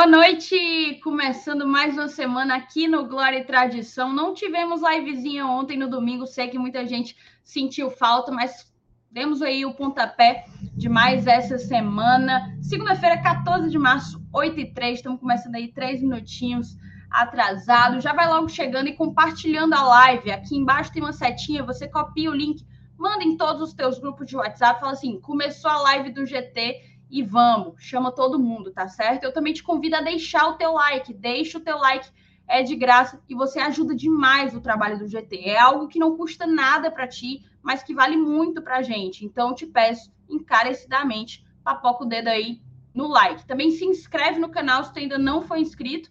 Boa noite, começando mais uma semana aqui no Glória e Tradição. Não tivemos livezinha ontem no domingo, sei que muita gente sentiu falta, mas demos aí o pontapé de mais essa semana. Segunda-feira, 14 de março, 8h03, estamos começando aí 3 minutinhos atrasado. Já vai logo chegando e compartilhando a live. Aqui embaixo tem uma setinha, você copia o link, manda em todos os teus grupos de WhatsApp, fala assim, começou a live do GT, e vamos, chama todo mundo, tá certo? Eu também te convido a deixar o teu like, deixa o teu like, é de graça, e você ajuda demais o trabalho do GT. É algo que não custa nada para ti, mas que vale muito pra gente. Então, eu te peço encarecidamente, papoca o dedo aí no like. Também se inscreve no canal se tu ainda não foi inscrito.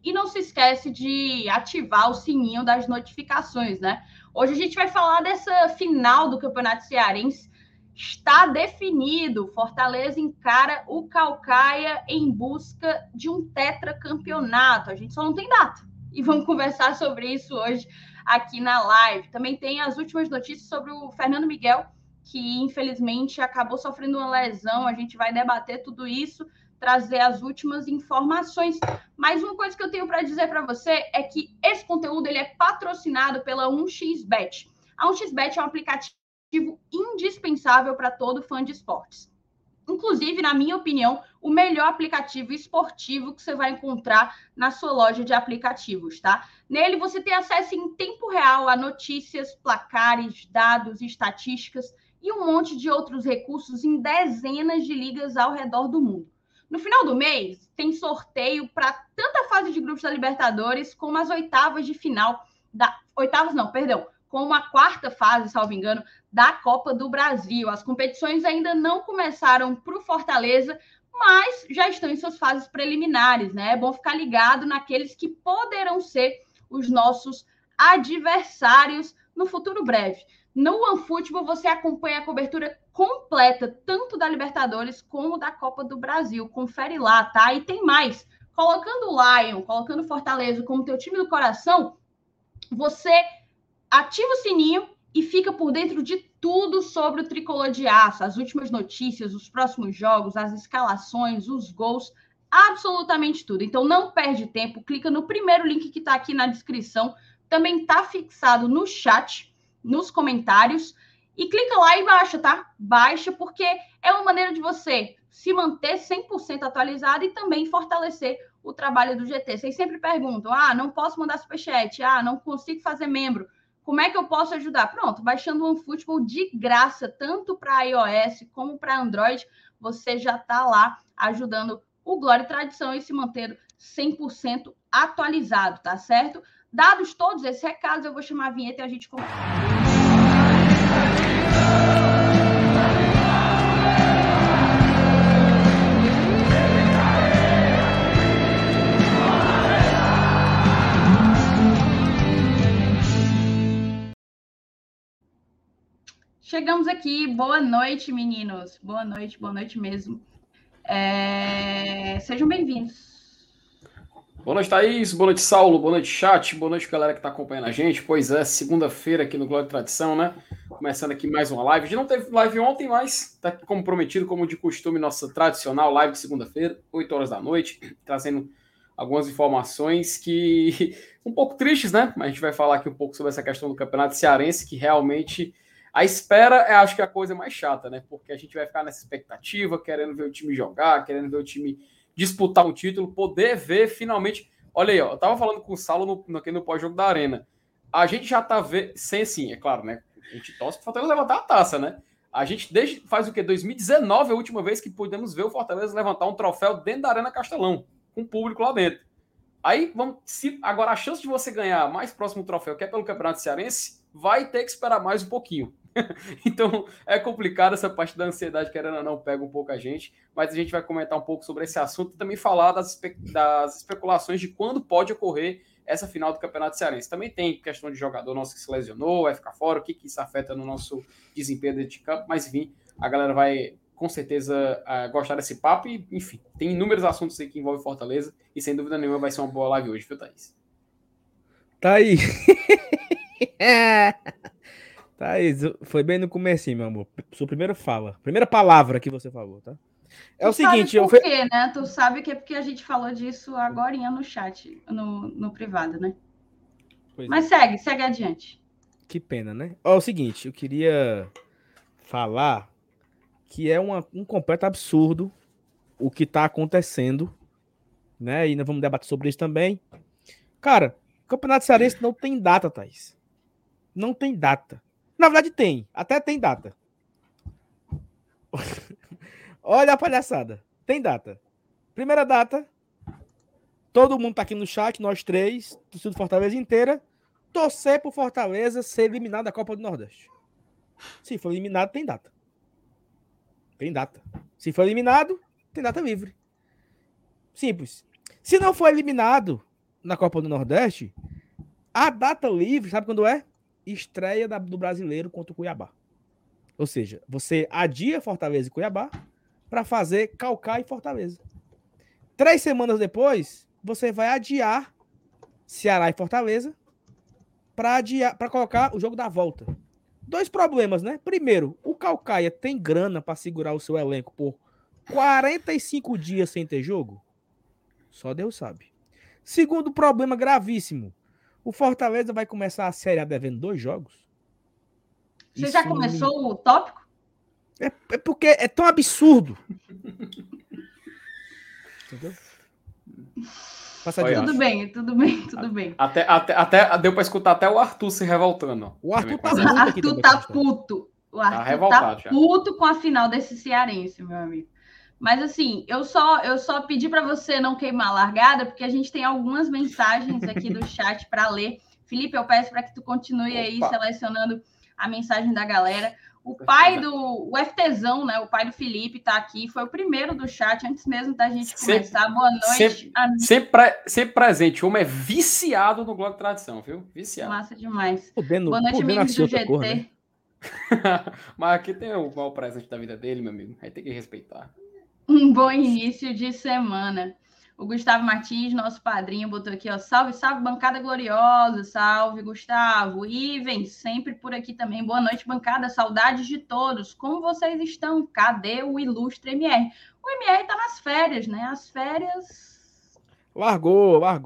E não se esquece de ativar o sininho das notificações, né? Hoje a gente vai falar dessa final do Campeonato Cearense. Está definido, Fortaleza encara o Caucaia em busca de um tetracampeonato. A gente só não tem data e vamos conversar sobre isso hoje aqui na live. Também tem as últimas notícias sobre o Fernando Miguel, que infelizmente acabou sofrendo uma lesão. A gente vai debater tudo isso, trazer as últimas informações. Mas uma coisa que eu tenho para dizer para você é que esse conteúdo ele é patrocinado pela 1xBet. A 1xBet é um aplicativo indispensável para todo fã de esportes. Inclusive, na minha opinião, o melhor aplicativo esportivo que você vai encontrar na sua loja de aplicativos, tá? Nele você tem acesso em tempo real a notícias, placares, dados, estatísticas e um monte de outros recursos em dezenas de ligas ao redor do mundo. No final do mês, tem sorteio para tanto a fase de grupos da Libertadores como as oitavas de final da... como a quarta fase, salvo engano, da Copa do Brasil. As competições ainda não começaram para o Fortaleza, mas já estão em suas fases preliminares, né? É bom ficar ligado naqueles que poderão ser os nossos adversários no futuro breve. No OneFootball você acompanha a cobertura completa, tanto da Libertadores como da Copa do Brasil. Confere lá, tá? E tem mais. Colocando o Lion, colocando o Fortaleza como teu time do coração, você... ativa o sininho e fica por dentro de tudo sobre o tricolor de aço, as últimas notícias, os próximos jogos, as escalações, os gols, absolutamente tudo. Então não perde tempo, clica no primeiro link que está aqui na descrição, também está fixado no chat, nos comentários, e clica lá e baixa, tá? Baixa, porque é uma maneira de você se manter 100% atualizado e também fortalecer o trabalho do GT. Vocês sempre perguntam, ah, não posso mandar superchat, ah, não consigo fazer membro. Como é que eu posso ajudar? Pronto, baixando o OneFootball de graça, tanto para iOS como para Android, você já está lá ajudando o Glória e Tradição e se mantendo 100% atualizado, tá certo? Dados todos esses recados, eu vou chamar a vinheta e a gente começa. Chegamos aqui, boa noite, meninos. Boa noite mesmo. Sejam bem-vindos. Boa noite, Thaís. Boa noite, Saulo. Boa noite, chat. Boa noite, galera que está acompanhando a gente. Pois é, segunda-feira aqui no Glória e Tradição, né? Começando aqui mais uma live. A gente não teve live ontem, mas está aqui comprometido, como de costume, nossa tradicional live de segunda-feira, 8 horas da noite, trazendo algumas informações que... um pouco tristes, né? Mas a gente vai falar aqui um pouco sobre essa questão do Campeonato Cearense, que realmente... a espera é, acho que, a coisa mais chata, né? Porque a gente vai ficar nessa expectativa, querendo ver o time jogar, querendo ver o time disputar um título, poder ver finalmente... Olha aí, ó, eu tava falando com o Saulo aqui no pós-jogo da Arena. A gente já tá vendo... Sem sim, é claro, né? A gente torce pro Fortaleza levantar a taça, né? A gente desde faz o quê? 2019 é a última vez que pudemos ver o Fortaleza levantar um troféu dentro da Arena Castelão, com o público lá dentro. Aí, vamos... se agora, a chance de você ganhar mais próximo troféu, que é pelo Campeonato Cearense, vai ter que esperar mais um pouquinho. Então, é complicado essa parte da ansiedade, querendo ou não, pega um pouco a gente, mas a gente vai comentar um pouco sobre esse assunto e também falar das especulações de quando pode ocorrer essa final do Campeonato Cearense. Também tem questão de jogador nosso que se lesionou, vai ficar fora, o que, que isso afeta no nosso desempenho dentro de campo, mas enfim, a galera vai com certeza gostar desse papo e enfim, tem inúmeros assuntos aí que envolvem Fortaleza e sem dúvida nenhuma vai ser uma boa live hoje, viu, Thaís? Tá aí! Thaís, foi bem no comecinho, meu amor. Sua primeira palavra que você falou, tá? É o seguinte, por quê, né? Tu sabe que é porque a gente falou disso agorinha no chat, no privado, né? Pois mas é. segue adiante. Que pena, né? Ó, é o seguinte, eu queria falar que é um completo absurdo o que tá acontecendo, né? E nós vamos debater sobre isso também. Cara, o Campeonato Cearense não tem data, Thaís. Não tem data. Na verdade tem, até tem data. Olha a palhaçada. Tem data. Primeira data, todo mundo tá aqui no chat, nós três, torcida do Fortaleza inteira, torcer pro Fortaleza ser eliminado da Copa do Nordeste. Se for eliminado, tem data. Tem data. Se for eliminado, tem data livre. Simples. Se não for eliminado na Copa do Nordeste, a data livre, sabe quando é? Estreia do Brasileiro contra o Cuiabá. Ou seja, você adia Fortaleza e Cuiabá para fazer Caucaia e Fortaleza. 3 semanas depois, você vai adiar Ceará e Fortaleza para colocar o jogo da volta. 2 problemas, né? Primeiro, o Caucaia tem grana para segurar o seu elenco por 45 dias sem ter jogo? Só Deus sabe. Segundo problema gravíssimo, o Fortaleza vai começar a Série A devendo 2 jogos? Você já começou o tópico? É porque é tão absurdo. Entendeu? Olha, tudo bem. Até deu pra escutar até o Arthur se revoltando. O Arthur tá puto. O Arthur tá puto com a final desse cearense, meu amigo. Mas assim, eu só pedi pra você não queimar a largada, porque a gente tem algumas mensagens aqui do chat pra ler. Felipe, eu peço pra que tu continue aí selecionando a mensagem da galera. O pai do FTzão, né? O pai do Felipe tá aqui, foi o primeiro do chat, antes mesmo da gente começar. Boa noite. Sempre presente. O homem é viciado no Glória e Tradição, viu? Viciado. Massa demais. Boa noite, amigos do GT. Cor, né? Mas aqui tem o mal presente da vida dele, meu amigo. Aí tem que respeitar. Um bom início de semana. O Gustavo Martins, nosso padrinho, botou aqui, ó, salve, salve, bancada gloriosa, salve, Gustavo. E vem sempre por aqui também. Boa noite, bancada, saudades de todos. Como vocês estão? Cadê o ilustre MR? O MR tá nas férias, né? As férias... Largou, rapaz.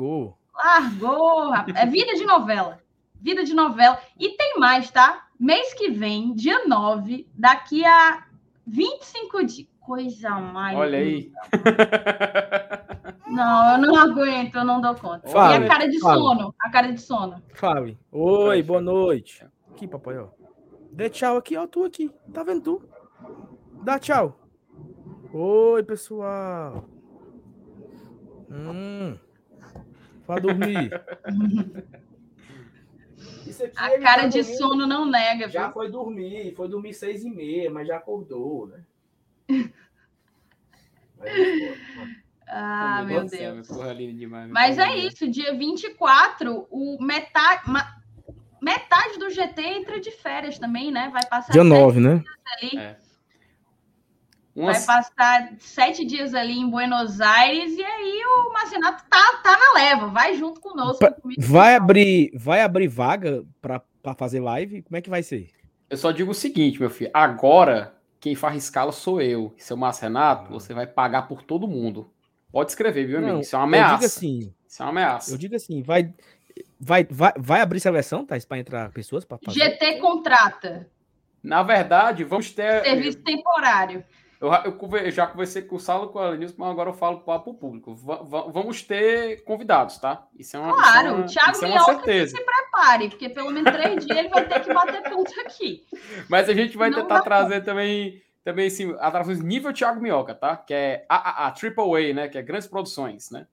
É vida de novela. Vida de novela. E tem mais, tá? Mês que vem, dia 9, daqui a 25 dias. Coisa mais... Olha aí. Não, eu não aguento, eu não dou conta. Fale, e a cara de sono, Fale. Oi, boa noite. Aqui, papai, ó. Dê tchau aqui, ó, tu aqui. Tá vendo tu? Dá tchau. Oi, pessoal. Vai dormir. Isso aqui a cara de sono não nega. Já viu? Foi dormir 6h30, mas já acordou, né? Ah, meu Deus. Mas é isso, dia 24, o metade do GT entra de férias também, né? Vai passar dia 9, né? Ali. É. Vai passar 7 dias ali em Buenos Aires e aí o Marcenato tá na leva, vai junto conosco. Vai abrir vaga para fazer live? Como é que vai ser? Eu só digo o seguinte, meu filho, agora quem faz escala sou eu. Seu Márcio Renato, você vai pagar por todo mundo. Pode escrever, viu, amigo? Isso é uma ameaça. Eu digo assim, vai abrir seleção, Thaís, para entrar pessoas para pagar? GT contrata. Na verdade, vamos ter... Serviço temporário. Eu já conversei com o Saulo, com a Lenilson, mas agora eu falo para o público. Vamos ter convidados, tá? Isso é uma certeza. Claro, o Thiago Minhoca que se prepare, porque pelo menos 3 dias ele vai ter que bater ponto aqui. Mas a gente vai tentar trazer também assim, atrações nível Thiago Minhoca, tá? Que é a AAA, né? Que é grandes produções, né?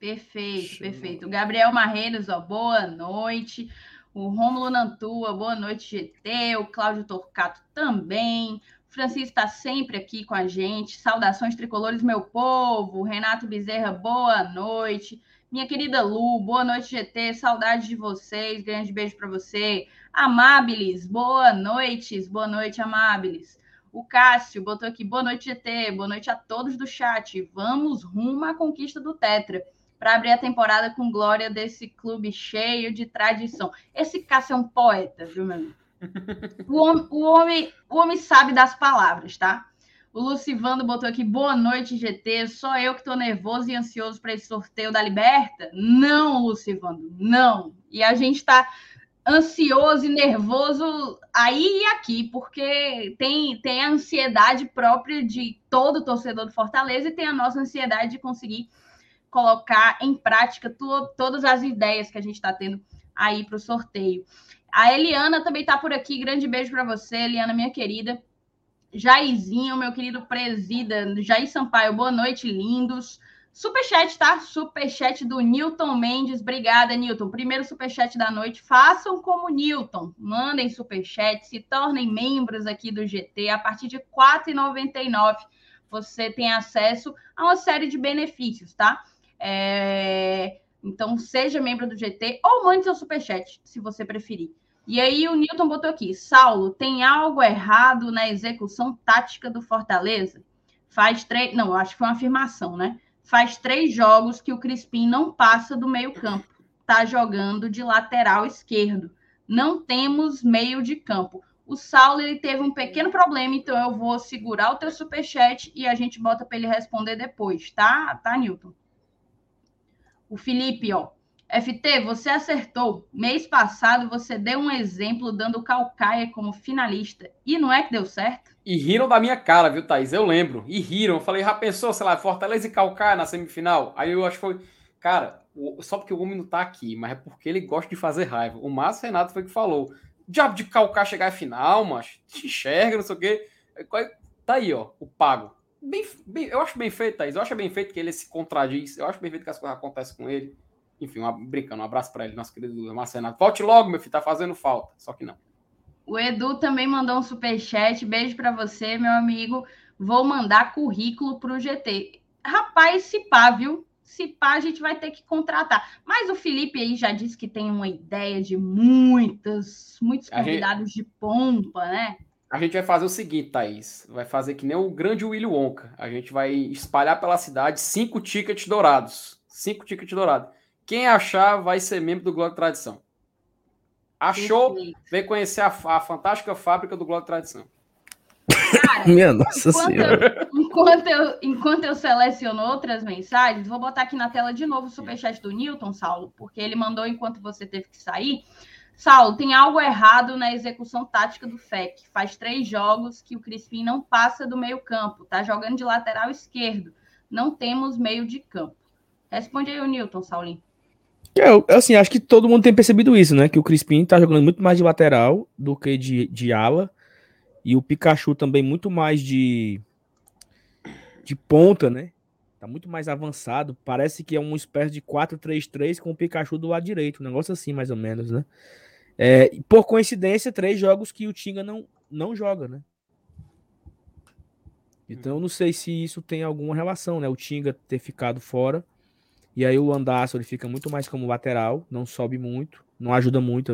Perfeito. Gabriel Marreiros, ó, boa noite. O Rômulo Nantua, boa noite, GT. O Cláudio Torcato também. Francisco está sempre aqui com a gente. Saudações tricolores, meu povo. Renato Bezerra, boa noite. Minha querida Lu, boa noite, GT. Saudades de vocês. Grande beijo para você. Amabilis, boa noite. Boa noite, Amabilis. O Cássio botou aqui, boa noite, GT. Boa noite a todos do chat. Vamos rumo à conquista do Tetra. Para abrir a temporada com glória desse clube cheio de tradição. Esse Cássio é um poeta, viu, meu amigo? O homem sabe das palavras, tá? O Lucivando botou aqui, boa noite, GT. Só eu que tô nervoso e ansioso para esse sorteio da Liberta? Não, Lucivando, não. E a gente tá ansioso e nervoso aí e aqui, porque tem a ansiedade própria de todo torcedor do Fortaleza e tem a nossa ansiedade de conseguir colocar em prática todas as ideias que a gente tá tendo aí pro sorteio. A Eliana também tá por aqui. Grande beijo para você, Eliana, minha querida. Jairzinho, meu querido presida, Jair Sampaio, boa noite, lindos. Superchat, tá? Superchat do Newton Mendes, obrigada, Newton. Primeiro superchat da noite, façam como Newton, mandem superchat, se tornem membros aqui do GT, a partir de R$ 4,99 você tem acesso a uma série de benefícios, tá? Então, seja membro do GT ou mande seu superchat, se você preferir. E aí o Newton botou aqui, Saulo, tem algo errado na execução tática do Fortaleza? Não, acho que foi uma afirmação, né? Faz 3 jogos que o Crispim não passa do meio campo. Tá jogando de lateral esquerdo. Não temos meio de campo. O Saulo, ele teve um pequeno problema, então eu vou segurar o teu superchat e a gente bota para ele responder depois, tá? Tá, Newton? O Felipe, ó. FT, você acertou. Mês passado, você deu um exemplo dando o Caucaia como finalista. E não é que deu certo? E riram da minha cara, viu, Thaís? Eu lembro. E riram. Eu falei, já pensou, sei lá, Fortaleza e Caucaia na semifinal? Aí eu acho que foi... Cara, só porque o homem não tá aqui, mas é porque ele gosta de fazer raiva. O Márcio Renato foi que falou. Diabo de Caucaia chegar à final, macho. Te enxerga, não sei o quê. Tá aí, ó, o pago. Eu acho bem feito, Thaís. Eu acho bem feito que ele se contradiz. Eu acho bem feito que as coisas acontecem com ele. Enfim, brincando, um abraço para ele, nosso querido Marcenato. Volte logo, meu filho, tá fazendo falta, só que não. O Edu também mandou um superchat, beijo para você, meu amigo. Vou mandar currículo pro GT. Rapaz, se pá, viu? Se pá, a gente vai ter que contratar. Mas o Felipe aí já disse que tem uma ideia de muitos convidados de pompa, né? A gente vai fazer o seguinte, Thaís, vai fazer que nem o grande Willy Wonka. A gente vai espalhar pela cidade 5 tickets dourados. 5 tickets dourados. Quem achar vai ser membro do Glória e Tradição. Achou? Perfeito. Vem conhecer a fantástica fábrica do Glória e Tradição. Cara, minha nossa senhora. Enquanto eu seleciono outras mensagens, vou botar aqui na tela de novo o superchat do Newton, Saulo, porque ele mandou enquanto você teve que sair. Saulo, tem algo errado na execução tática do FEC. Faz 3 jogos que o Crispim não passa do meio campo. Tá jogando de lateral esquerdo. Não temos meio de campo. Responde aí o Newton, Saulinho. Eu, assim, acho que todo mundo tem percebido isso, né? Que o Crispim tá jogando muito mais de lateral do que de ala. E o Pikachu também muito mais de ponta, né? Tá muito mais avançado. Parece que é uma espécie de 4-3-3 com o Pikachu do lado direito. Um negócio assim, mais ou menos, né? E por coincidência, 3 jogos que o Tinga não joga, né? Então, não sei se isso tem alguma relação, né? O Tinga ter ficado fora. E aí o Andaço, ele fica muito mais como lateral, não sobe muito, não ajuda muito.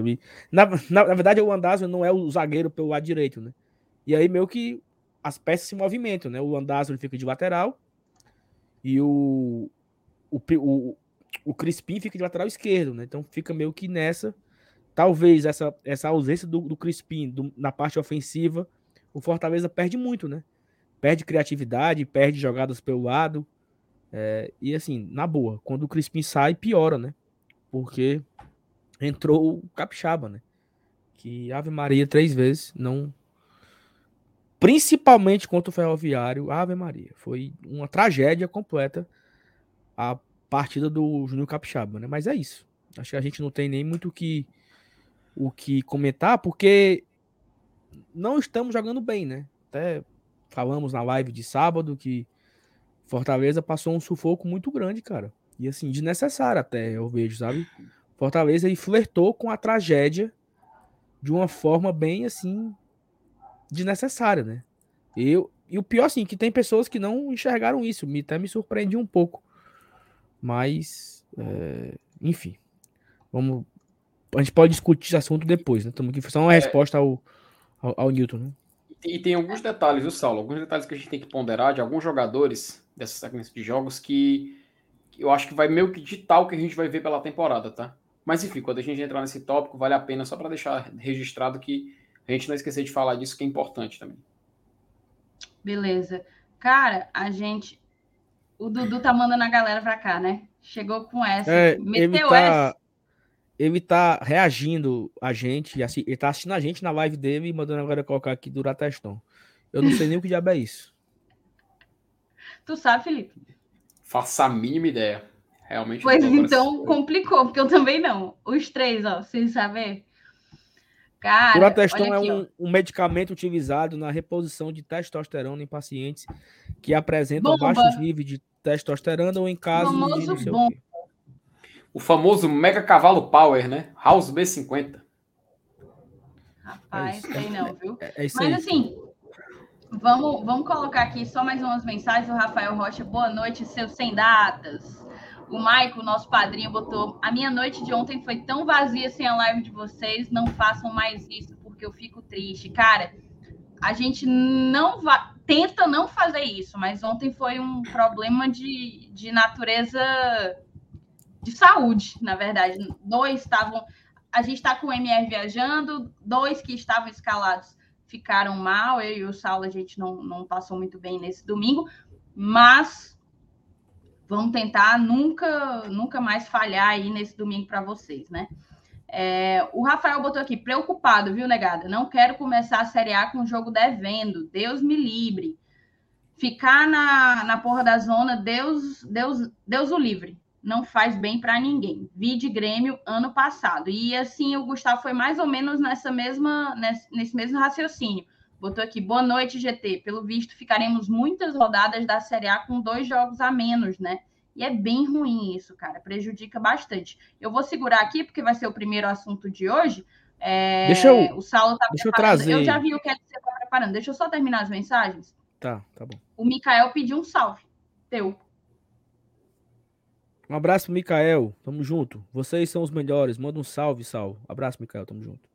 Na verdade, o Andaço não é o zagueiro pelo lado direito, né? E aí meio que as peças se movimentam, né? O Andaço, ele fica de lateral e o Crispim fica de lateral esquerdo, né? Então fica meio que nessa. Talvez essa ausência do Crispim na parte ofensiva, o Fortaleza perde muito, né? Perde criatividade, perde jogadas pelo lado. E assim, na boa, quando o Crispim sai, piora, né? Porque entrou o Capixaba, né? Que Ave Maria 3 vezes, não. Principalmente contra o Ferroviário, Ave Maria. Foi uma tragédia completa a partida do Júnior Capixaba, né? Mas é isso. Acho que a gente não tem nem muito o que comentar, porque não estamos jogando bem, né? Até falamos na live de sábado que Fortaleza passou um sufoco muito grande, cara. E assim, desnecessário até, eu vejo, sabe? Fortaleza, ele flertou com a tragédia de uma forma bem, assim, desnecessária, né? E o pior, assim, que tem pessoas que não enxergaram isso. Até me surpreendi um pouco. Mas, enfim. A gente pode discutir esse assunto depois, né? Estamos aqui só uma resposta ao Newton, né? E tem alguns detalhes, viu, Saulo? Alguns detalhes que a gente tem que ponderar de alguns jogadores dessa sequência de jogos que eu acho que vai meio que ditar o que a gente vai ver pela temporada, tá? Mas enfim, quando a gente entrar nesse tópico, vale a pena só para deixar registrado que a gente não esquecer de falar disso, que é importante também. Beleza. Cara, a gente... O Dudu tá mandando a galera pra cá, né? Chegou com essa. É, meteu essa. Ele tá reagindo a gente, ele tá assistindo a gente na live dele e mandando agora colocar aqui Duratestão. Eu não sei nem o que diabo é isso. Tu sabe, Felipe? Faça a mínima ideia. Realmente. Pois então, complicou, porque eu também não. Os três, ó, sem saber. Cara, Duratestão aqui, é um medicamento utilizado na reposição de testosterona em pacientes que apresentam baixos níveis de testosterona ou em casos de... O famoso Mega Cavalo Power, né? House B50. Rapaz, sei não, viu? Mas assim, vamos colocar aqui só mais umas mensagens. O Rafael Rocha, boa noite, seus sem datas. O Maico, nosso padrinho, botou: a minha noite de ontem foi tão vazia sem a live de vocês, não façam mais isso, porque eu fico triste. Cara, a gente não tenta não fazer isso, mas ontem foi um problema de natureza... de saúde, na verdade. Dois estavam... A gente está com o MR viajando, dois que estavam escalados ficaram mal, eu e o Saulo a gente não passou muito bem nesse domingo, mas vamos tentar nunca mais falhar aí nesse domingo para vocês, né? O Rafael botou aqui: preocupado, viu, negada? Não quero começar a Série A com o jogo devendo, Deus me livre. Ficar na porra da zona, Deus o livre. Não faz bem para ninguém. Vi de Grêmio ano passado. E assim, o Gustavo foi mais ou menos nesse mesmo raciocínio. Botou aqui: boa noite, GT. Pelo visto, ficaremos muitas rodadas da Série A com 2 jogos a menos, né? E é bem ruim isso, cara. Prejudica bastante. Eu vou segurar aqui, porque vai ser o primeiro assunto de hoje. O Saulo tá preparando. Eu já vi o que você tá preparando. Deixa eu só terminar as mensagens. Tá bom. O Mikael pediu um salve. Teu. Um abraço pro Mikael, tamo junto. Vocês são os melhores, manda um salve. Abraço, Mikael, tamo junto.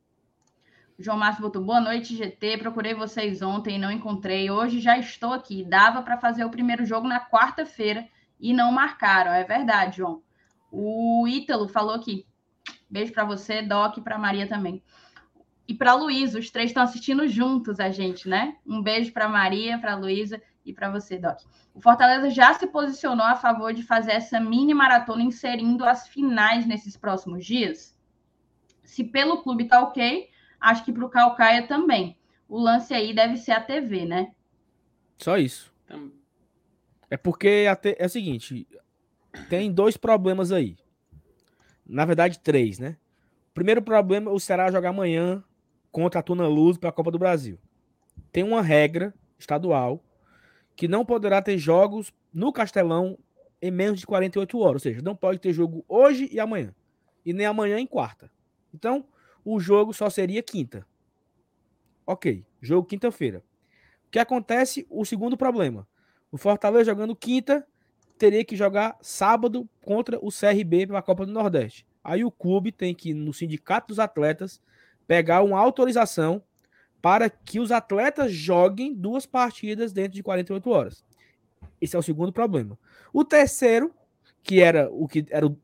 João Márcio botou: boa noite, GT, procurei vocês ontem, não encontrei. Hoje já estou aqui, dava para fazer o primeiro jogo na quarta-feira e não marcaram. É verdade, João. O Ítalo falou aqui: beijo para você, Doc, e pra Maria também. E pra Luísa, os três estão assistindo juntos a gente, né? Um beijo pra Maria, pra Luísa... E para você, Doc. O Fortaleza já se posicionou a favor de fazer essa mini maratona inserindo as finais nesses próximos dias? Se pelo clube tá ok, acho que pro Caucaia também. O lance aí deve ser a TV, né? Só isso. É porque é o seguinte, tem 2 problemas aí. Na verdade, 3, né? O primeiro problema, o Ceará joga amanhã contra a Tuna-Luz para a Copa do Brasil. Tem uma regra estadual que não poderá ter jogos no Castelão em menos de 48 horas. Ou seja, não pode ter jogo hoje e amanhã. E nem amanhã em quarta. Então, o jogo só seria quinta. Ok, jogo quinta-feira. O que acontece? O segundo problema. O Fortaleza jogando quinta, teria que jogar sábado contra o CRB pela Copa do Nordeste. Aí o clube tem que, no sindicato dos atletas, pegar uma autorização para que os atletas joguem 2 partidas dentro de 48 horas. Esse é o segundo problema. O terceiro, que era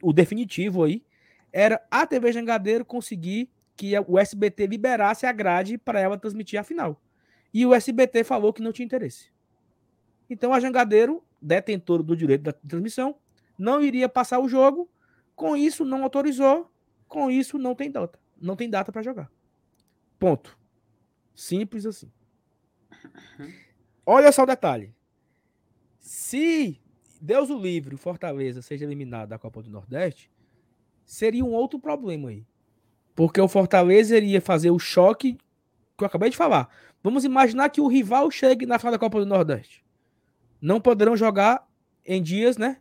o definitivo aí, era a TV Jangadeiro conseguir que o SBT liberasse a grade para ela transmitir a final. E o SBT falou que não tinha interesse. Então a Jangadeiro, detentora do direito da transmissão, não iria passar o jogo, com isso não autorizou, com isso não tem data. Não tem data para jogar. Ponto. Simples assim. Olha só o detalhe. Se Deus o livre, o Fortaleza seja eliminado da Copa do Nordeste, seria um outro problema aí. Porque o Fortaleza iria fazer o choque que eu acabei de falar. Vamos imaginar que o rival chegue na final da Copa do Nordeste. Não poderão jogar em dias, né?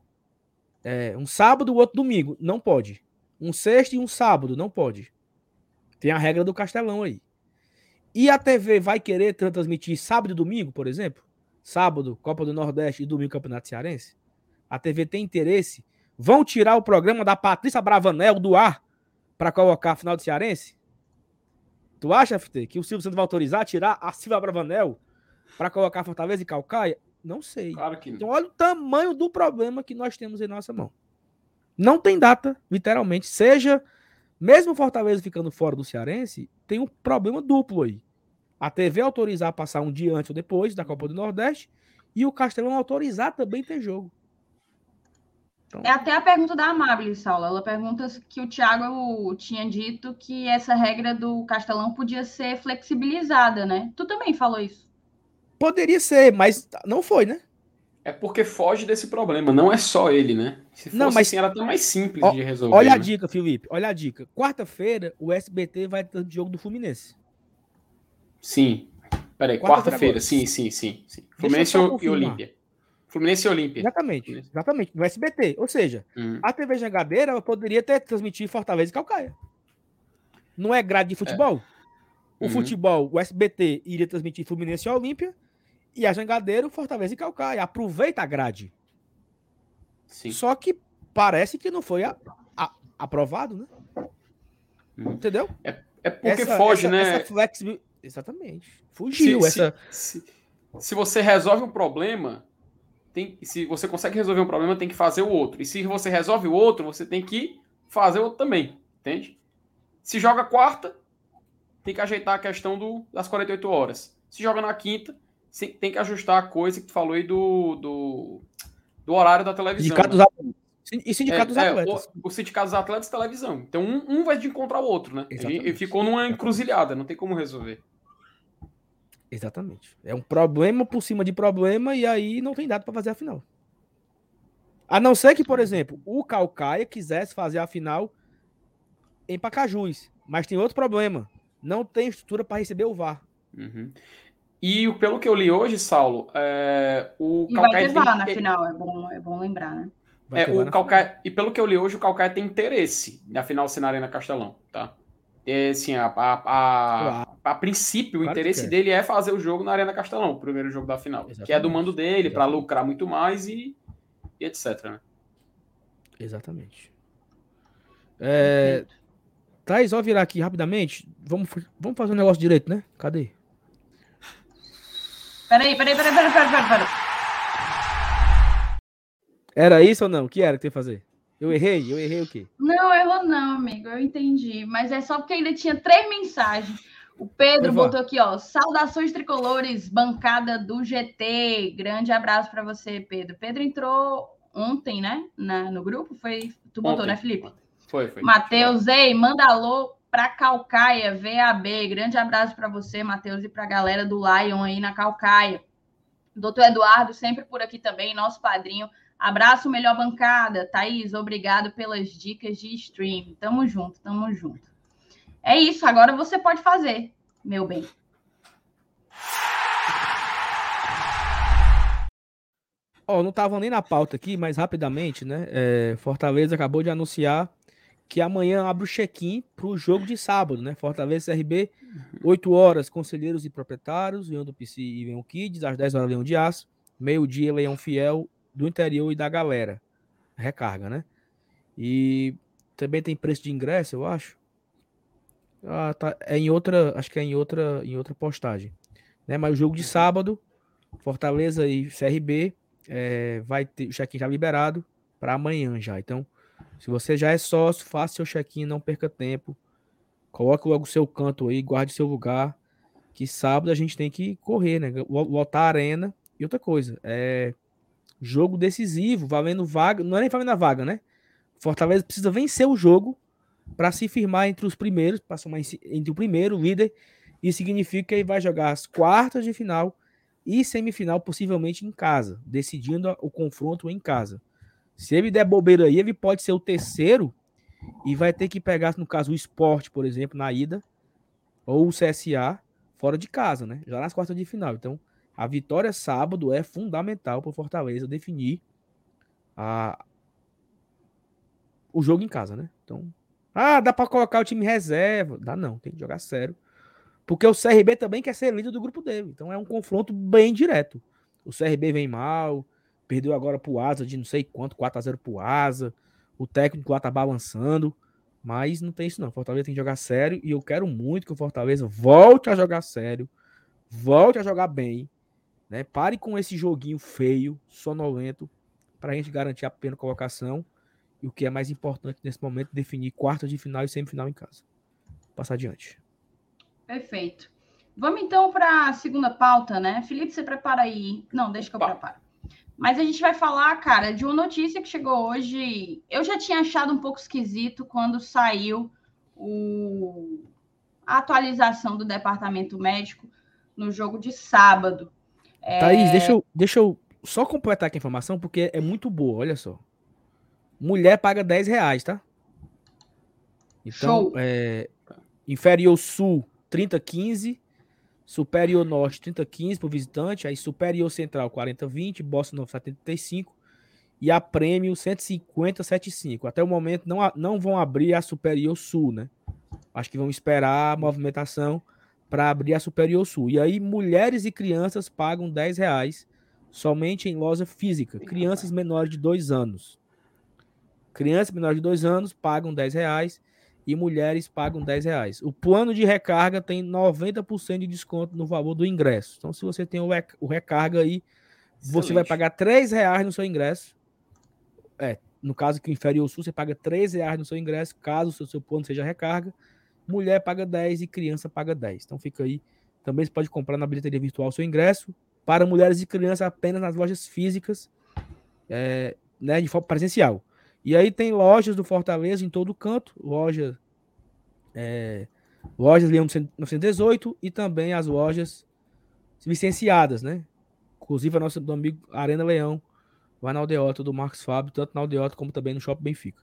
Um sábado, o outro domingo. Não pode. Um sexto e um sábado. Não pode. Tem a regra do Castelão aí. E a TV vai querer transmitir sábado e domingo, por exemplo? Sábado, Copa do Nordeste e domingo, Campeonato Cearense? A TV tem interesse? Vão tirar o programa da Patrícia Bravanel do ar para colocar a final do Cearense? Tu acha, FT, que o Silvio Santos vai autorizar tirar a Silvia Bravanel para colocar Fortaleza e Caucaia? Não sei. Claro que não. Então olha o tamanho do problema que nós temos em nossa mão. Não tem data, literalmente. Mesmo o Fortaleza ficando fora do Cearense, tem um problema duplo aí. a TV autorizar passar um dia antes ou depois da Copa do Nordeste e o Castelão autorizar também ter jogo. Então... É até a pergunta da Amábile, Saulo. Ela pergunta que o Thiago tinha dito que essa regra do Castelão podia ser flexibilizada, né? Tu também falou isso. Poderia ser, mas não foi, né? É porque foge desse problema, não é só ele, né? Se fosse não, mas... assim, era até mais simples de resolver. Olha a dica, Felipe, olha a dica. Quarta-feira, o SBT vai ter o jogo do Fluminense. Sim. Peraí, quarta-feira, sim. Fluminense e Olímpia. Fluminense e Olímpia. Exatamente, no SBT. Ou seja, a TV Jangadeira poderia até transmitir Fortaleza e Caucaia. Não é grade de futebol? É. O futebol, o SBT iria transmitir Fluminense e Olímpia, e a Jangadeira, Fortaleza e Caucaia. Aproveita a grade. Sim. Só que parece que não foi aprovado, né? Entendeu? É porque foge, né? Essa flexibilidade... Exatamente. Fugiu. Se você resolve um problema... se você consegue resolver um problema, tem que fazer o outro. E se você resolve o outro, você tem que fazer o outro também, entende? Se joga quarta, tem que ajeitar a questão das 48 horas. Se joga na quinta, tem que ajustar a coisa que tu falou aí do horário da televisão. Né? E sindicato dos atletas. O sindicato dos atletas e televisão. Então, um vai de encontrar o outro, né? E ficou numa encruzilhada, não tem como resolver. Exatamente. É um problema por cima de problema e aí não tem data para fazer a final. A não ser que, por exemplo, o Caucaia quisesse fazer a final em Pacajus. Mas tem outro problema. Não tem estrutura para receber o VAR. Uhum. E pelo que eu li hoje, Saulo, o Caucaia... E vai ter VAR na final, é bom lembrar, né? E pelo que eu li hoje, o Caucaia tem interesse na final ser na Arena Castelão, tá? Assim, a princípio, claro, o interesse dele é fazer o jogo na Arena Castelão, o primeiro jogo da final. Exatamente. Que é do mando dele, para lucrar muito mais e etc. Né? Exatamente. Thaís, ó, virar aqui rapidamente. Vamos fazer um negócio direito, né? Cadê? Peraí. Era isso ou não? O que era que tem que fazer? Eu errei o quê? Não, errou não, amigo. Eu entendi. Mas é só porque ainda tinha 3 mensagens. O Pedro botou aqui, ó. Saudações tricolores, bancada do GT. Grande abraço para você, Pedro. Pedro entrou ontem, né? No grupo? Foi. Tu botou, né, Felipe? Foi. Matheus, ei, manda alô pra Caucaia, VAB. Grande abraço para você, Matheus, e pra galera do Lion aí na Caucaia. Doutor Eduardo, sempre por aqui também, nosso padrinho. Abraço, melhor bancada. Thaís, obrigado pelas dicas de stream. Tamo junto. É isso, agora você pode fazer, meu bem. Não estava nem na pauta aqui, mas rapidamente, né? Fortaleza acabou de anunciar que amanhã abre o check-in para o jogo de sábado, né? Fortaleza CRB, 8 horas, conselheiros e proprietários, Leão do PC e Leão Kids, às 10 horas, Leão de Aço, meio-dia, Leão Fiel, do interior e da galera. Recarga, né? E também tem preço de ingresso, eu acho. Tá. Acho que é em outra postagem. Né? Mas o jogo de sábado, Fortaleza e CRB, vai ter o check-in já liberado para amanhã já. Então, se você já é sócio, faça seu check-in, não perca tempo. Coloque logo o seu canto aí, guarde seu lugar. Que sábado a gente tem que correr, né? Lotar a arena. E outra coisa, jogo decisivo, valendo vaga, não é nem valendo a vaga, né? Fortaleza precisa vencer o jogo para se firmar entre os primeiros, para somar entre o primeiro líder, e significa que ele vai jogar as quartas de final e semifinal, possivelmente em casa, decidindo o confronto em casa. Se ele der bobeira aí, ele pode ser o terceiro e vai ter que pegar, no caso, o Sport, por exemplo, na ida, ou o CSA fora de casa, né? Já nas quartas de final. Então, a vitória sábado é fundamental para o Fortaleza definir o jogo em casa, né? Então, dá para colocar o time reserva. Dá não, tem que jogar sério. Porque o CRB também quer ser líder do grupo dele. Então é um confronto bem direto. O CRB vem mal, perdeu agora para o Asa de não sei quanto, 4-0 para o Asa. O técnico lá está balançando. Mas não tem isso não. O Fortaleza tem que jogar sério e eu quero muito que o Fortaleza volte a jogar sério, volte a jogar bem. Né? Pare com esse joguinho feio, sonolento, para a gente garantir a primeira colocação e o que é mais importante nesse momento, definir quartas de final e semifinal em casa. Passar adiante. Perfeito. Vamos então para a segunda pauta, né? Felipe, você prepara aí. Não, deixa que eu preparo. Mas a gente vai falar, cara, de uma notícia que chegou hoje. Eu já tinha achado um pouco esquisito quando saiu a atualização do departamento médico no jogo de sábado. Thaís, deixa eu só completar aqui a informação, porque é muito boa, olha só. Mulher paga R$10, tá? Então, Inferior Sul, 30,15. Superior Norte, 30,15 para o visitante. Aí Superior Central, 40,20. Bossa Nova, 75. E a Prêmio, 150,75. Até o momento, não vão abrir a Superior Sul, né? Acho que vão esperar a movimentação para abrir a Superior Sul. E aí, mulheres e crianças pagam R$10 somente em loja física. Crianças menores de 2 anos. Crianças menores de 2 anos pagam R$10 e mulheres pagam R$10. O plano de recarga tem 90% de desconto no valor do ingresso. Então, se você tem o recarga aí, você vai pagar R$3 no seu ingresso. No caso que o Inferior Sul, você paga R$3 no seu ingresso, caso o seu plano seja recarga. Mulher paga 10 e criança paga 10. Então, fica aí. Também você pode comprar na bilheteria virtual o seu ingresso. Para mulheres e crianças, apenas nas lojas físicas, né, de forma presencial. E aí tem lojas do Fortaleza em todo canto, lojas Leão 918 e também as lojas licenciadas, né? Inclusive a nossa do amigo Arena Leão vai na Aldeota do Marcos Fábio, tanto na Aldeota como também no Shopping Benfica.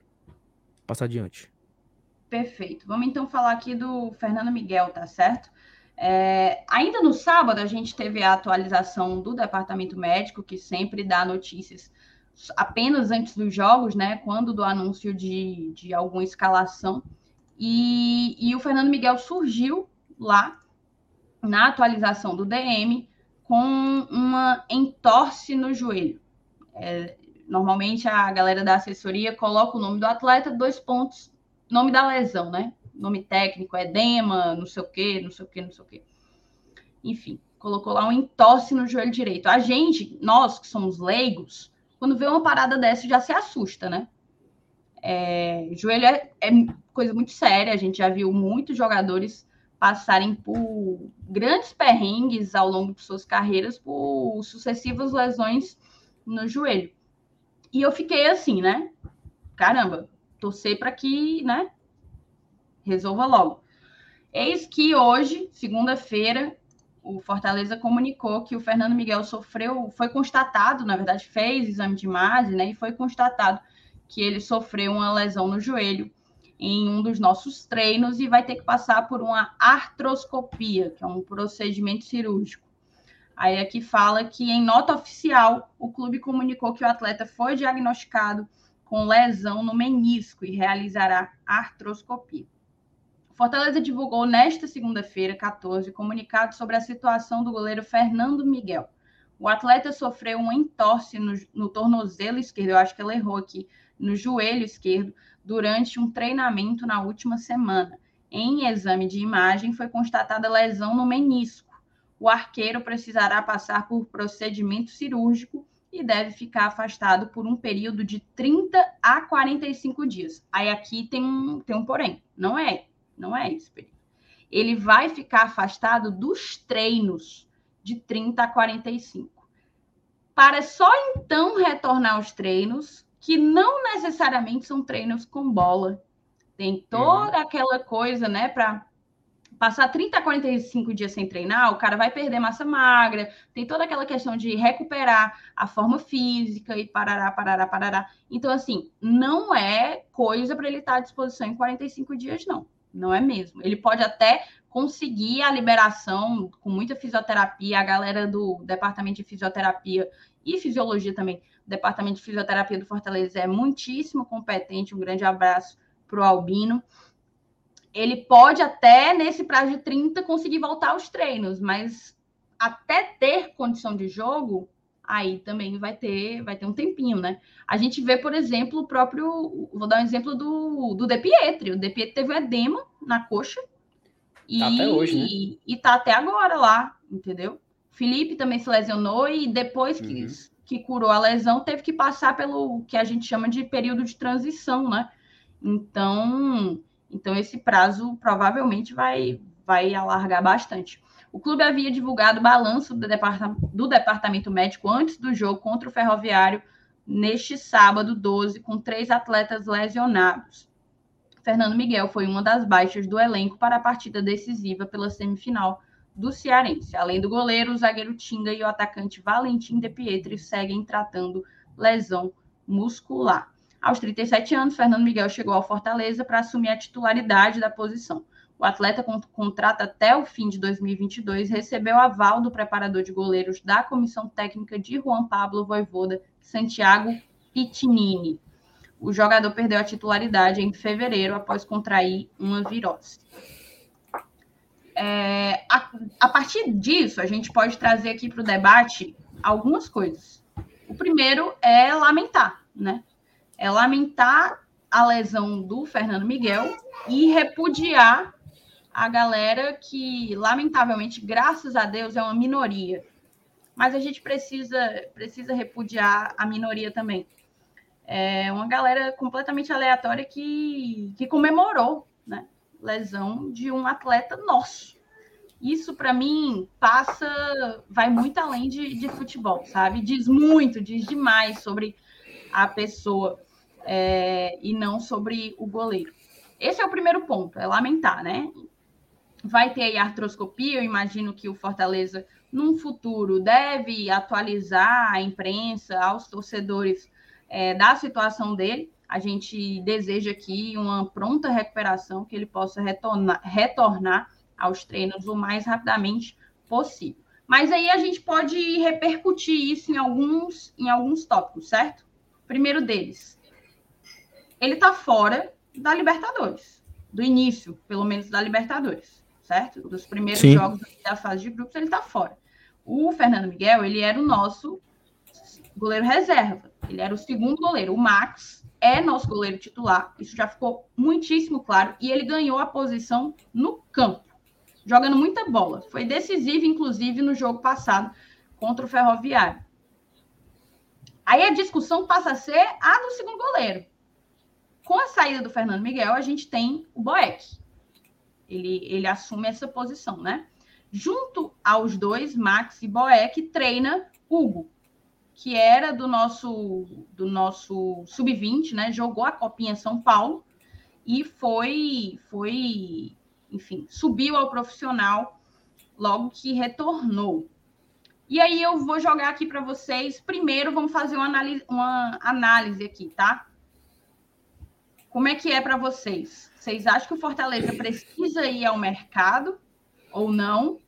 Passar adiante. Perfeito. Vamos então falar aqui do Fernando Miguel, tá certo? Ainda no sábado a gente teve a atualização do Departamento Médico, que sempre dá notícias apenas antes dos jogos, né? Quando do anúncio de alguma escalação. E o Fernando Miguel surgiu lá na atualização do DM com uma entorse no joelho. Normalmente a galera da assessoria coloca o nome do atleta, : nome da lesão, né? Nome técnico, edema, não sei o quê. Enfim, colocou lá uma entorse no joelho direito. A gente, nós que somos leigos, quando vê uma parada dessa, já se assusta, né? Joelho é coisa muito séria. A gente já viu muitos jogadores passarem por grandes perrengues ao longo de suas carreiras por sucessivas lesões no joelho. E eu fiquei assim, né? Caramba, torcer para que, né, resolva logo. Eis que hoje, segunda-feira, o Fortaleza comunicou que o Fernando Miguel fez exame de imagem, né? E foi constatado que ele sofreu uma lesão no joelho em um dos nossos treinos e vai ter que passar por uma artroscopia, que é um procedimento cirúrgico. Aí aqui fala que, em nota oficial, o clube comunicou que o atleta foi diagnosticado com lesão no menisco e realizará artroscopia. Fortaleza divulgou nesta segunda-feira, 14, comunicado sobre a situação do goleiro Fernando Miguel. O atleta sofreu uma entorse no tornozelo esquerdo, eu acho que ela errou aqui, no joelho esquerdo, durante um treinamento na última semana. Em exame de imagem, foi constatada lesão no menisco. O arqueiro precisará passar por procedimento cirúrgico e deve ficar afastado por um período de 30 a 45 dias. Aí aqui tem um porém, não é isso, Pedro. Ele vai ficar afastado dos treinos de 30 a 45. Para só então retornar aos treinos, que não necessariamente são treinos com bola. Tem toda aquela coisa, né, para passar 30 a 45 dias sem treinar, o cara vai perder massa magra, tem toda aquela questão de recuperar a forma física e parará. Então, assim, não é coisa para ele estar à disposição em 45 dias, não. Não é mesmo. Ele pode até conseguir a liberação com muita fisioterapia. A galera do Departamento de Fisioterapia e Fisiologia também, o Departamento de Fisioterapia do Fortaleza é muitíssimo competente. Um grande abraço para o Albino. Ele pode até, nesse prazo de 30, conseguir voltar aos treinos, mas até ter condição de jogo, aí também vai ter um tempinho, né? A gente vê, por exemplo, vou dar um exemplo do De Pietri. O De Pietri teve um edema na coxa. Tá até hoje, né? E tá até agora lá, entendeu? Felipe também se lesionou e depois que curou a lesão, teve que passar pelo que a gente chama de período de transição, né? Então esse prazo provavelmente vai alargar bastante. O clube havia divulgado o balanço do departamento médico antes do jogo contra o Ferroviário neste sábado 12, com 3 atletas lesionados. Fernando Miguel foi uma das baixas do elenco para a partida decisiva pela semifinal do Cearense. Além do goleiro, o zagueiro Tinga e o atacante Valentim de Pietri seguem tratando lesão muscular. Aos 37 anos, Fernando Miguel chegou ao Fortaleza para assumir a titularidade da posição. O atleta contrato até o fim de 2022 recebeu aval do preparador de goleiros da comissão técnica de Juan Pablo Voivoda, Santiago Pitinini. O jogador perdeu a titularidade em fevereiro após contrair uma virose. A partir disso, a gente pode trazer aqui para o debate algumas coisas. O primeiro é lamentar, né? É lamentar a lesão do Fernando Miguel e repudiar a galera que, lamentavelmente, graças a Deus, é uma minoria. Mas a gente precisa repudiar a minoria também. É uma galera completamente aleatória que comemorou, né, lesão de um atleta nosso. Isso, para mim, vai muito além de futebol, sabe? Diz muito, diz demais sobre a pessoa e não sobre o goleiro. Esse é o primeiro ponto, é lamentar, né? Vai ter aí artroscopia, eu imagino que o Fortaleza, num futuro, deve atualizar a imprensa, aos torcedores, da situação dele. A gente deseja aqui uma pronta recuperação, que ele possa retornar aos treinos o mais rapidamente possível. Mas aí a gente pode repercutir isso em alguns tópicos, certo? Primeiro deles, ele está fora da Libertadores, do início, pelo menos, da Libertadores, certo? Dos primeiros Sim. jogos da fase de grupos, ele está fora. O Fernando Miguel, ele era o nosso goleiro reserva. Ele era o segundo goleiro. O Max é nosso goleiro titular. Isso já ficou muitíssimo claro. E ele ganhou a posição no campo, jogando muita bola. Foi decisivo, inclusive, no jogo passado contra o Ferroviário. Aí a discussão passa a ser a do segundo goleiro. Com a saída do Fernando Miguel, a gente tem o Boeck. Ele assume essa posição, né? Junto aos dois, Max e Boeck, treina Hugo, que era do nosso sub-20, né? Jogou a Copinha São Paulo e enfim, subiu ao profissional logo que retornou. E aí eu vou jogar aqui para vocês. Primeiro, vamos fazer uma análise aqui, tá? Como é que é para vocês? Vocês acham que o Fortaleza precisa ir ao mercado ou não?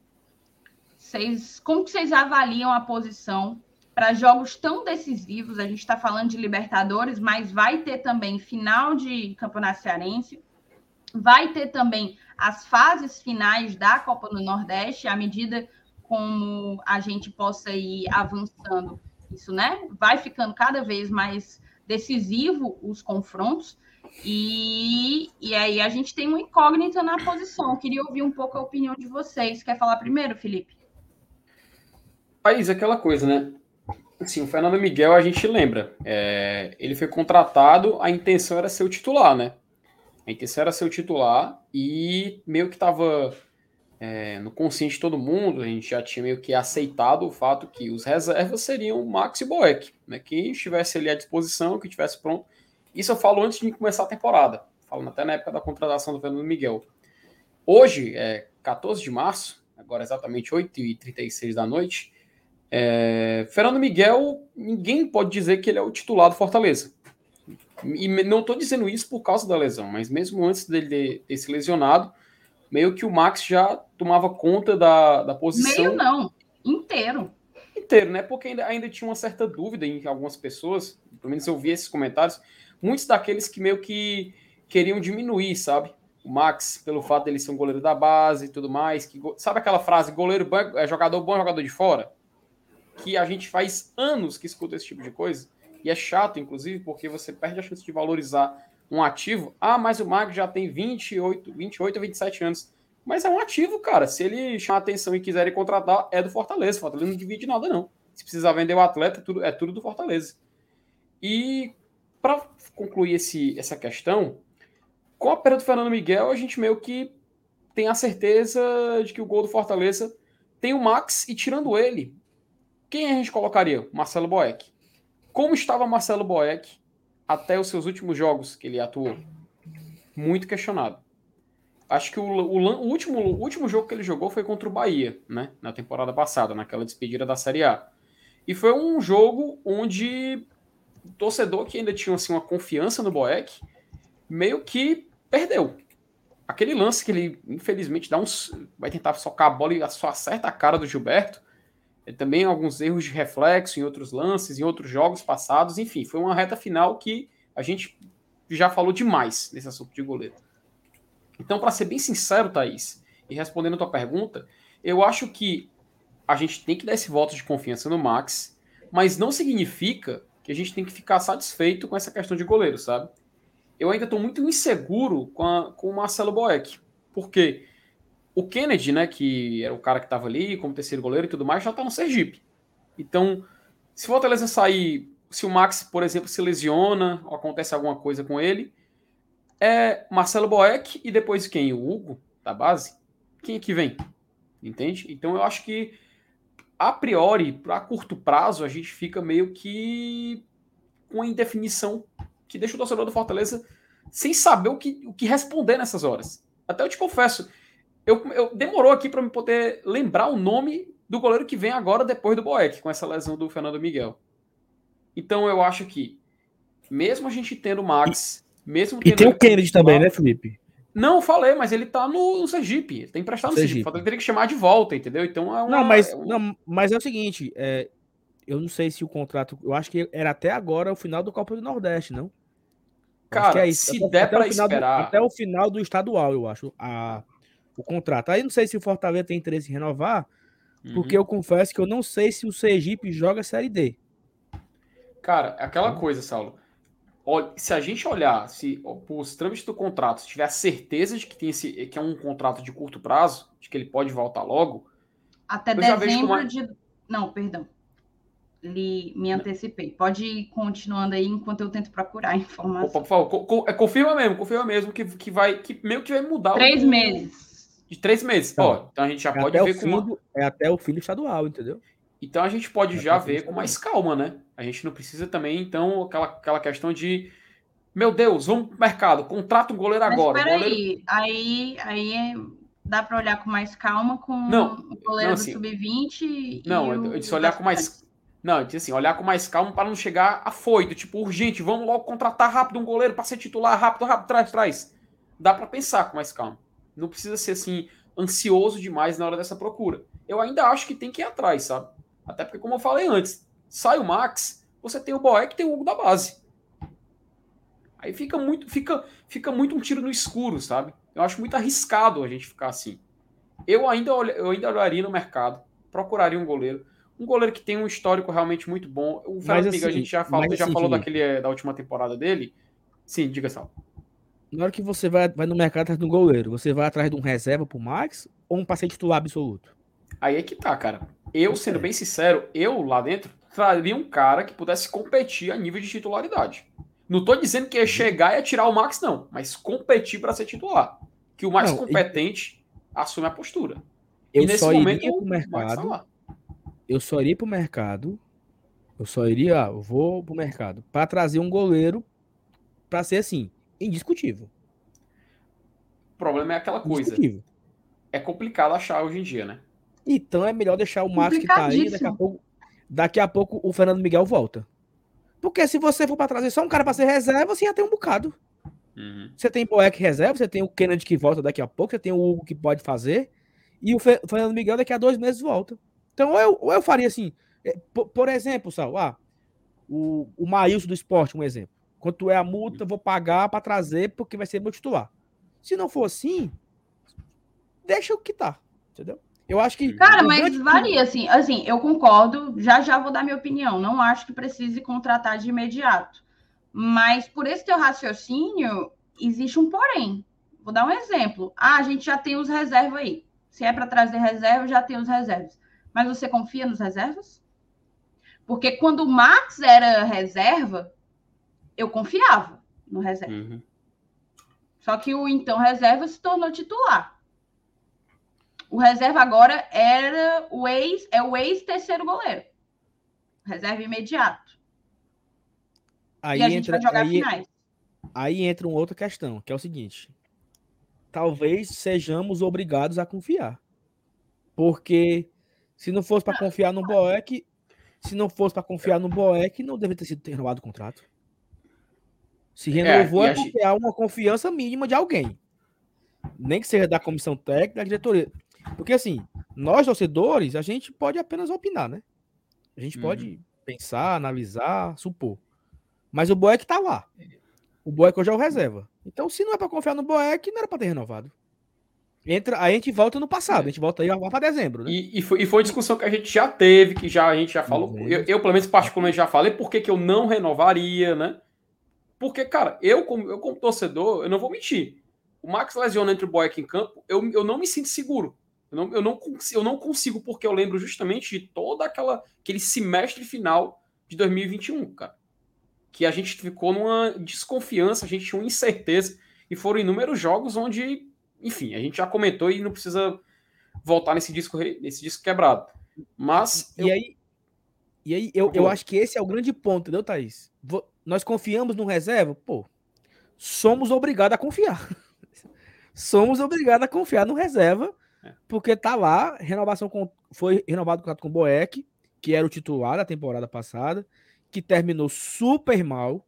Como que vocês avaliam a posição para jogos tão decisivos? A gente está falando de Libertadores, mas vai ter também final de Campeonato Cearense, vai ter também as fases finais da Copa do Nordeste, à medida como a gente possa ir avançando isso, né? Vai ficando cada vez mais decisivo os confrontos, e aí a gente tem uma incógnita na posição. Eu queria ouvir um pouco a opinião de vocês. Quer falar primeiro, Felipe? País, aquela coisa, né? Assim, o Fernando Miguel, a gente lembra, ele foi contratado, a intenção era ser o titular, né? A intenção era ser o titular e meio que estava no consciente de todo mundo, a gente já tinha meio que aceitado o fato que os reservas seriam o Max e o Boeck, né? Quem estivesse ali à disposição, que estivesse pronto. Isso eu falo antes de começar a temporada, falando até na época da contratação do Fernando Miguel. Hoje, 14 de março, agora exatamente 8h36 da noite, Fernando Miguel, ninguém pode dizer que ele é o titular do Fortaleza. E não estou dizendo isso por causa da lesão, mas mesmo antes dele ter se lesionado, meio que o Max já tomava conta da posição. Meio não, inteiro. Inteiro, né? Porque ainda tinha uma certa dúvida em algumas pessoas, pelo menos eu vi esses comentários, muitos daqueles que meio que queriam diminuir, sabe? O Max, pelo fato dele ser um goleiro da base e tudo mais. Sabe aquela frase, goleiro é jogador bom, jogador de fora? Que a gente faz anos que escuta esse tipo de coisa, e é chato, inclusive, porque você perde a chance de valorizar um ativo. Ah, mas o Mago já tem 28 ou 27 anos. Mas é um ativo, cara. Se ele chamar atenção e quiserem contratar, é do Fortaleza. O Fortaleza não divide nada, não. Se precisar vender o atleta, é tudo do Fortaleza. E, para concluir essa questão, com a perda do Fernando Miguel, a gente meio que tem a certeza de que o gol do Fortaleza Tem o Max e tirando ele, quem a gente colocaria? Marcelo Boeck. Como estava Marcelo Boeck até os seus últimos jogos que ele atuou? Muito questionado. Acho que o último jogo que ele jogou foi contra o Bahia, né? Na temporada passada, naquela despedida da Série A. E foi um jogo onde o torcedor que ainda tinha assim, uma confiança no Boeck meio que perdeu. Aquele lance que ele, infelizmente, vai tentar socar a bola e só acerta a cara do Gilberto. E também alguns erros de reflexo em outros lances, em outros jogos passados. Enfim, foi uma reta final que a gente já falou demais nesse assunto de goleiro. Então, para ser bem sincero, Thaís, e respondendo a tua pergunta, eu acho que a gente tem que dar esse voto de confiança no Max, mas não significa que a gente tem que ficar satisfeito com essa questão de goleiro, sabe? Eu ainda estou muito inseguro com o Marcelo Boeck, porque o Kennedy, né, que era o cara que estava ali como terceiro goleiro e tudo mais, já está no Sergipe. Então, se o Fortaleza sair, se o Max, por exemplo, se lesiona, ou acontece alguma coisa com ele, é Marcelo Boeck e depois quem? O Hugo, da base? Quem é que vem? Entende? Então, eu acho que, a priori, a curto prazo, a gente fica meio que com a indefinição que deixa o torcedor do Fortaleza sem saber o que responder nessas horas. Até eu te confesso, eu demorou aqui para me poder lembrar o nome do goleiro que vem agora depois do Boeck, com essa lesão do Fernando Miguel. Então eu acho que, mesmo a gente tendo o Max... E tem o Kennedy também, né, Felipe? Não, falei, mas ele tá no Sergipe, ele tem emprestado no Sergipe. Ele teria que chamar de volta, entendeu? Então é uma... Não, mas é o seguinte, eu não sei se o contrato... Eu acho que era até agora o final do Copa do Nordeste, não? Cara, é isso. Se der para esperar... até o final do estadual, eu acho, o contrato. Aí não sei se o Fortaleza tem interesse em renovar, porque eu confesso que eu não sei se o Sergipe joga Série D. Cara, aquela coisa, Saulo. Olha, se a gente olhar se os trâmites do contrato, se tiver a certeza de que, que é um contrato de curto prazo, de que ele pode voltar logo... Até dezembro de... Não, perdão. Me antecipei. Pode ir continuando aí enquanto eu tento procurar a informação. Opa, por favor, confirma mesmo que meio que vai mudar. 3 meses. De 3 meses. Então, então a gente já pode ver como... É até o fim do estadual, entendeu? Então a gente pode já ver com mais calma, né? A gente não precisa também, então, aquela questão de... Meu Deus, vamos pro mercado, contrata um goleiro agora. Mas goleiro... aí dá para olhar com mais calma com o goleiro assim, do Sub-20... Não, eu disse olhar com mais... Não, eu disse assim, olhar com mais calma para não chegar afoito, tipo, urgente, vamos logo contratar rápido um goleiro para ser titular, rápido, traz. Dá para pensar com mais calma. Não precisa ser, assim, ansioso demais na hora dessa procura. Eu ainda acho que tem que ir atrás, sabe? Até porque, como eu falei antes... Sai o Max, você tem o Boeck, tem o Hugo da base. Aí fica muito um tiro no escuro, sabe? Eu acho muito arriscado a gente ficar assim. Eu ainda olharia no mercado, procuraria um goleiro que tem um histórico realmente muito bom. O Fernando Miguel, assim, a gente já falou da última temporada dele. Sim, diga, Sal. Na hora que você vai no mercado atrás de um goleiro, você vai atrás de um reserva pro Max ou um passeio titular absoluto? Aí é que tá, cara. Eu, sendo bem sincero, eu lá dentro traria um cara que pudesse competir a nível de titularidade. Não tô dizendo que ia chegar e ia tirar o Max, não. Mas competir para ser titular. Que o mais competente assume a postura. E nesse momento o Max tá lá. Eu só iria pro mercado. Eu vou pro mercado para trazer um goleiro para ser assim, indiscutível. O problema é aquela coisa. É complicado achar hoje em dia, né? Então é melhor deixar o Max que tá aí, daqui a pouco o Fernando Miguel volta. Porque se você for para trazer só um cara para ser reserva, você já tem um bocado. Você tem o Boeck reserva, você tem o Kennedy que volta daqui a pouco, você tem o Hugo que pode fazer, e o Fernando Miguel daqui a 2 meses volta. Então ou eu faria assim, por exemplo, Sal, o Maílson do Sport, um exemplo. Quanto é a multa, eu vou pagar para trazer porque vai ser meu titular. Se não for assim, deixa o que tá, entendeu? Eu acho que... Cara, mas varia, assim, eu concordo, já vou dar minha opinião, não acho que precise contratar de imediato, mas por esse teu raciocínio, existe um porém. Vou dar um exemplo. A gente já tem os reservas aí, se é para trazer reserva, já tem os reservas, mas você confia nos reservas? Porque quando o Max era reserva, eu confiava no reserva, só que o então reserva se tornou titular. O reserva agora era o ex terceiro goleiro. Reserva imediato. Aí e a gente entra, vai jogar aí, finais. Aí entra uma outra questão, que é o seguinte. Talvez sejamos obrigados a confiar. Porque se não fosse para confiar no Boeck, não deve ter sido renovado o contrato. Se renovou é porque há uma confiança mínima de alguém. Nem que seja da comissão técnica, da diretoria. Porque assim, nós torcedores, a gente pode apenas opinar, né? A gente pode pensar, analisar, supor. Mas o Boeck tá lá. O Boeck hoje é o reserva. Então, se não é para confiar no Boeck, não era para ter renovado. Aí a gente volta no passado, a gente volta aí para dezembro, né? E foi discussão que a gente já teve, que já, a gente já falou. Eu, pelo menos, particularmente, já falei por que eu não renovaria, né? Porque, cara, eu como torcedor, eu não vou mentir. O Max lesiona entre o Boeck em campo, eu não me sinto seguro. Eu não consigo, porque eu lembro justamente de todo aquele semestre final de 2021, cara. Que a gente ficou numa desconfiança, a gente tinha uma incerteza. E foram inúmeros jogos onde, enfim, a gente já comentou e não precisa voltar nesse disco quebrado. Mas... Eu acho que esse é o grande ponto, entendeu, Thaís? Nós confiamos no reserva? Pô, somos obrigados a confiar. Somos obrigados a confiar no reserva, porque tá lá, foi renovado o contrato com o Boeck, que era o titular da temporada passada, que terminou super mal,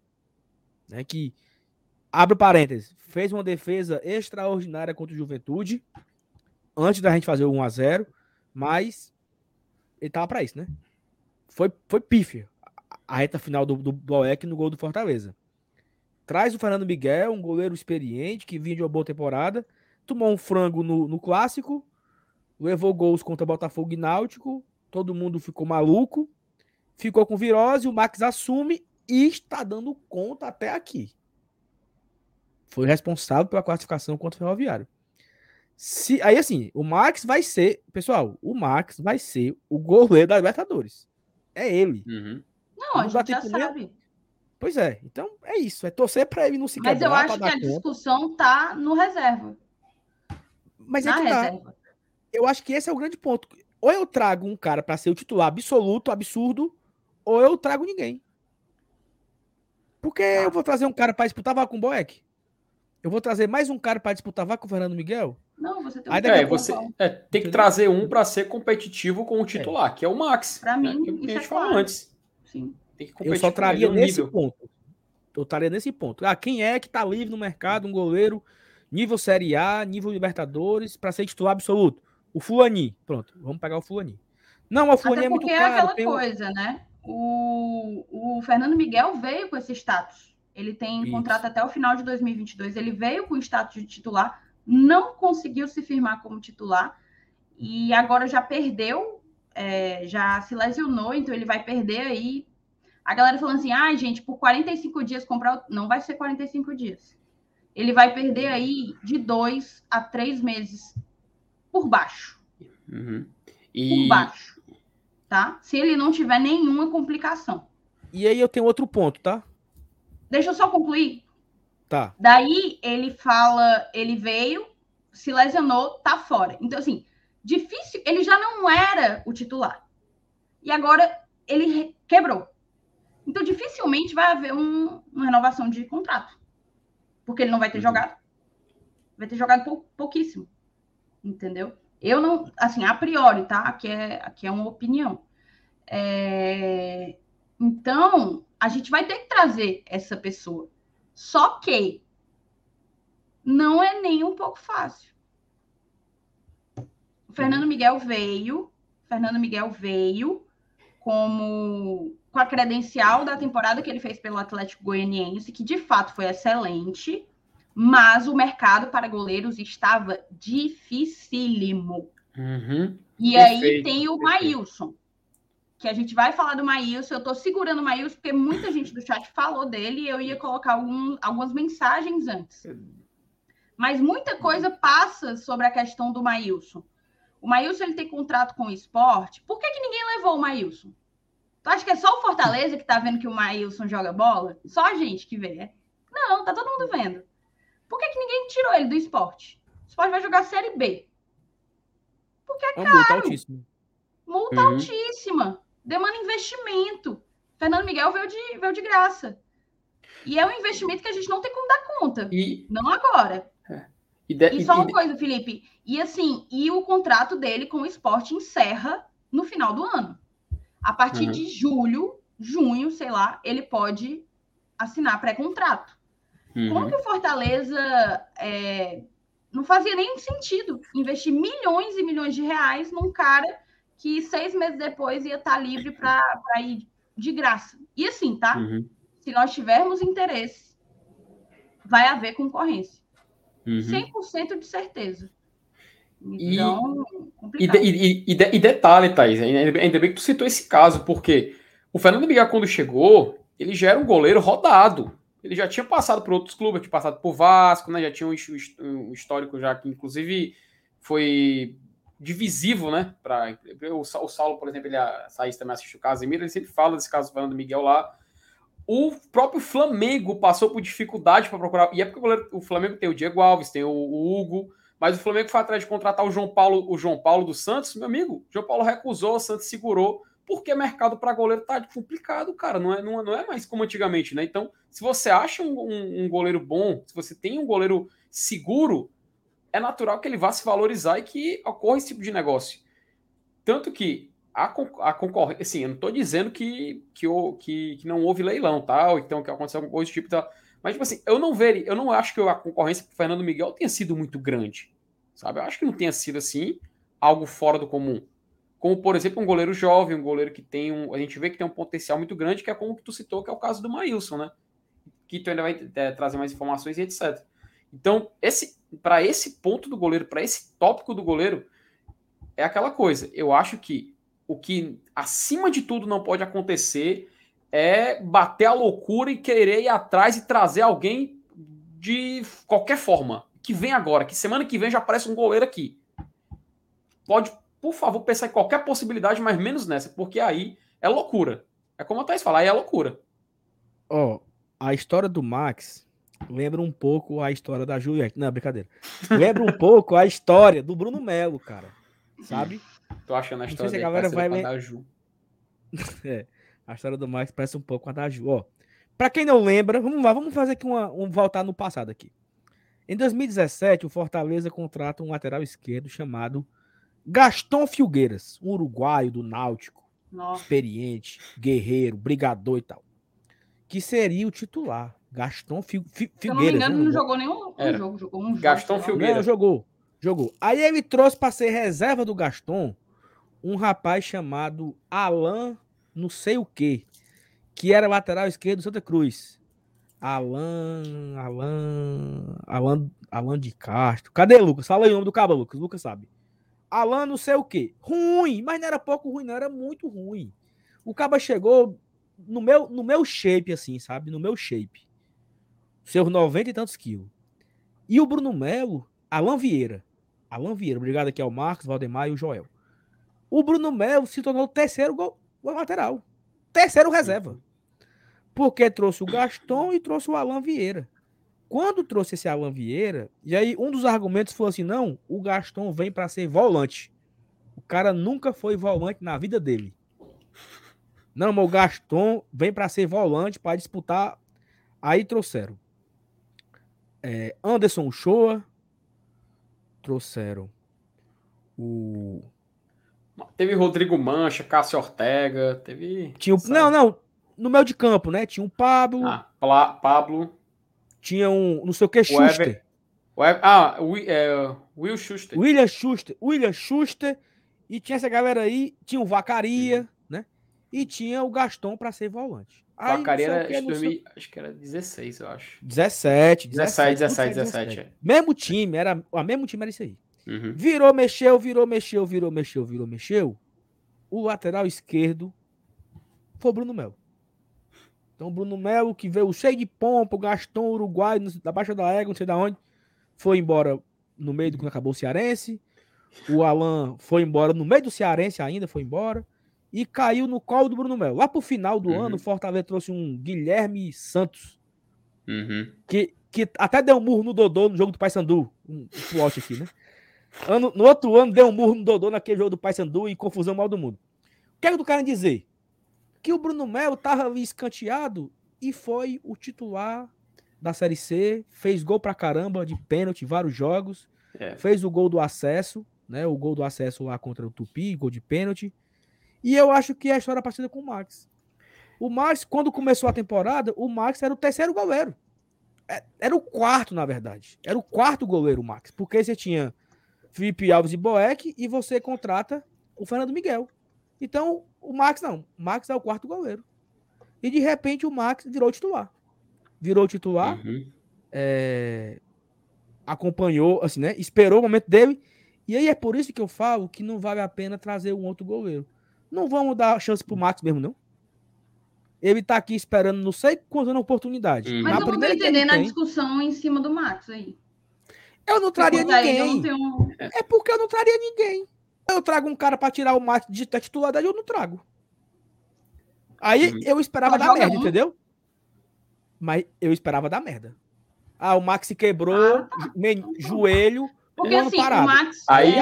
né, que, abre parênteses, fez uma defesa extraordinária contra o Juventude, antes da gente fazer o 1x0, mas ele tava pra isso, né? Foi pífia a reta final do Boeck no gol do Fortaleza. Traz o Fernando Miguel, um goleiro experiente, que vinha de uma boa temporada, tomou um frango no Clássico, levou gols contra Botafogo e Náutico, todo mundo ficou maluco, ficou com virose, o Max assume e está dando conta até aqui. Foi responsável pela classificação contra o Ferroviário. Aí, assim, o Max vai ser... Pessoal, o Max vai ser o goleiro da Libertadores. É ele. Uhum. Não, a gente já sabe. Pois é. Então, é isso. É torcer para ele não se quebrar. Mas eu acho que a discussão tá no reserva. Mas é que tá. Eu acho que esse é o grande ponto. Ou eu trago um cara para ser o titular absoluto, absurdo, ou eu trago ninguém. Porque eu vou trazer um cara para disputar vaga com o Boeck? Eu vou trazer mais um cara para disputar vaga com o Fernando Miguel? Não, você tem tem que trazer um para ser competitivo com o titular, que é o Max. Para mim, que a gente falou antes. Sim. Tem que competir. Eu só traria nesse ponto. Eu traria nesse ponto. Ah, quem é que tá livre no mercado, um goleiro nível Série A, nível Libertadores, para ser titular absoluto? O Fulani. Pronto, vamos pegar o Fulani. Não, o Fulani é muito caro. Porque é aquela coisa, né? O Fernando Miguel veio com esse status. Ele tem contrato até o final de 2022. Ele veio com o status de titular, não conseguiu se firmar como titular e agora já perdeu, já se lesionou, então ele vai perder aí. A galera falando assim, gente, por 45 dias comprar... Não vai ser 45 dias. Ele vai perder aí de 2 a 3 meses por baixo. Uhum. Por baixo, tá? Se ele não tiver nenhuma complicação. E aí eu tenho outro ponto, tá? Deixa eu só concluir. Tá. Daí ele fala, ele veio, se lesionou, tá fora. Então, assim, difícil... Ele já não era o titular. E agora ele quebrou. Então, dificilmente vai haver uma renovação de contrato. Porque ele não vai ter jogado. Vai ter jogado pouquíssimo. Entendeu? Eu não... Assim, a priori, tá? Aqui é uma opinião. Então, a gente vai ter que trazer essa pessoa. Só que não é nem um pouco fácil. O Fernando Miguel veio com a credencial da temporada que ele fez pelo Atlético Goianiense, que de fato foi excelente, mas o mercado para goleiros estava dificílimo. Uhum. E perfeito, aí tem o Maílson, que a gente vai falar do Maílson. Eu estou segurando o Maílson porque muita gente do chat falou dele e eu ia colocar algumas mensagens antes. Mas muita coisa passa sobre a questão do Maílson. O Maílson, ele tem contrato com o Sport. Por que ninguém levou o Maílson? Tu acha que é só o Fortaleza que tá vendo que o Maílson joga bola? Só a gente que vê, né? Não, tá todo mundo vendo. Por que ninguém tirou ele do Sport? O Sport vai jogar Série B. porque é caro. Multa altíssima. Multa altíssima. Demanda investimento. Fernando Miguel veio de graça. E é um investimento que a gente não tem como dar conta. E... Não agora. É. E só uma coisa, Felipe. E o contrato dele com o Sport encerra no final do ano. A partir de junho, ele pode assinar pré-contrato. Como que o Fortaleza não fazia nenhum sentido investir milhões e milhões de reais num cara que 6 meses depois ia estar livre para ir de graça? E assim, tá? Se nós tivermos interesse, vai haver concorrência. 100% de certeza. Então, e detalhe, Thaís, ainda bem que tu citou esse caso, porque o Fernando Miguel, quando chegou, ele já era um goleiro rodado. Ele já tinha passado por outros clubes, tinha passado por Vasco, né? Já tinha um histórico já que, inclusive, foi divisivo, né? O Saulo, por exemplo, Thaís também assiste o Casemiro, ele sempre fala desse caso do Fernando Miguel lá. O próprio Flamengo passou por dificuldade para procurar... E é porque o Flamengo tem o Diego Alves, tem o Hugo, mas o Flamengo foi atrás de contratar o João Paulo do Santos. Meu amigo, o João Paulo recusou, o Santos segurou, porque mercado para goleiro tá complicado, cara. Não é mais como antigamente, né? Então, se você acha um goleiro bom, se você tem um goleiro seguro, é natural que ele vá se valorizar e que ocorra esse tipo de negócio. Tanto que a concorrência... Assim, eu não estou dizendo que não houve leilão, tá? Ou então que aconteceu alguma coisa desse tipo, tá? Mas, tipo assim, eu não acho que a concorrência para o Fernando Miguel tenha sido muito grande, sabe? Eu acho que não tenha sido, assim, algo fora do comum. Como, por exemplo, um goleiro jovem, um goleiro que tem um... A gente vê que tem um potencial muito grande, que é como que tu citou, que é o caso do Maílson, né? Que tu ainda vai trazer mais informações e etc. Então, para esse ponto do goleiro, para esse tópico do goleiro, é aquela coisa. Eu acho que o que, acima de tudo, não pode acontecer é bater a loucura e querer ir atrás e trazer alguém de qualquer forma. Que vem agora, que semana que vem já aparece um goleiro aqui. Pode, por favor, pensar em qualquer possibilidade, mas menos nessa, porque aí é loucura. É como a Thaís fala, aí é loucura. A história do Max lembra um pouco a história da Juventude. Não, brincadeira. Lembra um pouco a história do Bruno Melo, cara. Sabe? Tô achando a história da galera da Ju. A história do Max parece um pouco com a da Ju. Pra quem não lembra, vamos lá, vamos fazer aqui voltar no passado aqui. Em 2017, o Fortaleza contrata um lateral esquerdo chamado Gaston Filgueiras, um uruguaio do Náutico, experiente, guerreiro, brigador e tal, que seria o titular. Gaston Filgueiras. Se eu não me engano, não jogou nenhum jogo. Jogou um Gaston jogo, Filgueiras. Não, jogou. Aí ele trouxe para ser reserva do Gaston um rapaz chamado Alan... não sei o que era lateral esquerdo do Santa Cruz. Alan de Castro. Cadê, Lucas? Fala aí o nome do cabo, Lucas. Lucas sabe. Alan não sei o que. Ruim, mas não era pouco ruim, não. Era muito ruim. O cabo chegou no meu shape, assim, sabe? No meu shape. Seus 90 e tantos quilos. E o Bruno Melo, Alan Vieira. Obrigado aqui ao Marcos, Valdemar e o Joel. O Bruno Melo se tornou o terceiro gol. O lateral. Terceiro reserva. Porque trouxe o Gaston e trouxe o Alan Vieira. Quando trouxe esse Alan Vieira, e aí um dos argumentos foi assim, não, o Gaston vem para ser volante. O cara nunca foi volante na vida dele. Não, mas o Gaston vem para ser volante, para disputar. Aí trouxeram Anderson Uchoa, trouxeram o... Teve Rodrigo Mancha, Cássio Ortega, teve... No meio de campo, né? Tinha um Pablo. Pablo. Tinha um, não sei o que, Schuster. Will Schuster. William Schuster. E tinha essa galera aí, tinha o Vacaria, né? E tinha o Gaston pra ser volante. Aí, Vacaria acho que era 16, eu acho. 17. Mesmo time era isso aí. Uhum. Virou, mexeu. O lateral esquerdo foi o Bruno Melo. Então o Bruno Melo, que veio cheio de pompa, o Gaston uruguaio, da Baixa da Égua, não sei de onde, foi embora no meio do quando acabou o Cearense. O Alan foi embora no meio do Cearense ainda, e caiu no colo do Bruno Melo. Lá pro final do ano, o Fortaleza trouxe um Guilherme Santos, que até deu um murro no Dodô no jogo do Paysandu. Um plot aqui, né? No outro ano, deu um murro no Dodô naquele jogo do Paysandu e confusão mal do mundo. O que é que eu quero dizer? Que o Bruno Melo estava escanteado e foi o titular da Série C, fez gol pra caramba de pênalti, vários jogos, fez o gol do acesso, né? O gol do acesso lá contra o Tupi, gol de pênalti. E eu acho que é a história parecida com o Max. O Max, quando começou a temporada, o Max era o terceiro goleiro. Era o quarto, na verdade. Era o quarto goleiro, o Max. Porque você tinha Felipe Alves e Boeck e você contrata o Fernando Miguel. Então, o Max não. O Max é o quarto goleiro. E, de repente, o Max virou titular. Virou titular. Uhum. Acompanhou, assim, né? Esperou o momento dele. E aí é por isso que eu falo que não vale a pena trazer um outro goleiro. Não vamos dar chance pro Max mesmo, não. Ele tá aqui esperando, não sei quanto, na oportunidade. Mas eu não tô entendendo a discussão em cima do Max aí. Eu não traria ninguém. É porque eu não traria ninguém. Eu trago um cara pra tirar o Max de titularidade, eu não trago. Aí eu esperava dar merda, entendeu? Mas eu esperava dar merda. Ah, o Max se quebrou, joelho, porque assim, parado. O Max aí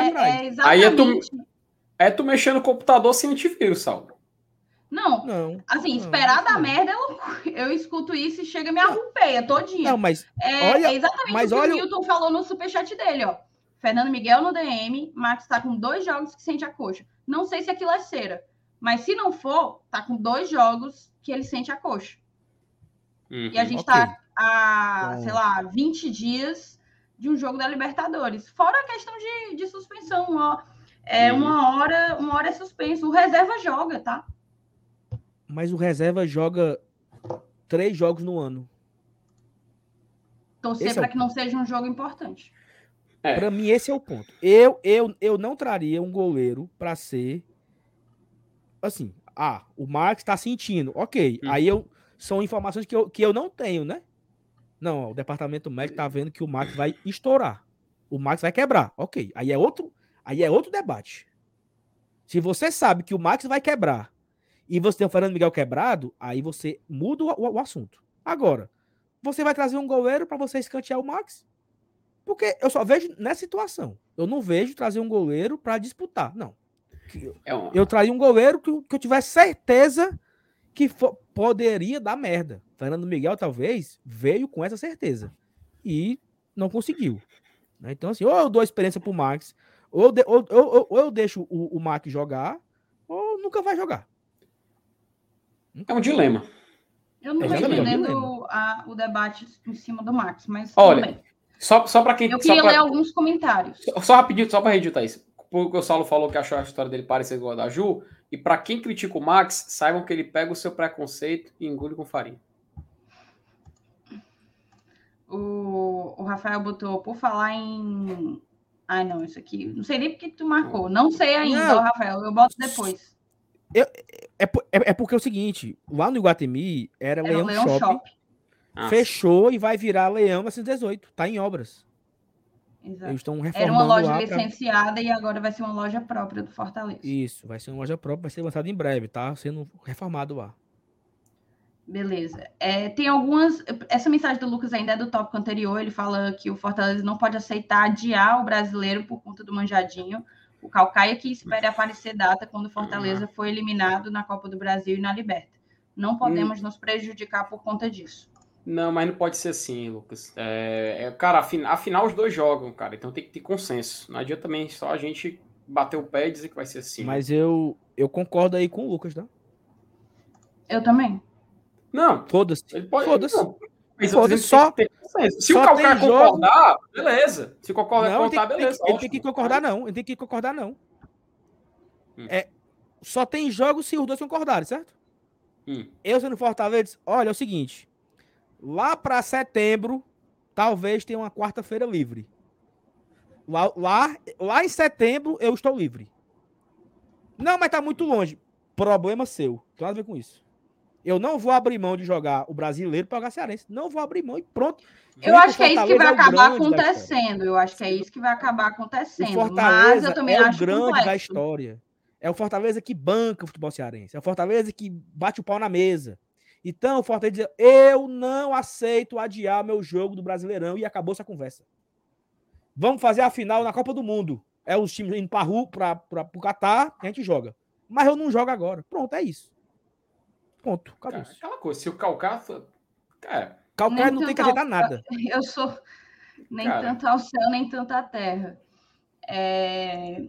é tu mexer no computador sem te vir, Saulo. Não, assim, esperar da merda, eu escuto isso e chega e me arrupeia todinha. Não, mas olha, é exatamente o Milton falou no superchat dele, ó. Fernando Miguel no DM, Max tá com 2 jogos que sente a coxa. Não sei se aquilo é cera, mas se não for, tá com 2 jogos que ele sente a coxa. Uhum, e a gente tá a, sei lá, 20 dias de um jogo da Libertadores. Fora a questão de suspensão, ó. Uma hora é suspenso. O reserva joga, tá? Mas o reserva joga 3 jogos no ano. Torcer para que não seja um jogo importante. Para mim, esse é o ponto. Eu não traria um goleiro para ser... Assim, o Max tá sentindo. Ok, aí são informações que eu não tenho, né? Não, o departamento médico tá vendo que o Max vai estourar. O Max vai quebrar. Ok, aí é outro debate. Se você sabe que o Max vai quebrar e você tem o Fernando Miguel quebrado, aí você muda o assunto. Agora, você vai trazer um goleiro para você escantear o Max? Porque eu só vejo nessa situação. Eu não vejo trazer um goleiro para disputar, não. Eu traria um goleiro que eu tivesse certeza que poderia dar merda. Fernando Miguel, talvez, veio com essa certeza. E não conseguiu. Então, assim, ou eu dou experiência pro Max, ou eu deixo o Max jogar, ou nunca vai jogar. É um dilema. Eu não estou entendendo o debate em cima do Max, mas olha, só para quem... Eu queria ler alguns comentários. Só rapidinho, só para reeditar isso. Porque o Saulo falou que achou a história dele parecer igual a da Ju, e para quem critica o Max, saibam que ele pega o seu preconceito e engole com farinha. O Rafael botou, por falar em... Ai, não, isso aqui... Não sei nem porque tu marcou. Não sei ainda, Rafael, eu boto depois. É porque é o seguinte, lá no Iguatemi era Leão Shopping. Fechou e vai virar Leão 18, tá em obras. Exato. Eles estão reformando. Era uma loja licenciada e agora vai ser uma loja própria do Fortaleza. Isso, vai ser uma loja própria, vai ser lançada em breve, tá sendo reformado lá. Beleza. Tem algumas... Essa mensagem do Lucas ainda é do tópico anterior, ele fala que o Fortaleza não pode aceitar adiar o brasileiro por conta do manjadinho. O Caucaia que espera aparecer data quando o Fortaleza foi eliminado na Copa do Brasil e na Liberta. Não podemos nos prejudicar por conta disso. Não, mas não pode ser assim, Lucas. Cara, afinal os dois jogam, cara. Então tem que ter consenso. Não adianta também só a gente bater o pé e dizer que vai ser assim. Mas eu concordo aí com o Lucas, tá? Eu também. Não. Foda-se. Foda-se. Mas só tem consenso. Se só o Caucaia concordar, beleza. Se concordar, beleza. Ele tem que concordar, não. Ele tem que concordar, não. Só tem jogo se os dois concordarem, certo? Eu sendo Fortaleza, olha, é o seguinte. Lá para setembro, talvez tenha uma quarta-feira livre. Lá em setembro, eu estou livre. Não, mas tá muito longe. Problema seu. Não tem nada a ver com isso. Eu não vou abrir mão de jogar o brasileiro para jogar cearense. Não vou abrir mão e pronto. Eu acho que é isso que vai acabar acontecendo. O Fortaleza, mas eu também acho grande complexo da história. É o Fortaleza que banca o futebol cearense. É o Fortaleza que bate o pau na mesa. Então, o Fortaleza diz, eu não aceito adiar meu jogo do Brasileirão e acabou essa conversa. Vamos fazer a final na Copa do Mundo. É os times indo para o Catar, a gente joga. Mas eu não jogo agora. Pronto, é isso. Ponto. Acabou. Cara, aquela coisa, se o Caucaia... Cara, Caucaia não tem que ajeitar nada. Eu sou... Nem cara. Tanto ao céu, nem tanto à terra.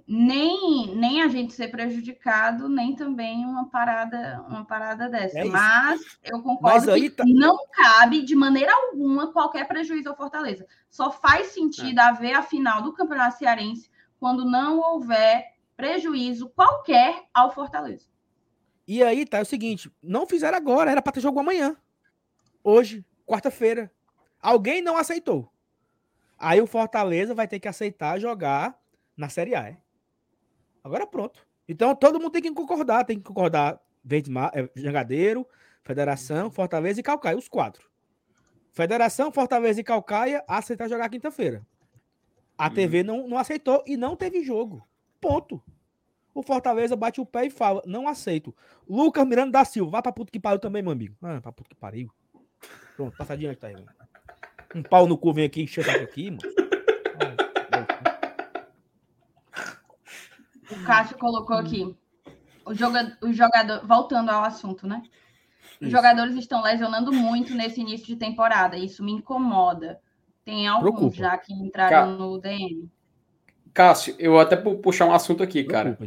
Nem a gente ser prejudicado, nem também uma parada dessa. Mas eu concordo que não cabe de maneira alguma qualquer prejuízo ao Fortaleza. Só faz sentido haver a final do Campeonato Cearense quando não houver prejuízo qualquer ao Fortaleza. E aí tá, é o seguinte, não fizeram agora, era para ter jogo amanhã. Hoje, quarta-feira. Alguém não aceitou. Aí o Fortaleza vai ter que aceitar jogar na Série A. Agora pronto. Então todo mundo tem que concordar Jangadeiro, Federação, Fortaleza e Caucaia, os quatro. Federação, Fortaleza e Caucaia aceitar jogar quinta-feira. A TV não aceitou e não teve jogo. Ponto. O Fortaleza bate o pé e fala, não aceito. Lucas Miranda da Silva, vá pra puta que pariu também, meu amigo. Ah, pra puta que pariu. Pronto, passa adiante, tá aí, mano. Um pau no cu vem aqui, enxerga aqui, mano. O Cássio colocou aqui. O jogador, voltando ao assunto, né? Os jogadores estão lesionando muito nesse início de temporada. Isso me incomoda. Tem alguns já que entraram no DM. Cássio, eu até vou puxar um assunto aqui, cara.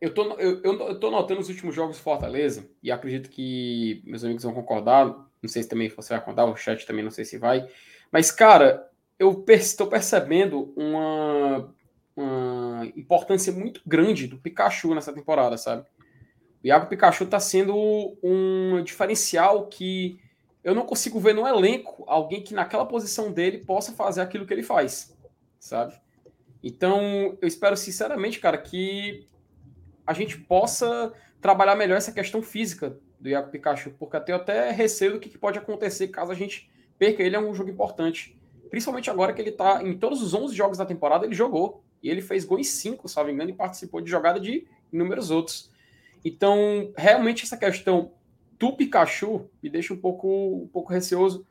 Eu tô notando os últimos jogos do Fortaleza, e acredito que meus amigos vão concordar. Não sei se também você vai acordar, o chat também não sei se vai. Mas, cara, eu estou percebendo uma importância muito grande do Pikachu nessa temporada, sabe? O Iago Pikachu está sendo um diferencial que eu não consigo ver no elenco alguém que naquela posição dele possa fazer aquilo que ele faz, sabe? Então, eu espero sinceramente, cara, que a gente possa trabalhar melhor essa questão física do Iago Pikachu, porque eu tenho até receio do que pode acontecer caso a gente perca ele. É um jogo importante, principalmente agora que ele tá em todos os 11 jogos da temporada, ele jogou, e ele fez gol em 5, salvo engano, e participou de jogada de inúmeros outros. Então, realmente, essa questão do Pikachu me deixa um pouco receoso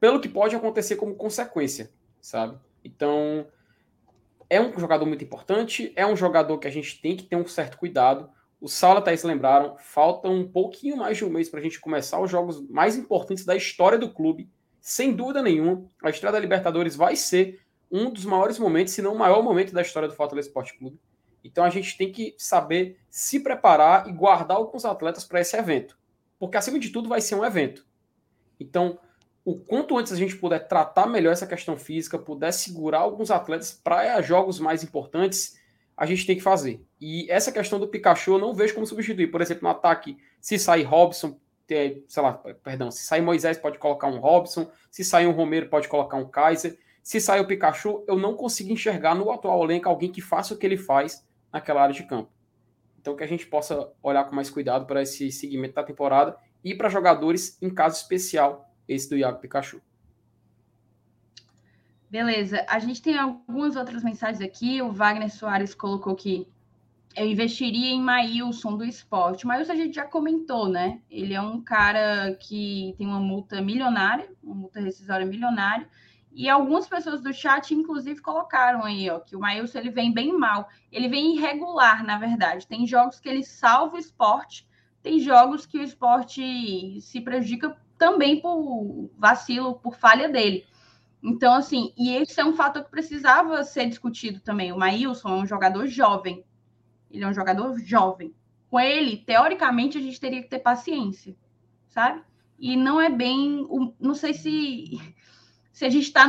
pelo que pode acontecer como consequência, sabe? Então, é um jogador muito importante, é um jogador que a gente tem que ter um certo cuidado. O Saulo e a Thaís lembraram, falta um pouquinho mais de um mês para a gente começar os jogos mais importantes da história do clube, sem dúvida nenhuma. A estreia da Libertadores vai ser um dos maiores momentos, se não o maior momento da história do Fortaleza Sport Clube. Então a gente tem que saber se preparar e guardar alguns atletas para esse evento, porque acima de tudo vai ser um evento. Então, o quanto antes a gente puder tratar melhor essa questão física, puder segurar alguns atletas para jogos mais importantes, a gente tem que fazer. E essa questão do Pikachu eu não vejo como substituir. Por exemplo, no ataque, se sair Robson, se sair Moisés, pode colocar um Robson, se sair um Romero, pode colocar um Kaiser. Se sair o Pikachu, eu não consigo enxergar no atual elenco alguém que faça o que ele faz naquela área de campo. Então, que a gente possa olhar com mais cuidado para esse segmento da temporada e para jogadores, em caso especial, esse do Iago Pikachu. Beleza, a gente tem algumas outras mensagens aqui. O Wagner Soares colocou que eu investiria em Maílson do Sport. Maílson a gente já comentou, né? Ele é um cara que tem uma multa milionária, uma multa rescisória milionária, e algumas pessoas do chat, inclusive, colocaram aí, ó, que o Maílson ele vem bem mal, ele vem irregular, na verdade. Tem jogos que ele salva o Sport, tem jogos que o Sport se prejudica também por vacilo, por falha dele. Então, assim, e esse é um fator que precisava ser discutido também. O Maílson é um jogador jovem. Ele é um jogador jovem. Com ele, teoricamente, a gente teria que ter paciência, sabe? E não é bem... Não sei se a gente está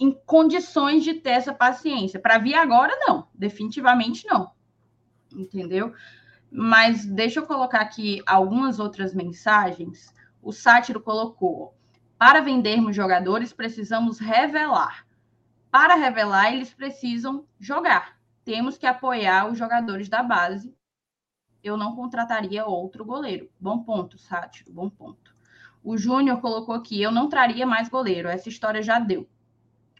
em condições de ter essa paciência. Para vir agora, não. Definitivamente, não. Entendeu? Mas deixa eu colocar aqui algumas outras mensagens. O Sátiro colocou... Para vendermos jogadores, precisamos revelar. Para revelar, eles precisam jogar. Temos que apoiar os jogadores da base. Eu não contrataria outro goleiro. Bom ponto, Sátiro, bom ponto. O Júnior colocou aqui, eu não traria mais goleiro. Essa história já deu.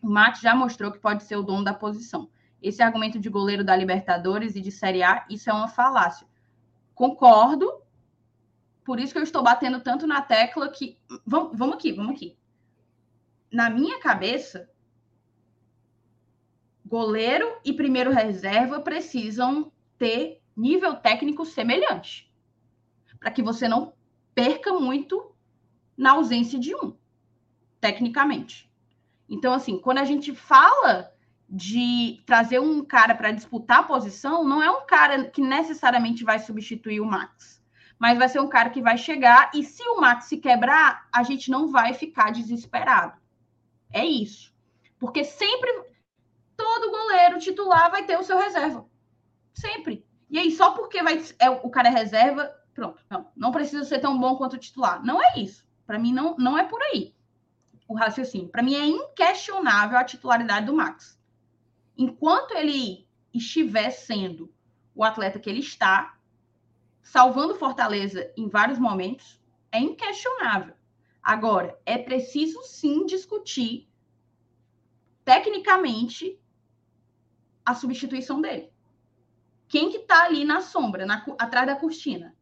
O Max já mostrou que pode ser o dono da posição. Esse argumento de goleiro da Libertadores e de Série A, isso é uma falácia. Concordo. Por isso que eu estou batendo tanto na tecla que... Vamos aqui. Na minha cabeça, goleiro e primeiro reserva precisam ter nível técnico semelhante, para que você não perca muito na ausência de um, tecnicamente. Então, assim, quando a gente fala de trazer um cara para disputar a posição, não é um cara que necessariamente vai substituir o Max, mas vai ser um cara que vai chegar e se o Max se quebrar, a gente não vai ficar desesperado. É isso. Porque sempre, todo goleiro titular vai ter o seu reserva. Sempre. E aí, só porque o cara é reserva, pronto. Não precisa ser tão bom quanto o titular. Não é isso. Para mim, não é por aí o raciocínio. Para mim, é inquestionável a titularidade do Max. Enquanto ele estiver sendo o atleta que ele está, salvando Fortaleza em vários momentos, é inquestionável. Agora, é preciso sim discutir tecnicamente a substituição dele. Quem que tá ali na sombra, atrás da cortina?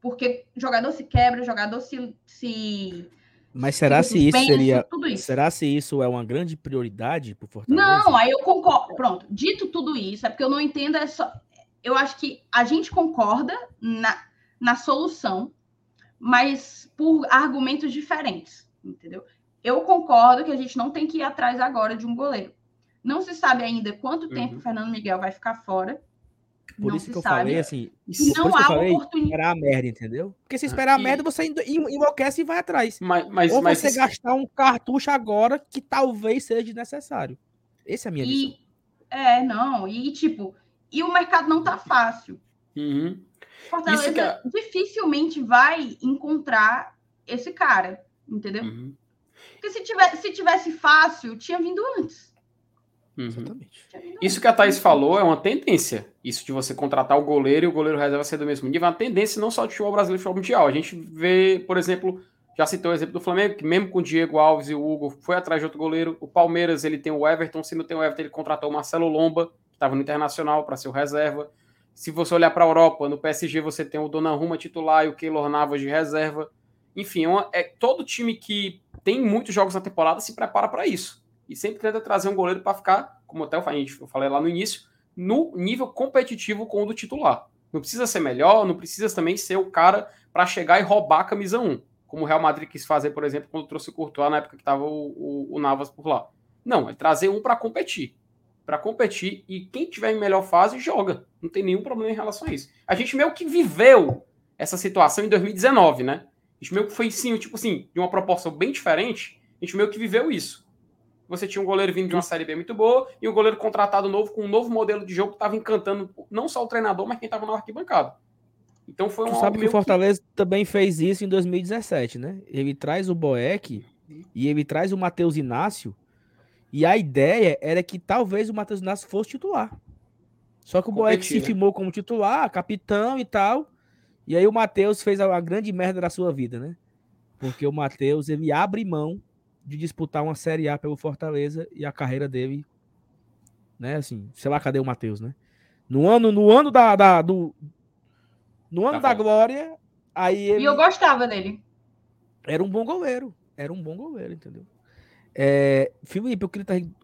Porque jogador se quebra, jogador se... Mas será se isso seria... Será se isso é uma grande prioridade pro Fortaleza? Não, aí eu concordo. Pronto, dito tudo isso, é porque eu não entendo essa... Eu acho que a gente concorda na solução, mas por argumentos diferentes, entendeu? Eu concordo que a gente não tem que ir atrás agora de um goleiro. Não se sabe ainda quanto tempo o Fernando Miguel vai ficar fora. Por isso que eu falei, assim, não há oportunidade. Esperar a merda, entendeu? Porque se esperar a merda, você enlouquece e vai atrás. Ou você gastar um cartucho agora que talvez seja desnecessário. Essa é a minha lição. E o mercado não tá fácil. Fortaleza dificilmente vai encontrar esse cara, entendeu? Porque se tivesse fácil, tinha vindo antes. Exatamente. Tinha vindo isso antes. Que a Thaís falou é uma tendência. Isso de você contratar o goleiro e o goleiro reserva ser do mesmo nível é uma tendência não só de futebol brasileiro e futebol mundial. A gente vê, por exemplo, já citou o exemplo do Flamengo, que mesmo com o Diego Alves e o Hugo, foi atrás de outro goleiro. O Palmeiras, ele tem o Everton. Se não tem o Everton, ele contratou o Marcelo Lomba, que estava no Internacional, para ser o reserva. Se você olhar para a Europa, no PSG você tem o Donnarumma titular e o Keylor Navas de reserva. Enfim, todo time que tem muitos jogos na temporada se prepara para isso. E sempre tenta trazer um goleiro para ficar, como até eu falei lá no início, no nível competitivo com o do titular. Não precisa ser melhor, não precisa também ser o cara para chegar e roubar a camisa 1, como o Real Madrid quis fazer, por exemplo, quando trouxe o Courtois na época que estava o Navas por lá. Não, é trazer um para competir. Para competir, e quem tiver em melhor fase joga, não tem nenhum problema em relação a isso. A gente meio que viveu essa situação em 2019, né? A gente meio que foi de uma proporção bem diferente, a gente meio que viveu isso. Você tinha um goleiro vindo de uma Série B muito boa e um goleiro contratado novo com um novo modelo de jogo que estava encantando não só o treinador, mas quem estava na arquibancada. Então foi um... Sabe que o Fortaleza também fez isso em 2017, né? Ele traz o Boeck e ele traz o Matheus Inácio. E a ideia era que talvez o Matheus Inácio fosse titular. Só que o Boeck se firmou como titular, capitão e tal. E aí o Matheus fez a grande merda da sua vida, né? Porque o Matheus, ele abre mão de disputar uma Série A pelo Fortaleza e a carreira dele, né? Assim, sei lá, cadê o Matheus, né? No ano da glória, aí ele... E eu gostava dele. Era um bom goleiro, entendeu? Felipe,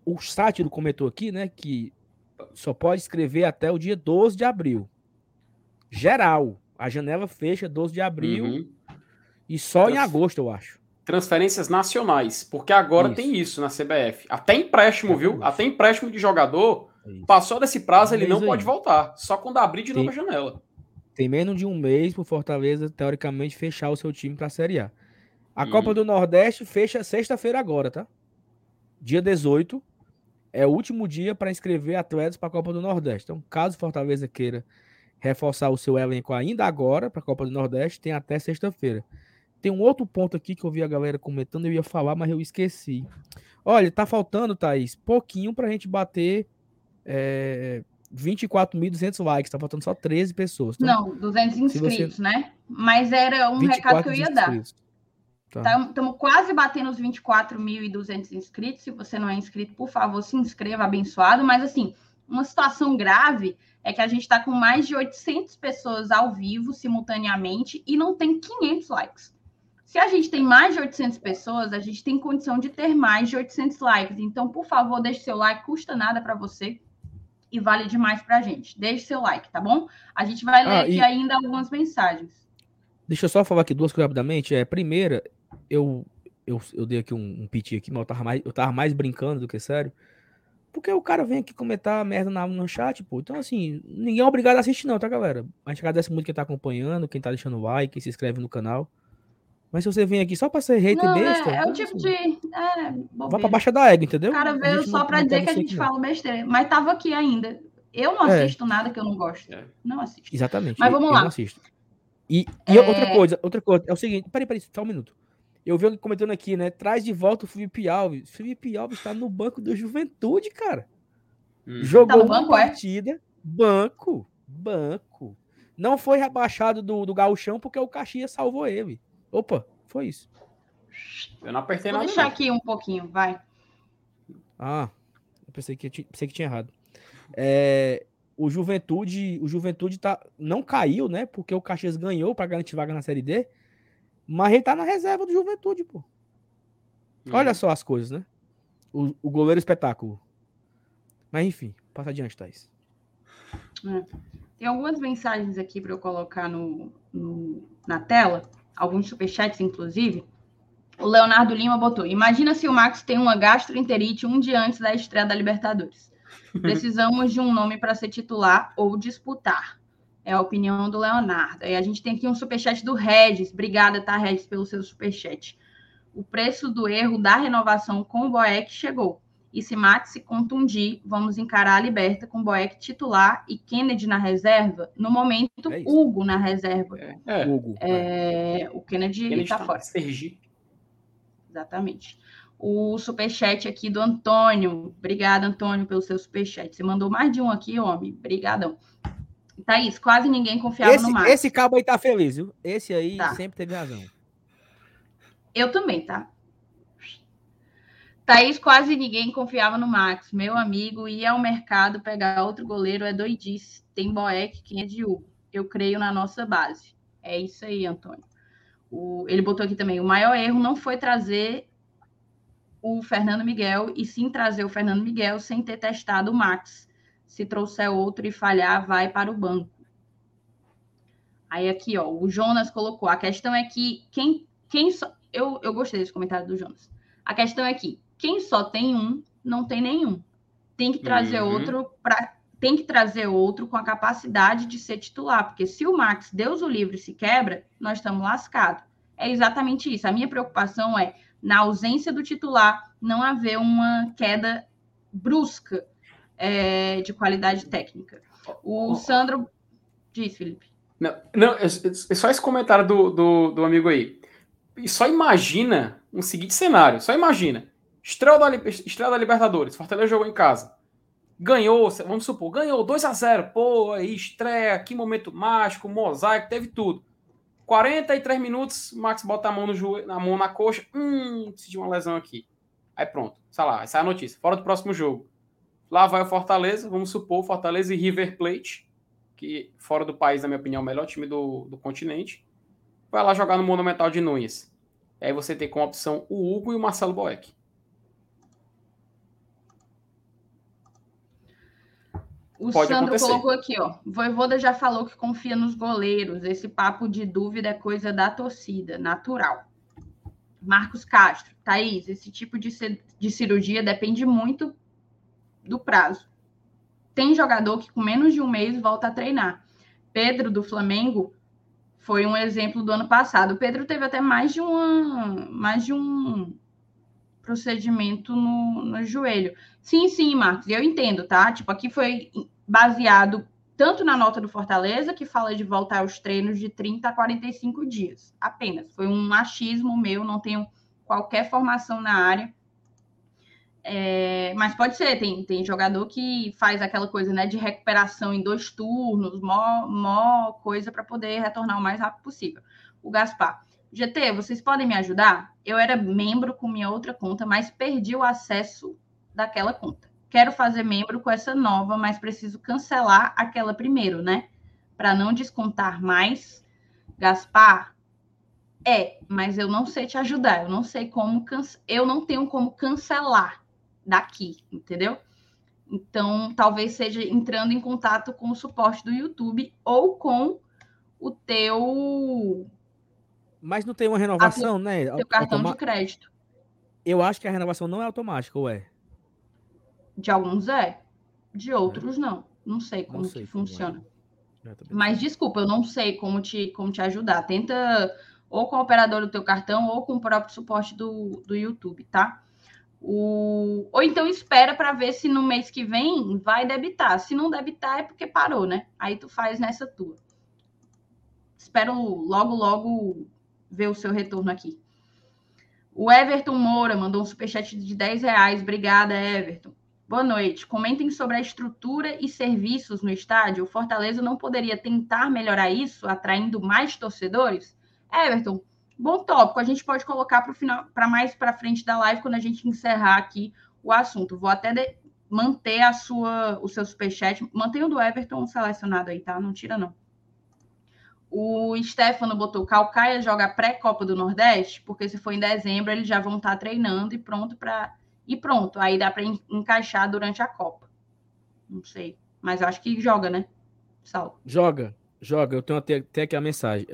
o Sátiro comentou aqui, né, que só pode escrever até o dia 12 de abril. Geral, a janela fecha 12 de abril e só em agosto, eu acho. Transferências nacionais, porque agora tem isso na CBF. Até empréstimo, viu? Até empréstimo de jogador, passou desse prazo, ele não pode voltar. Só quando abrir de novo a janela. Tem menos de um mês pro Fortaleza, teoricamente, fechar o seu time pra Série A. A Copa do Nordeste fecha sexta-feira agora, tá? Dia 18 é o último dia para inscrever atletas para a Copa do Nordeste. Então, caso Fortaleza queira reforçar o seu elenco ainda agora para a Copa do Nordeste, tem até sexta-feira. Tem um outro ponto aqui que eu vi a galera comentando, eu ia falar, mas eu esqueci. Olha, tá faltando, Thaís, pouquinho para a gente bater 24.200 likes. Tá faltando só 13 pessoas. Então, não, 200 inscritos, né? Mas era um recado que eu ia dar. Estamos quase batendo os 24.200 inscritos. Se você não é inscrito, por favor, se inscreva, abençoado. Mas, assim, uma situação grave é que a gente está com mais de 800 pessoas ao vivo, simultaneamente, e não tem 500 likes. Se a gente tem mais de 800 pessoas, a gente tem condição de ter mais de 800 likes. Então, por favor, deixe seu like, custa nada para você e vale demais para a gente. Deixe seu like, tá bom? A gente vai ler aqui ainda algumas mensagens. Deixa eu só falar aqui duas coisas rapidamente. Primeira, eu dei aqui um piti aqui, mas eu tava mais brincando do que sério. Porque o cara vem aqui comentar merda no chat, pô. Então, assim, ninguém é obrigado a assistir não, tá, galera? A gente agradece muito quem tá acompanhando, quem tá deixando o like, quem se inscreve no canal. Mas se você vem aqui só pra ser hater não, besta... É o tipo assim, de... vai pra baixa da égua, entendeu? O cara veio só pra dizer que a gente fala besteira. Mas tava aqui ainda. Eu não assisto nada que eu não gosto. Não assisto. Exatamente. Mas vamos lá. Não assisto. E outra coisa. É o seguinte... Peraí, só um minuto. Eu vi alguém comentando aqui, né? Traz de volta o Felipe Alves. O Felipe Alves tá no banco do Juventude, cara. Jogou tá no banco, uma partida. Banco. Não foi rebaixado do Gauchão porque o Caxias salvou ele. Opa, foi isso. Eu não apertei nada. Vou deixar aqui um pouquinho, vai. Eu pensei que tinha errado. O Juventude tá, não caiu, né? Porque o Caxias ganhou pra garantir vaga na Série D. Mas ele tá na reserva do Juventude, pô. Olha só as coisas, né? O goleiro espetáculo. Mas enfim, passa adiante, Thaís. Tem algumas mensagens aqui para eu colocar na tela. Alguns superchats, inclusive. O Leonardo Lima botou: imagina se o Max tem uma gastroenterite um dia antes da estreia da Libertadores. Precisamos de um nome para ser titular ou disputar. É a opinião do Leonardo. Aí a gente tem aqui um superchat do Regis. Obrigada, tá, Regis, pelo seu superchat. O preço do erro da renovação com o Boeck chegou. E se Max se contundir, vamos encarar a Liberta com o Boeck titular e Kennedy na reserva. No momento, Hugo na reserva. Hugo. O Kennedy tá fora. Sergipe. Exatamente. O superchat aqui do Antônio. Obrigada, Antônio, pelo seu superchat. Você mandou mais de um aqui, homem. Obrigadão. Thaís, quase ninguém confiava no Max. Esse cabo aí tá feliz, viu? Esse aí sempre teve razão. Eu também, tá? Thaís, quase ninguém confiava no Max. Meu amigo, ir ao mercado pegar outro goleiro é doidice. Tem Boeck, quem é de U. Eu creio na nossa base. É isso aí, Antônio. Ele botou aqui também. O maior erro não foi trazer o Fernando Miguel, e sim trazer o Fernando Miguel sem ter testado o Max. Se trouxer outro e falhar, vai para o banco. Aí aqui, ó, o Jonas colocou. A questão é que quem só... Eu gostei desse comentário do Jonas. A questão é que quem só tem um, não tem nenhum. Tem que trazer outro tem que trazer outro com a capacidade de ser titular. Porque se o Max, Deus o livre, se quebra, nós estamos lascados. É exatamente isso. A minha preocupação é, na ausência do titular, não haver uma queda brusca de qualidade técnica. O Sandro... Diz, Felipe. Não, é só esse comentário do amigo aí. E só imagina um seguinte cenário. Só imagina. Estreia da Libertadores. Fortaleza jogou em casa. Ganhou, vamos supor, ganhou 2-0. Pô, aí estreia, que momento mágico, mosaico, teve tudo. 43 minutos, Max bota a mão, a mão na coxa. Senti uma lesão aqui. Aí pronto, sei lá, sai a notícia. Fora do próximo jogo. Lá vai o Fortaleza, vamos supor, Fortaleza e River Plate, que fora do país, na minha opinião, é o melhor time do continente, vai lá jogar no Monumental de Nunes. E aí você tem como opção o Hugo e o Marcelo Boeck. O Pode Sandro acontecer. Colocou aqui, ó, Voivoda já falou que confia nos goleiros, esse papo de dúvida é coisa da torcida, natural. Marcos Castro, Thaís, esse tipo de cirurgia depende muito do prazo. Tem jogador que com menos de um mês volta a treinar. Pedro, do Flamengo, foi um exemplo do ano passado. O Pedro teve até mais de um procedimento no joelho. Sim, Marcos, eu entendo, tá? Tipo, aqui foi baseado tanto na nota do Fortaleza, que fala de voltar aos treinos de 30 a 45 dias, apenas. Foi um achismo meu, não tenho qualquer formação na área. Mas pode ser, tem jogador que faz aquela coisa, né, de recuperação em 2 turnos, mó coisa para poder retornar o mais rápido possível. O Gaspar, GT, vocês podem me ajudar? Eu era membro com minha outra conta, mas perdi o acesso daquela conta. Quero fazer membro com essa nova, mas preciso cancelar aquela primeiro, né? Para não descontar mais. Gaspar, É, mas eu não sei te ajudar, eu não sei como, eu não tenho como cancelar daqui, entendeu? Então, talvez seja entrando em contato com o suporte do YouTube ou com o teu... Mas não tem uma renovação, né? Teu cartão de crédito. Eu acho que a renovação não é automática, ou é? De alguns é, de outros não. Não sei como que funciona. Mas, desculpa, eu não sei como te ajudar. Tenta ou com o operador do teu cartão ou com o próprio suporte do YouTube, tá? Ou então espera para ver se no mês que vem vai debitar. Se não debitar é porque parou, né? Aí tu faz nessa tua. Espero logo ver o seu retorno aqui. O Everton Moura mandou um superchat de R$10. Obrigada, Everton. Boa noite. Comentem sobre a estrutura e serviços no estádio. O Fortaleza não poderia tentar melhorar isso, atraindo mais torcedores? Everton, bom tópico, a gente pode colocar para o final, para mais para frente da live, quando a gente encerrar aqui o assunto. Vou até manter o seu superchat. Mantenha o do Everton selecionado aí, tá? Não tira, não. O Stefano botou: Caucaia joga pré-Copa do Nordeste, porque se for em dezembro, eles já vão estar treinando e pronto. Aí dá para encaixar durante a Copa. Não sei, mas acho que joga, né? Salve. Joga. Eu tenho até aqui a mensagem.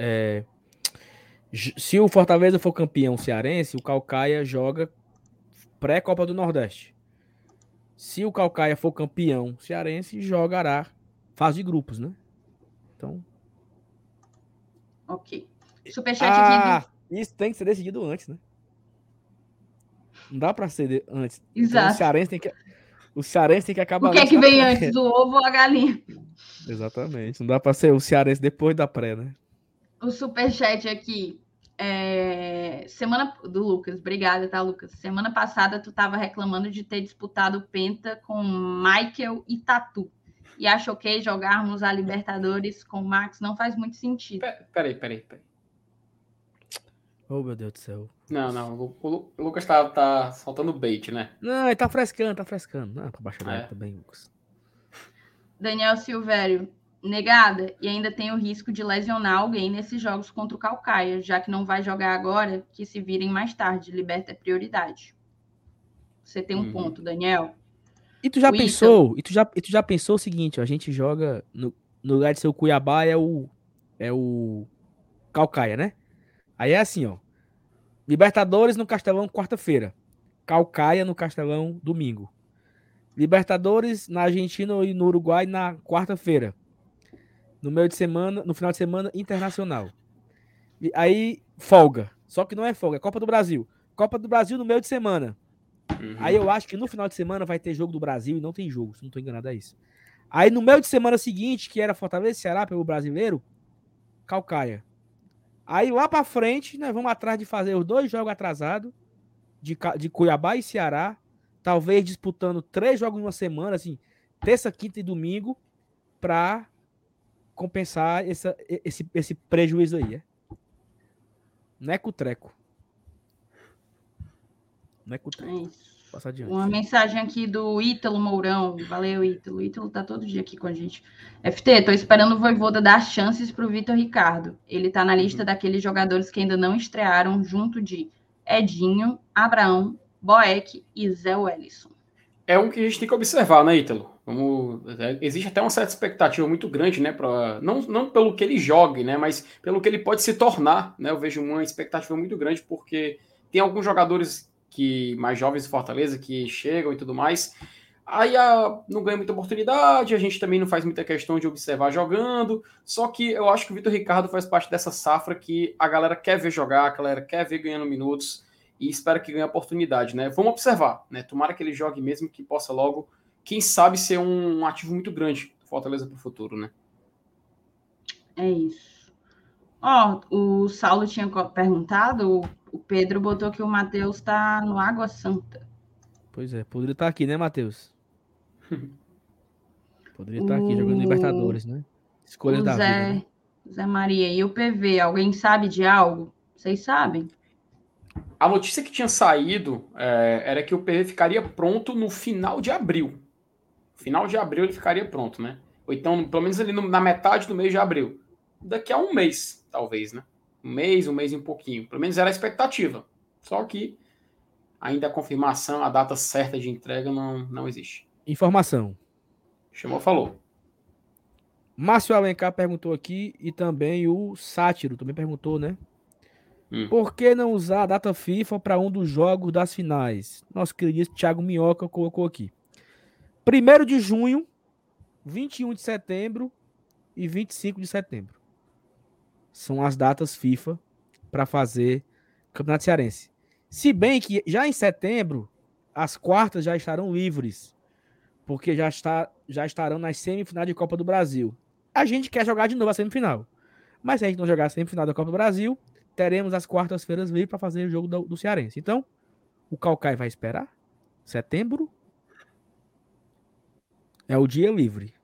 Se o Fortaleza for campeão cearense, o Caucaia joga pré-Copa do Nordeste. Se o Caucaia for campeão cearense, jogará fase de grupos, né? Então... Ok. Superchat aqui. Isso tem que ser decidido antes, né? Não dá pra ser antes. Exato. Então, o cearense tem que acabar... O que é que vem antes, o ovo ou a galinha? Exatamente. Não dá pra ser o cearense depois da pré, né? O superchat aqui semana do Lucas. Obrigada, tá, Lucas? Semana passada tu tava reclamando de ter disputado o Penta com Michael e Tatu. E acho ok jogarmos a Libertadores com o Max. Não faz muito sentido. Peraí. Oh, meu Deus do céu. Não. O Lucas tá soltando bait, né? Não, ele tá frescando. Ah, pra baixar também, Lucas. Daniel Silvério. Negada, e ainda tem o risco de lesionar alguém nesses jogos contra o Caucaia, já que não vai jogar agora, que se virem mais tarde. Liberta é prioridade. Você tem um ponto, Daniel. E tu já pensou? E tu já pensou o seguinte, ó, a gente joga no lugar de ser o Cuiabá é o Caucaia, né? Aí é assim, ó. Libertadores no Castelão quarta-feira. Caucaia no Castelão domingo. Libertadores na Argentina e no Uruguai na quarta-feira. No meio de semana, no final de semana, internacional. E aí, folga. Só que não é folga, é Copa do Brasil. Copa do Brasil no meio de semana. Uhum. Aí eu acho que no final de semana vai ter jogo do Brasil e não tem jogo, se não estou enganado, é isso. Aí no meio de semana seguinte, que era Fortaleza e Ceará pelo brasileiro, Caucaia. Aí lá pra frente, nós vamos atrás de fazer os dois jogos atrasados, de Cuiabá e Ceará, talvez disputando 3 jogos em uma semana, assim, terça, quinta e domingo, pra compensar esse prejuízo aí, é? Não é com treco. Passa adiante. Uma mensagem aqui do Ítalo Mourão. Valeu, Ítalo. Ítalo tá todo dia aqui com a gente. FT, tô esperando o Voivoda dar chances pro Vitor Ricardo. Ele tá na lista daqueles jogadores que ainda não estrearam, junto de Edinho, Abraão, Boeck e Zé Wellison. É um que a gente tem que observar, né, Ítalo? Existe até uma certa expectativa muito grande, né? Não pelo que ele jogue, né? Mas pelo que ele pode se tornar, né? Eu vejo uma expectativa muito grande, porque tem alguns jogadores que mais jovens de Fortaleza que chegam e tudo mais. Aí não ganha muita oportunidade, a gente também não faz muita questão de observar jogando. Só que eu acho que o Vitor Ricardo faz parte dessa safra que a galera quer ver jogar, a galera quer ver ganhando minutos e espera que ganhe oportunidade, né? Vamos observar, né? Tomara que ele jogue mesmo, que possa logo, quem sabe, ser um ativo muito grande do Fortaleza para o futuro, né? É isso. O Saulo tinha perguntado, o Pedro botou que o Matheus está no Água Santa. Pois é, poderia estar aqui, né, Matheus? Poderia estar aqui jogando Libertadores, né? Escolha da vida, né? Zé Maria e o PV, alguém sabe de algo? Vocês sabem? A notícia que tinha saído era que o PV ficaria pronto no final de abril. Final de abril ele ficaria pronto, né? Ou então, pelo menos ali na metade do mês de abril. Daqui a um mês, talvez, né? um mês e um pouquinho. Pelo menos era a expectativa. Só que ainda a confirmação, a data certa de entrega não existe. Informação. Chamou, falou. Márcio Alencar perguntou aqui e também o Sátiro também perguntou, né? Por que não usar a data FIFA para um dos jogos das finais? Nosso querido Thiago Minhoca colocou aqui. 1º de junho, 21 de setembro e 25 de setembro. São as datas FIFA para fazer Campeonato Cearense. Se bem que já em setembro, as quartas já estarão livres, porque já estarão nas semifinais de Copa do Brasil. A gente quer jogar de novo a semifinal. Mas se a gente não jogar a semifinal da Copa do Brasil, teremos as quartas-feiras livres para fazer o jogo do Cearense. Então, o Caucaia vai esperar. Setembro é o dia livre.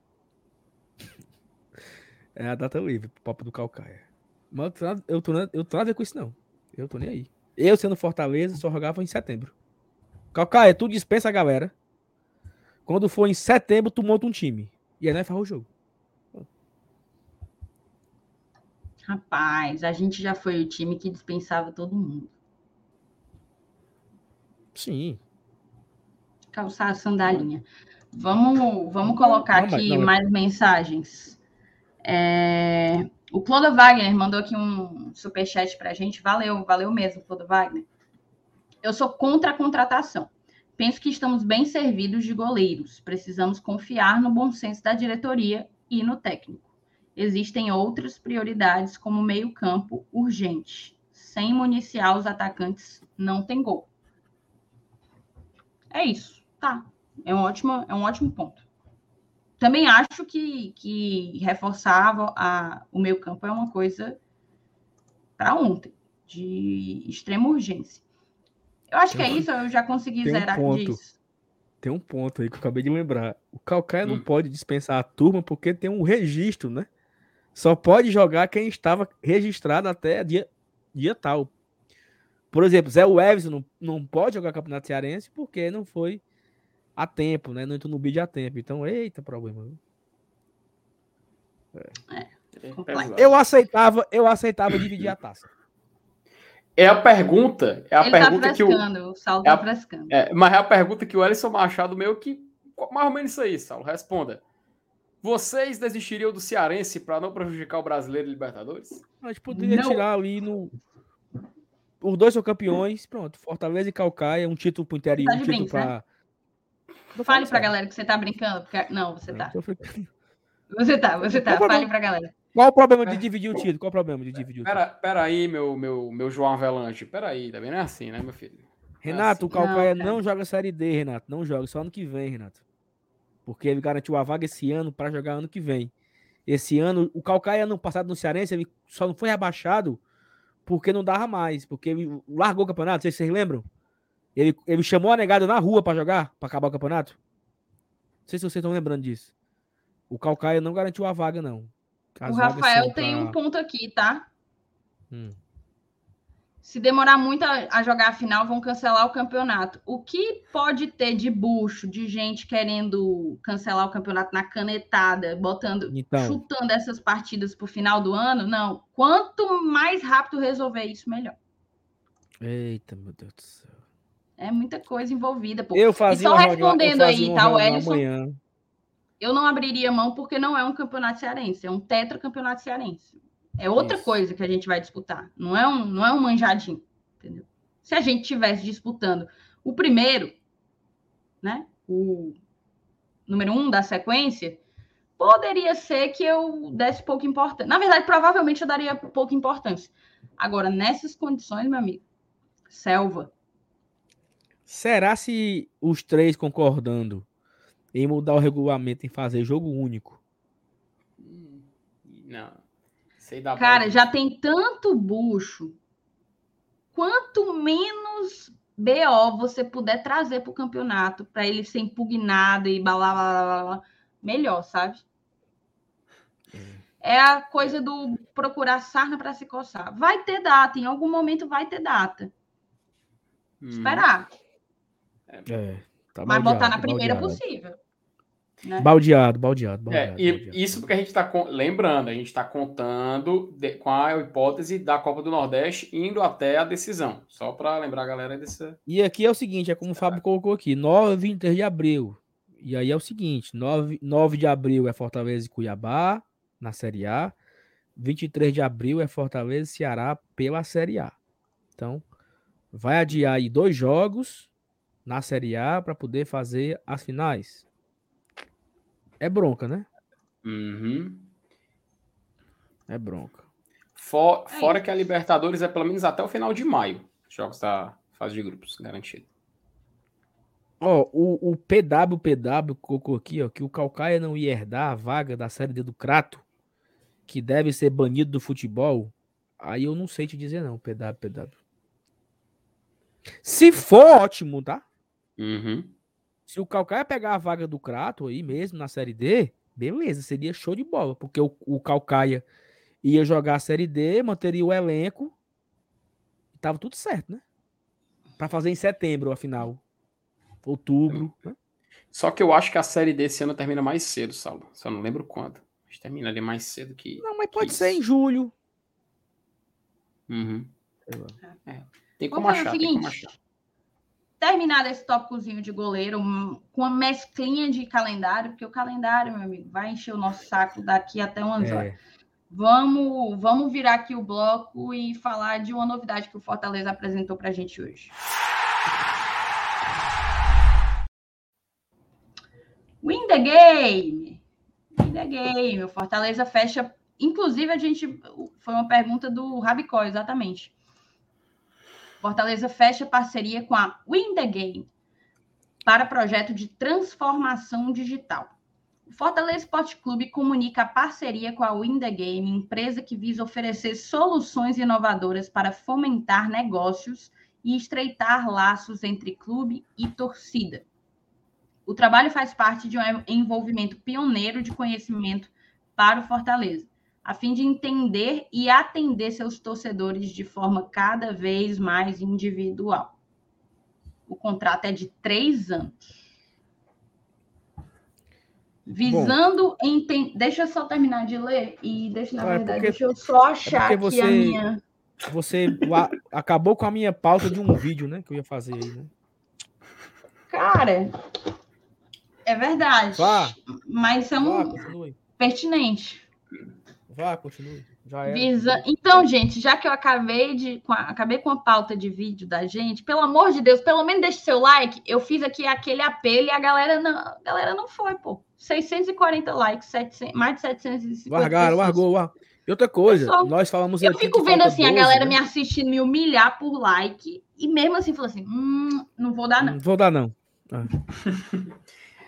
É a data livre pro papo do Caucaia. Mas eu tô nada com isso, não. Eu tô nem aí. Eu, sendo Fortaleza, só jogava em setembro. Caucaia, tu dispensa a galera. Quando for em setembro, tu monta um time. E aí nós faz o jogo. Rapaz, a gente já foi o time que dispensava todo mundo. Sim. Calçar a sandalinha. Vamos colocar aqui mais mensagens. O Clodo Wagner mandou aqui um superchat pra gente. Valeu mesmo, Clodo Wagner. Eu sou contra a contratação. Penso que estamos bem servidos de goleiros. Precisamos confiar no bom senso da diretoria e no técnico. Existem outras prioridades, como meio-campo urgente. Sem municiar os atacantes, não tem gol. É isso, tá. É um ótimo ponto. Também acho que reforçava o meio-campo é uma coisa para ontem, de extrema urgência. Eu acho que é isso, eu já consegui zerar disso. Tem um ponto aí que eu acabei de lembrar. O Caucaia não pode dispensar a turma porque tem um registro, né? Só pode jogar quem estava registrado até dia tal. Por exemplo, Zé Wevson não pode jogar Campeonato Cearense porque não foi a tempo, né? Não entrou no bid a tempo. Então, eita, problema. Eu aceitava dividir a taça. Mas é a pergunta que o Ellison Machado meio que... Mais ou menos isso aí, Saulo. Responda. Vocês desistiriam do Cearense para não prejudicar o brasileiro e Libertadores? A gente poderia tirar ali no... Os dois são campeões. Pronto. Fortaleza e Caucaia. Um título pro interior. Tá um título para... Né? Fale pra galera que você tá brincando. Porque... Não, você tá. Você tá. Fale pra galera. Qual o problema de dividir o título? Peraí, meu João Avelange. Peraí, também não é assim, né, meu filho? Renato, é assim. O Caucaia não joga Série D, Renato. Não joga, só ano que vem, Renato. Porque ele garantiu a vaga esse ano para jogar ano que vem. Esse ano, o Caucaia, ano passado no Cearense, ele só não foi rebaixado porque não dava mais. Porque ele largou o campeonato, vocês lembram? Ele chamou a negada na rua para jogar, para acabar o campeonato. Não sei se vocês estão lembrando disso. O Caucaia não garantiu a vaga, não. O Rafael tem um ponto aqui, tá? Se demorar muito a jogar a final, vão cancelar o campeonato. O que pode ter de bucho, de gente querendo cancelar o campeonato na canetada, chutando essas partidas pro final do ano? Não. Quanto mais rápido resolver isso, melhor. Eita, meu Deus do céu. É muita coisa envolvida, pô. O Ellison... Eu não abriria mão porque não é um campeonato cearense, é um tetracampeonato cearense. É outra coisa que a gente vai disputar, não é um manjadinho, entendeu? Se a gente estivesse disputando o primeiro, né, o número 1 da sequência, poderia ser que eu desse pouca importância. Na verdade, provavelmente eu daria pouca importância. Agora, nessas condições, meu amigo, selva. Será se os três concordando em mudar o regulamento, em fazer jogo único? Não. Sei da cara, bola. Já tem tanto bucho. Quanto menos BO você puder trazer pro campeonato, para ele ser impugnado e blá, blá, blá, blá, melhor, sabe? É a coisa do procurar sarna para se coçar. Vai ter data, em algum momento vai ter data. Esperar. Tá. Mas botar na primeira possível. Né? Baldeado. Isso porque a gente está lembrando, a gente está contando com a hipótese da Copa do Nordeste indo até a decisão, só para lembrar a galera dessa... E aqui é o seguinte, é como o Fábio colocou aqui, 9 e 3 de abril, e aí é o seguinte, 9 de abril é Fortaleza e Cuiabá na Série A, 23 de abril é Fortaleza e Ceará pela Série A. Então, vai adiar aí 2 jogos na Série A para poder fazer as finais. É bronca, né? Uhum. É bronca. Fora que a Libertadores é pelo menos até o final de maio. Os jogos da fase de grupos, garantido. Ó, o PWPW colocou aqui, ó, que o Caucaia não ia herdar a vaga da Série D do Crato, que deve ser banido do futebol. Aí eu não sei te dizer não, PWPW. Se for, ótimo, tá? Uhum. Se o Caucaia pegar a vaga do Crato aí mesmo na Série D, beleza, seria show de bola, porque o Caucaia ia jogar a Série D, manteria o elenco, tava tudo certo, né? Pra fazer em setembro, afinal. Outubro. Né? Só que eu acho que a Série D esse ano termina mais cedo, Saulo. Só não lembro quando. Mas termina ali mais cedo que... Não, mas pode ser em julho. Uhum. Tem como achar. Terminado esse tópicozinho de goleiro, com uma mesclinha de calendário, porque o calendário, meu amigo, vai encher o nosso saco daqui até umas horas. Vamos virar aqui o bloco e falar de uma novidade que o Fortaleza apresentou para a gente hoje. Win The Game! Win The Game! O Fortaleza fecha... Inclusive, a gente... Foi uma pergunta do Rabicó, exatamente. Fortaleza fecha parceria com a Win The Game para projeto de transformação digital. O Fortaleza Sport Clube comunica a parceria com a Win The Game, empresa que visa oferecer soluções inovadoras para fomentar negócios e estreitar laços entre clube e torcida. O trabalho faz parte de um envolvimento pioneiro de conhecimento para o Fortaleza, a fim de entender e atender seus torcedores de forma cada vez mais individual. O contrato é de 3 anos. Visando... Deixa eu só terminar de ler e deixa eu só achar que a minha... Você acabou com a minha pauta de um vídeo, né? Que eu ia fazer aí, né? Cara, é verdade. Mas é pertinente. Vá, continue. Já era. Então, gente, já que eu acabei com a pauta de vídeo da gente, pelo amor de Deus, pelo menos deixe seu like. Eu fiz aqui aquele apelo e a galera não foi, pô. 640 likes, mais de 750. Largou. E outra coisa, pessoal, nós falamos... Eu fico vendo assim, 12, a galera, né, me assistindo, me humilhar por like, e mesmo assim falou assim, não vou dar não. Não vou dar não. Ah.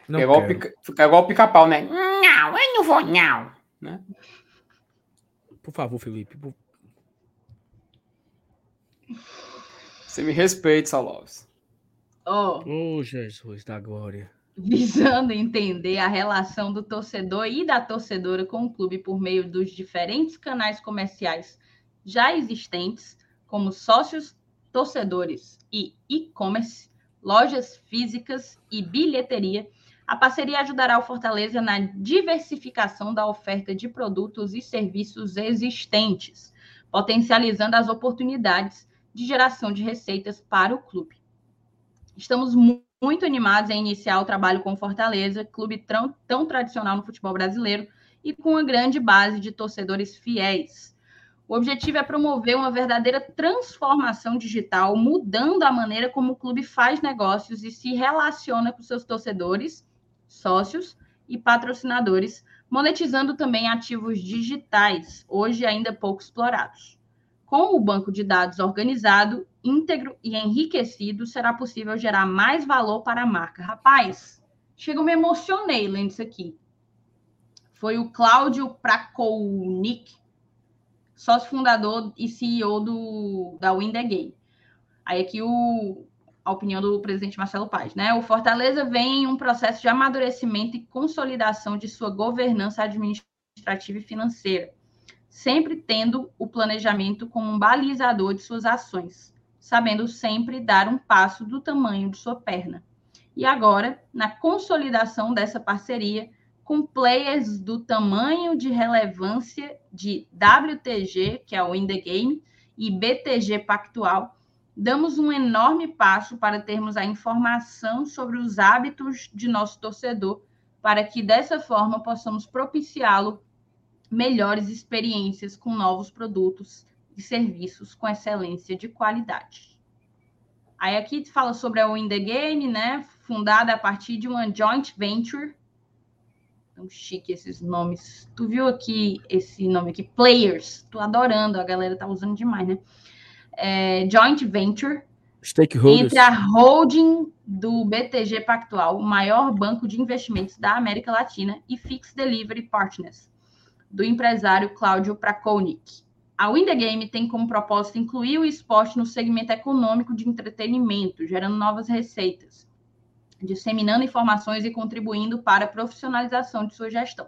Não é igual o pica-pau, né? Não, eu não vou não. Né? Por favor, Felipe. Você me respeita, Salovs. Oh, Jesus da glória. Visando entender a relação do torcedor e da torcedora com o clube por meio dos diferentes canais comerciais já existentes, como sócios, torcedores e e-commerce, lojas físicas e bilheteria, a parceria ajudará o Fortaleza na diversificação da oferta de produtos e serviços existentes, potencializando as oportunidades de geração de receitas para o clube. Estamos muito animados em iniciar o trabalho com o Fortaleza, clube tão tradicional no futebol brasileiro e com uma grande base de torcedores fiéis. O objetivo é promover uma verdadeira transformação digital, mudando a maneira como o clube faz negócios e se relaciona com seus torcedores, sócios e patrocinadores, monetizando também ativos digitais, hoje ainda pouco explorados. Com o banco de dados organizado, íntegro e enriquecido, será possível gerar mais valor para a marca. Rapaz, chega, eu me emocionei lendo isso aqui. Foi o Cláudio Pracownik, sócio fundador e CEO da Win The Game. Aí aqui a opinião do presidente Marcelo Paes, né? O Fortaleza vem em um processo de amadurecimento e consolidação de sua governança administrativa e financeira, sempre tendo o planejamento como um balizador de suas ações, sabendo sempre dar um passo do tamanho de sua perna. e agora na consolidação dessa parceria com players do tamanho de relevância de WTG, que é o Win The Game, e BTG Pactual, damos um enorme passo para termos a informação sobre os hábitos de nosso torcedor, para que dessa forma possamos propiciá-lo melhores experiências com novos produtos e serviços com excelência de qualidade. Aí aqui fala sobre a Win The Game, né? Fundada a partir de uma joint venture. Tão chique esses nomes. Tu viu aqui esse nome aqui? Players. Tô adorando, a galera tá usando demais, né? Joint venture entre a holding do BTG Pactual, o maior banco de investimentos da América Latina, e Fix Delivery Partners, do empresário Cláudio Pracownik. A Win The Game tem como propósito incluir o esporte no segmento econômico de entretenimento, gerando novas receitas, disseminando informações e contribuindo para a profissionalização de sua gestão,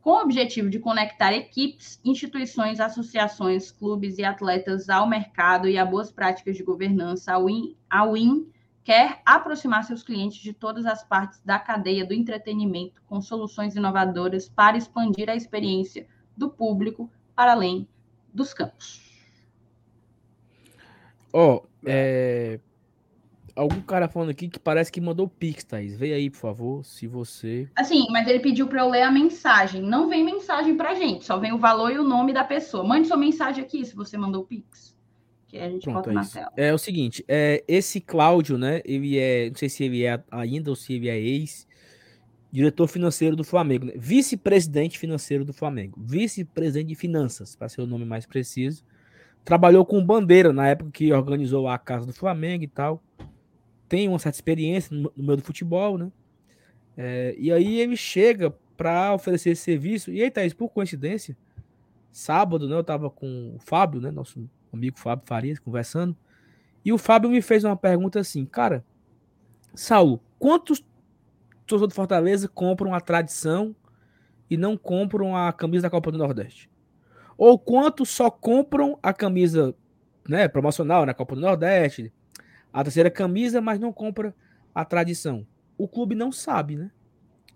com o objetivo de conectar equipes, instituições, associações, clubes e atletas ao mercado e a boas práticas de governança. A Win quer aproximar seus clientes de todas as partes da cadeia do entretenimento com soluções inovadoras para expandir a experiência do público para além dos campos. Algum cara falando aqui que parece que mandou Pix, Thaís. Vem aí, por favor, se você... Assim, mas ele pediu para eu ler a mensagem. Não vem mensagem para gente, só vem o valor e o nome da pessoa. Mande sua mensagem aqui, se você mandou Pix, que a gente bota na tela. É o seguinte, esse Cláudio, né, ele não sei se ele é ainda ou se ele é ex-diretor financeiro do Flamengo, né? Vice-presidente financeiro do Flamengo, vice-presidente de finanças, para ser o nome mais preciso. Trabalhou com Bandeira na época que organizou a Casa do Flamengo e tal. Tem uma certa experiência no meio do futebol, né? E aí ele chega para oferecer esse serviço. E aí, Thaís, por coincidência, sábado, né, eu estava com o Fábio, né, nosso amigo Fábio Farias, conversando. E o Fábio me fez uma pergunta assim: cara, Saulo, quantos torcedores do Fortaleza compram a tradição e não compram a camisa da Copa do Nordeste? Ou quantos só compram a camisa, né, promocional na Copa do Nordeste, a terceira camisa, mas não compra a tradição? O clube não sabe, né?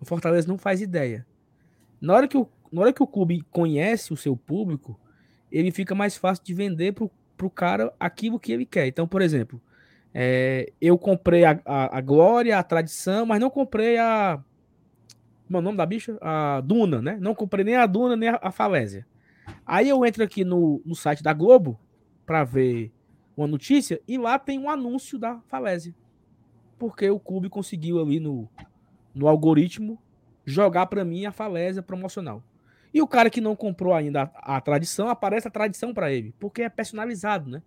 O Fortaleza não faz ideia. Na hora que o clube conhece o seu público, ele fica mais fácil de vender pro cara aquilo que ele quer. Então, por exemplo, eu comprei a Glória, a Tradição, mas não comprei a... Como é o nome da bicha? A Duna, né? Não comprei nem a Duna, nem a Falésia. Aí eu entro aqui no site da Globo para ver uma notícia, e lá tem um anúncio da Falésia, porque o clube conseguiu ali no algoritmo jogar para mim a Falésia promocional. E o cara que não comprou ainda a tradição, aparece a tradição para ele, porque é personalizado, né?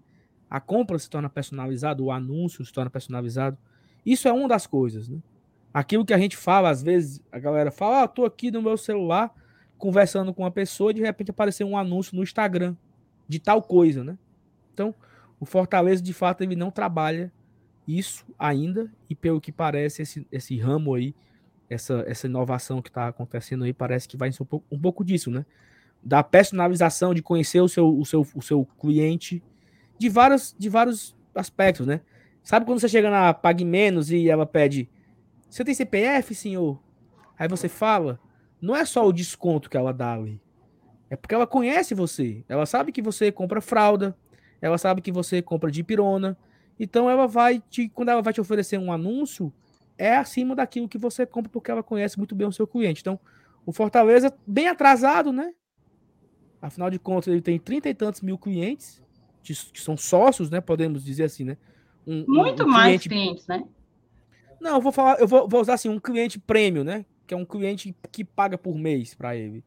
A compra se torna personalizado, o anúncio se torna personalizado. Isso é uma das coisas, né? Aquilo que a gente fala, às vezes a galera fala: tô aqui no meu celular conversando com uma pessoa e de repente apareceu um anúncio no Instagram de tal coisa, né? Então, o Fortaleza, de fato, ele não trabalha isso ainda, e pelo que parece, esse ramo aí, essa inovação que está acontecendo aí, parece que vai ser um pouco disso, né? Da personalização, de conhecer o seu cliente, de vários aspectos, né? Sabe quando você chega na Pague Menos e ela pede: você tem CPF, senhor? Aí você fala, não é só o desconto que ela dá ali, é porque ela conhece você, ela sabe que você compra fralda, ela sabe que você compra de pirona. Então, quando ela vai te oferecer um anúncio, é acima daquilo que você compra, porque ela conhece muito bem o seu cliente. Então, o Fortaleza, bem atrasado, né? Afinal de contas, ele tem 30 e tantos mil clientes, que são sócios, né? Podemos dizer assim, né? Muito mais clientes, né? Não, eu vou usar assim, um cliente prêmio, né? Que é um cliente que paga por mês para ele.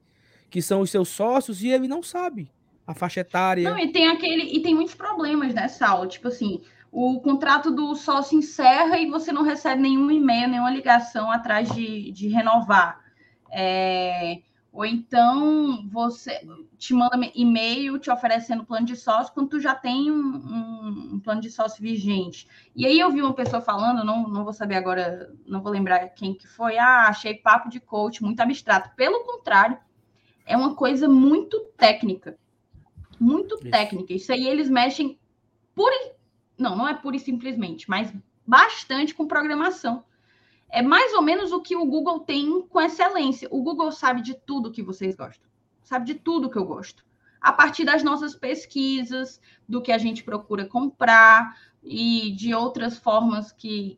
Que são os seus sócios, e ele não sabe a faixa etária. Não, e tem muitos problemas nessa aula. Tipo assim, o contrato do sócio encerra e você não recebe nenhum e-mail, nenhuma ligação atrás de renovar. Ou então você te manda e-mail te oferecendo plano de sócio quando tu já tem um plano de sócio vigente. E aí eu vi uma pessoa falando, não vou saber agora, não vou lembrar quem que foi: achei papo de coach muito abstrato. Pelo contrário, é uma coisa muito técnica. Muito técnica. Isso aí eles mexem não é pura e simplesmente, mas bastante com programação. É mais ou menos o que o Google tem com excelência. O Google sabe de tudo que vocês gostam. Sabe de tudo que eu gosto. A partir das nossas pesquisas, do que a gente procura comprar e de outras formas que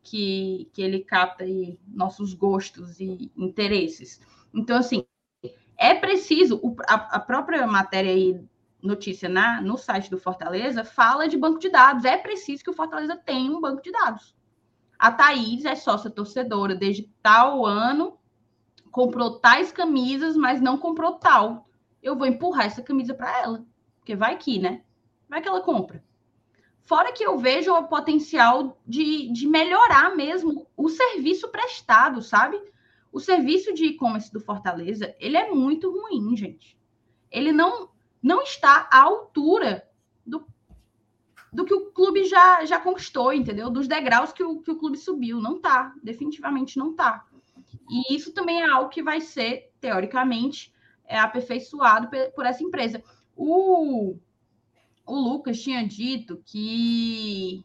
ele capta aí nossos gostos e interesses. Então, assim, é preciso... A própria matéria aí, notícia no site do Fortaleza, fala de banco de dados. É preciso que o Fortaleza tenha um banco de dados. A Thaís é sócia torcedora desde tal ano, comprou tais camisas, mas não comprou tal. Eu vou empurrar essa camisa para ela, porque vai que, né? Vai que ela compra. Fora que eu vejo o potencial de melhorar mesmo o serviço prestado, sabe? O serviço de e-commerce do Fortaleza, ele é muito ruim, gente. Ele não está à altura do que o clube já conquistou, entendeu? Dos degraus que o clube subiu. Não tá, definitivamente não tá. E isso também é algo que vai ser, teoricamente... aperfeiçoado por essa empresa. O Lucas tinha dito que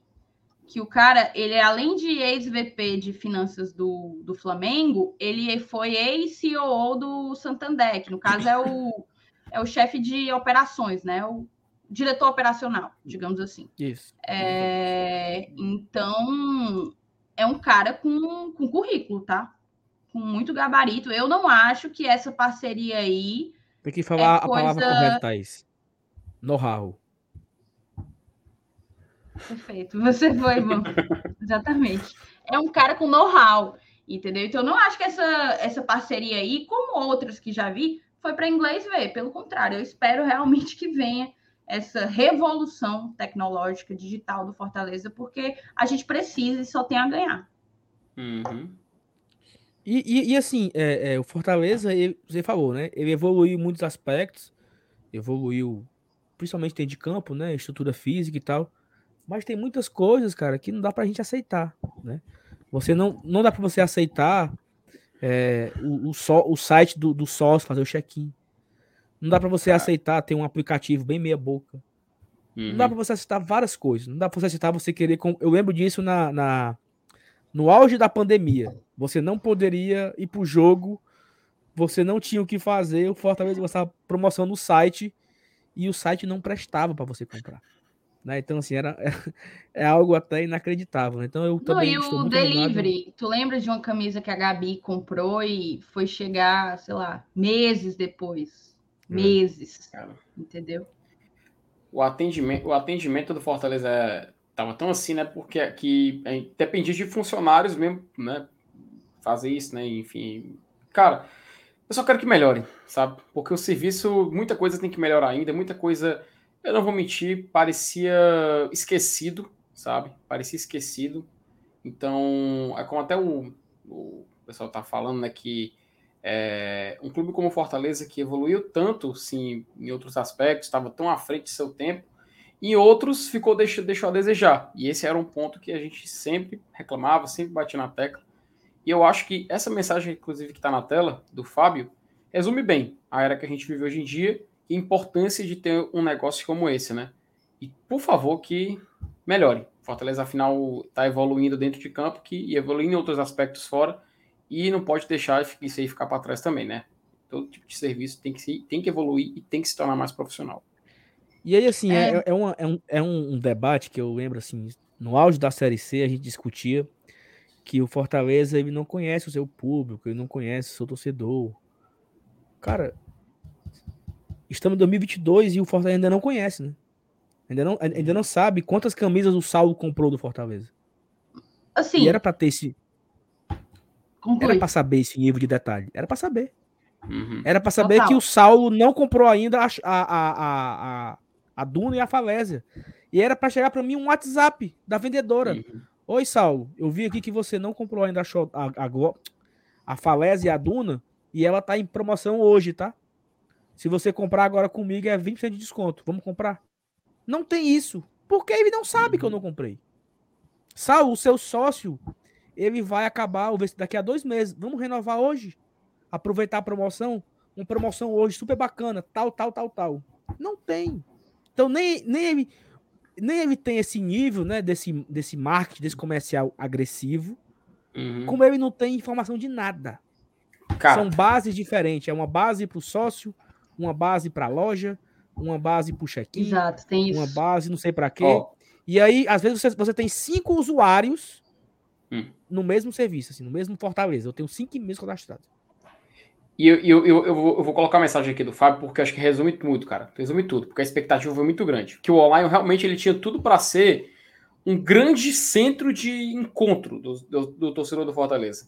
o cara, ele além de ex-VP de finanças do Flamengo, ele foi ex-CEO do Santander, que no caso é o chefe de operações, né? O diretor operacional, digamos assim. Isso. Então, é um cara com currículo, tá? Com muito gabarito. Eu não acho que essa parceria aí... Tem que falar a palavra correta, Thaís. Know-how. Perfeito. Você foi, irmão. Exatamente. É um cara com know-how, entendeu? Então, eu não acho que essa parceria aí, como outras que já vi, foi para inglês ver. Pelo contrário, eu espero realmente que venha essa revolução tecnológica digital do Fortaleza, porque a gente precisa e só tem a ganhar. Uhum. E assim, o Fortaleza, você falou, né? Ele evoluiu em muitos aspectos, evoluiu principalmente dentro de campo, né? Estrutura física e tal. Mas tem muitas coisas, cara, que não dá pra gente aceitar, né? Você não dá pra você aceitar o site do sócio fazer o check-in. Não dá pra você aceitar ter um aplicativo bem meia boca. Uhum. Não dá pra você aceitar várias coisas. Não dá pra você aceitar você querer... Eu lembro disso no auge da pandemia. Você não poderia ir pro jogo, você não tinha o que fazer, o Fortaleza lançava promoção no site e o site não prestava para você comprar. Né? Então, assim, é algo até inacreditável. Né? Então, eu também não, e o delivery? Animado. Tu lembra de uma camisa que a Gabi comprou e foi chegar, sei lá, meses depois? Meses. Cara. Entendeu? O atendimento do Fortaleza estava tão assim, né? Porque aqui dependia de funcionários mesmo, né? Fazer isso, né? Enfim, cara, eu só quero que melhore, sabe? Porque o serviço, muita coisa tem que melhorar ainda, muita coisa, eu não vou mentir, parecia esquecido, sabe? Parecia esquecido. Então, é como até o pessoal tá falando, né? Que um clube como o Fortaleza, que evoluiu tanto, sim, em outros aspectos, estava tão à frente do seu tempo, e outros deixou a desejar. E esse era um ponto que a gente sempre reclamava, sempre batia na tecla. E eu acho que essa mensagem, inclusive, que está na tela, do Fábio, resume bem a era que a gente vive hoje em dia e a importância de ter um negócio como esse, né? E, por favor, que melhore. Fortaleza, afinal, está evoluindo dentro de campo e evoluindo em outros aspectos fora e não pode deixar isso aí ficar para trás também, né? Todo tipo de serviço tem que evoluir e tem que se tornar mais profissional. E aí, assim, é um debate que eu lembro, assim, no auge da Série C a gente discutia que o Fortaleza, ele não conhece o seu público, ele não conhece o seu torcedor. Cara, estamos em 2022 e o Fortaleza ainda não conhece, né? Ainda não sabe quantas camisas o Saulo comprou do Fortaleza. Assim... E era pra ter esse... Conclui. Era pra saber esse nível de detalhe. Era pra saber. Uhum. Era pra saber que o Saulo não comprou ainda a Duna e a Falésia. E era pra chegar pra mim um WhatsApp da vendedora. Uhum. Oi, Saulo, eu vi aqui que você não comprou ainda a Falésia e a Duna e ela tá em promoção hoje, tá? Se você comprar agora comigo é 20% de desconto. Vamos comprar? Não tem isso. Porque ele não sabe que eu não comprei. Saulo, o seu sócio, ele vai acabar daqui a 2 meses. Vamos renovar hoje? Aproveitar a promoção? Uma promoção hoje super bacana. Tal, tal, tal, tal. Não tem. Então, nem ele... nem ele tem esse nível, né, desse marketing, desse comercial agressivo, como ele não tem informação de nada. Cara. São bases diferentes. É uma base para o sócio, uma base para a loja, uma base para o check-in, exato, tem isso. Uma base não sei para quê. Oh. E aí, às vezes, você tem 5 usuários no mesmo serviço, assim, no mesmo Fortaleza. Eu tenho 5 e-mails cadastrados. E eu vou colocar a mensagem aqui do Fábio, porque eu acho que resume muito, cara. Resume tudo, porque a expectativa foi muito grande. Que o online, realmente, ele tinha tudo para ser um grande centro de encontro do torcedor do Fortaleza.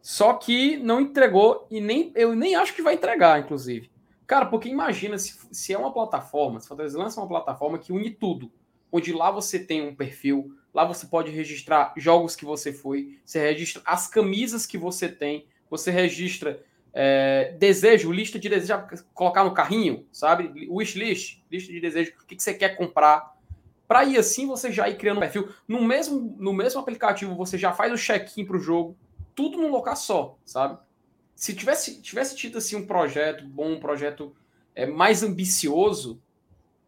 Só que não entregou, e nem eu nem acho que vai entregar, inclusive. Cara, porque imagina se é uma plataforma, se o Fortaleza lança uma plataforma que une tudo, onde lá você tem um perfil, lá você pode registrar jogos que você foi, você registra as camisas que você tem, você registra... desejo, lista de desejo, colocar no carrinho, sabe? Wishlist, lista de desejo, o que você quer comprar. Para ir assim, você já ir criando um perfil. No mesmo aplicativo, você já faz o check-in pro jogo. Tudo num lugar só, sabe? Se tivesse tido assim, um projeto bom, um projeto mais ambicioso,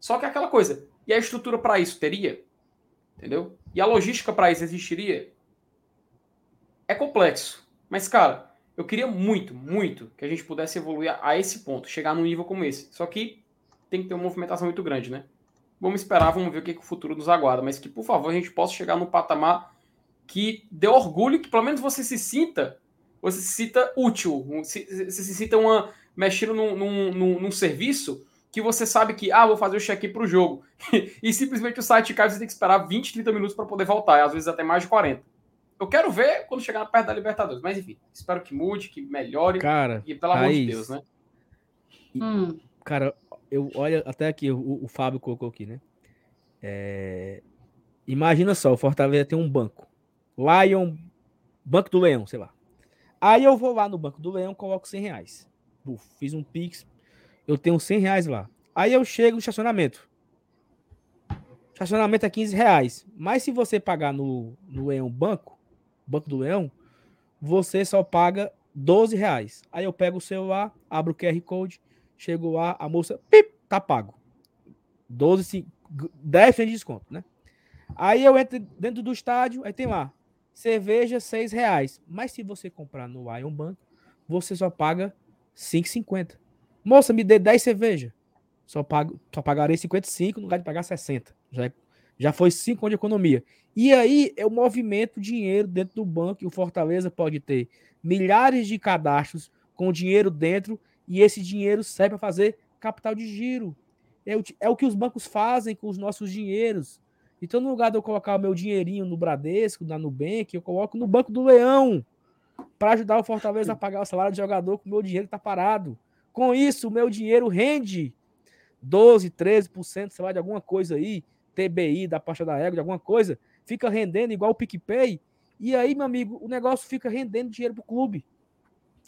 só que é aquela coisa. E a estrutura para isso teria? Entendeu? E a logística para isso existiria? É complexo. Mas, cara... Eu queria muito, muito que a gente pudesse evoluir a esse ponto, chegar num nível como esse. Só que tem que ter uma movimentação muito grande, né? Vamos esperar, vamos ver o que o futuro nos aguarda. Mas que, por favor, a gente possa chegar num patamar que dê orgulho, que pelo menos você se sinta útil. Você se sinta mexendo num serviço que você sabe que, vou fazer o check-in pro jogo. E simplesmente o site cai, você tem que esperar 20, 30 minutos para poder voltar. Às vezes até mais de 40. Eu quero ver quando chegar perto da Libertadores. Mas, enfim, espero que mude, que melhore. Cara, e, pelo amor de Deus, né? Cara, olha até aqui, o Fábio colocou aqui, né? Imagina só, o Fortaleza tem um banco. Banco do Leão, sei lá. Aí eu vou lá no Banco do Leão, coloco R$100. Buf, fiz um Pix. Eu tenho R$100 lá. Aí eu chego no estacionamento. Estacionamento é R$15. Mas se você pagar no Leão Banco, Banco do Leão, você só paga R$12. Aí eu pego o celular, abro o QR Code, chego lá, a moça, pip, tá pago. 10% de desconto, né? Aí eu entro dentro do estádio, aí tem lá, cerveja R$6. Mas se você comprar no Lion Banco, você só paga R$5,50. Moça, me dê 10 cerveja. Só pagarei 55 no lugar de pagar 60. Já foi 5 de economia. E aí eu movimento dinheiro dentro do banco e o Fortaleza pode ter milhares de cadastros com dinheiro dentro e esse dinheiro serve para fazer capital de giro. É o que os bancos fazem com os nossos dinheiros. Então, no lugar de eu colocar o meu dinheirinho no Bradesco, na Nubank, eu coloco no Banco do Leão para ajudar o Fortaleza a pagar o salário de jogador com o meu dinheiro que está parado. Com isso, o meu dinheiro rende 12%, 13%, sei lá, de alguma coisa aí, TBI, da pasta da égua, de alguma coisa, fica rendendo igual o PicPay, e aí, meu amigo, o negócio fica rendendo dinheiro pro clube.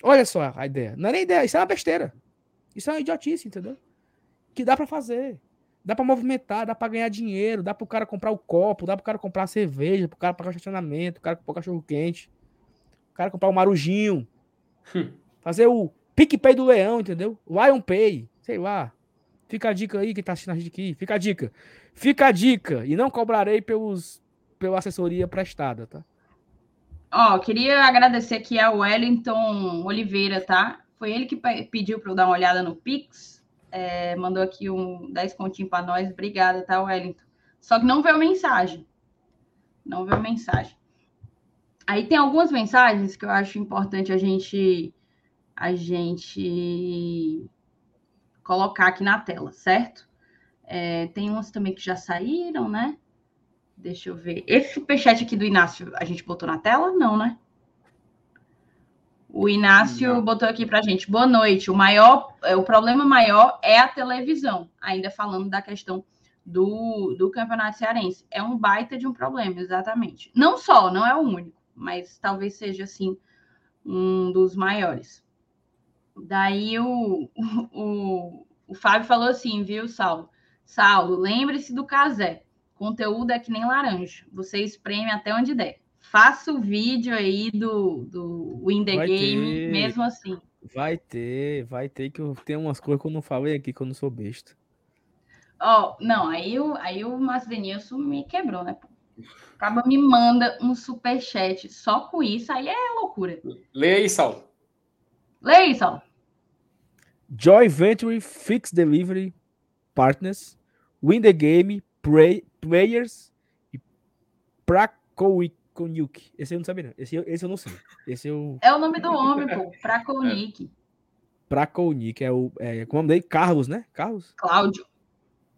Olha só a ideia. Não é nem ideia, isso é uma besteira. Isso é uma idiotice, entendeu? Que dá pra fazer. Dá pra movimentar, dá pra ganhar dinheiro, dá pro cara comprar o copo, dá pro cara comprar a cerveja, pro cara pagar o estacionamento, o cara comprar o cachorro-quente, o cara comprar o marujinho, fazer o PicPay do Leão, entendeu? Lion Pay, sei lá. Fica a dica aí, quem tá assistindo a gente aqui. Fica a dica. Fica a dica. E não cobrarei pela assessoria prestada, tá? Ó, queria agradecer aqui ao Wellington Oliveira, tá? Foi ele que pediu pra eu dar uma olhada no Pix. Mandou aqui um 10 continhos pra nós. Obrigada, tá, Wellington? Só que não veio mensagem. Não veio mensagem. Aí tem algumas mensagens que eu acho importante a gente colocar aqui na tela, certo? Tem uns também que já saíram, né? Deixa eu ver. Esse superchat aqui do Inácio, a gente botou na tela? Não, né? O Inácio botou aqui pra gente. Boa noite. O problema maior é a televisão. Ainda falando da questão do Campeonato Cearense. É um baita de um problema, exatamente. Não só, não é o único, mas talvez seja, assim, um dos maiores. Daí o Fábio falou assim, viu, Saulo? Saulo, lembre-se do Casé. Conteúdo é que nem laranja. Você espreme até onde der. Faça o vídeo aí do Win The Game, mesmo assim. Vai ter que eu tenho umas coisas que eu não falei aqui, que eu não sou besta. Ó, não, aí o Márcio Denilson me quebrou, né? Acaba me manda um superchat só com isso, aí é loucura. Lê aí, Sal. Joy Venture, Fix Delivery Partners, Win The Game, Players e Pracownik. Esse eu não sabia, não. Esse eu não sei. É o nome do homem, pô. Pracownik. Pracownik. É o nome dele? Carlos, né? Carlos?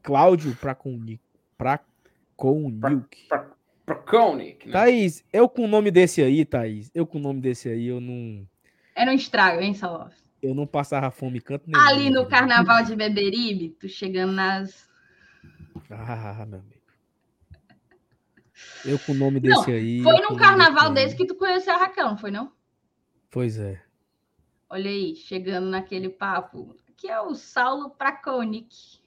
Cláudio Pracownik. Né? Thaís, eu com o nome desse aí, eu não... Era um estrago, hein, Saló? Eu não passava fome canto nenhum. Ali no Carnaval de Beberibe, tu chegando nas... Ah, meu amigo. Eu com o nome desse aí... Foi num carnaval desse que tu conheceu a Raquel, não foi, não? Pois é. Olha aí, chegando naquele papo. Aqui é o Saulo Pracownik.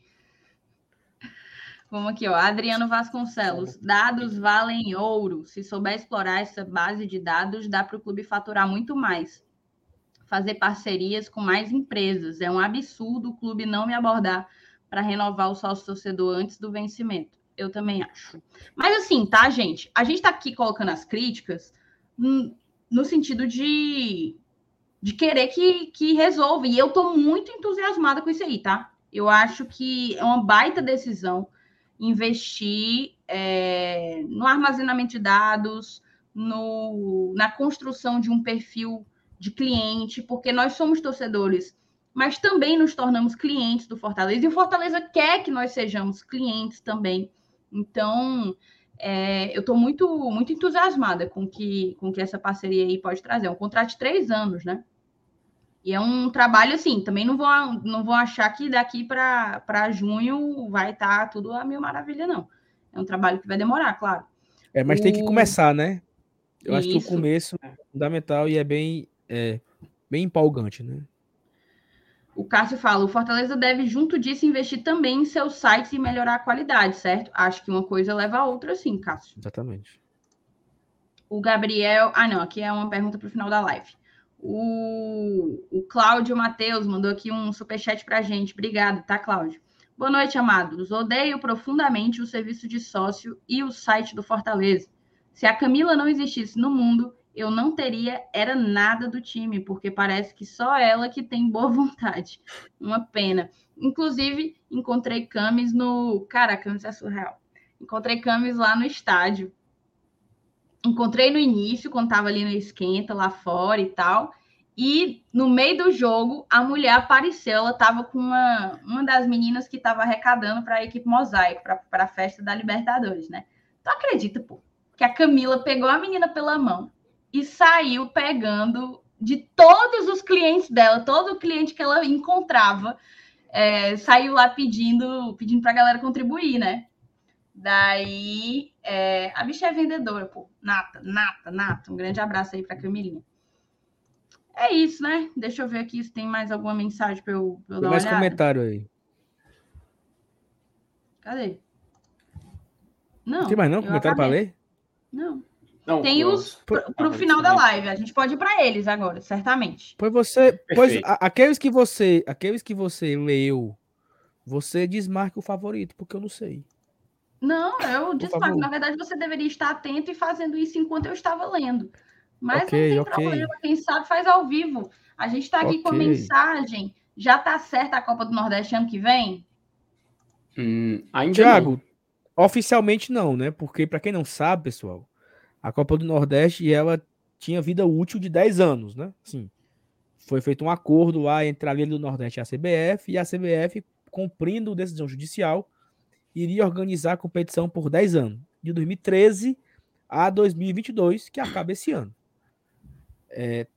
Vamos aqui, ó. Adriano Vasconcelos. Dados valem ouro. Se souber explorar essa base de dados, dá para o clube faturar muito mais. Fazer parcerias com mais empresas. É um absurdo o clube não me abordar para renovar o sócio-torcedor antes do vencimento. Eu também acho. Mas assim, tá, gente? A gente está aqui colocando as críticas no sentido de querer que resolva. E eu estou muito entusiasmada com isso aí, tá? Eu acho que é uma baita decisão investir no armazenamento de dados, na construção de um perfil de cliente, porque nós somos torcedores, mas também nos tornamos clientes do Fortaleza, e o Fortaleza quer que nós sejamos clientes também. Então, eu estou muito, muito entusiasmada com que essa parceria aí pode trazer. É um contrato de 3 anos, né? E é um trabalho, assim, também não vou achar que daqui para junho vai estar tudo a mil maravilha, não. É um trabalho que vai demorar, claro. É, mas tem que começar, né? Eu acho que o começo é fundamental e é bem empolgante, né? O Cássio fala, o Fortaleza deve, junto disso, investir também em seus sites e melhorar a qualidade, certo? Acho que uma coisa leva a outra, sim, Cássio. Exatamente. O Gabriel... Ah, não, aqui é uma pergunta para o final da live. O Cláudio Matheus mandou aqui um superchat para a gente. Obrigado, tá, Cláudio? Boa noite, amados. Odeio profundamente o serviço de sócio e o site do Fortaleza. Se a Camila não existisse no mundo... eu não teria, era nada do time, porque parece que só ela que tem boa vontade. Uma pena. Inclusive, encontrei Camis no... Cara, Camis é surreal. Encontrei Camis lá no estádio. Encontrei no início, quando tava ali no esquenta, lá fora e tal. E no meio do jogo, a mulher apareceu. Ela tava com uma das meninas que tava arrecadando para a equipe Mosaico, para a festa da Libertadores, né? Tu acredita, pô, que a Camila pegou a menina pela mão e saiu pegando de todos os clientes dela, todo cliente que ela encontrava, saiu lá pedindo para a galera contribuir, né? Daí, a bicha é vendedora, pô. Nata. Um grande abraço aí para a Camilinha. É isso, né? Deixa eu ver aqui se tem mais alguma mensagem para eu dar uma olhada. Tem mais comentário aí. Cadê? Não tem mais não? Comentário para ler? Não. Não, tem os para o final da live. A gente pode ir para eles agora, certamente. Aqueles que você leu, você desmarca o favorito, porque eu não sei. Não, eu desmarco. Na verdade, você deveria estar atento e fazendo isso enquanto eu estava lendo. Mas não tem problema. Quem sabe faz ao vivo. A gente está aqui com a mensagem. Já está certa a Copa do Nordeste ano que vem? Thiago, oficialmente não, né? Porque, para quem não sabe, pessoal, a Copa do Nordeste, ela tinha vida útil de 10 anos, né? Assim, foi feito um acordo lá entre a Liga do Nordeste e a CBF, e a CBF, cumprindo decisão judicial, iria organizar a competição por 10 anos, de 2013 a 2022, que acaba esse ano.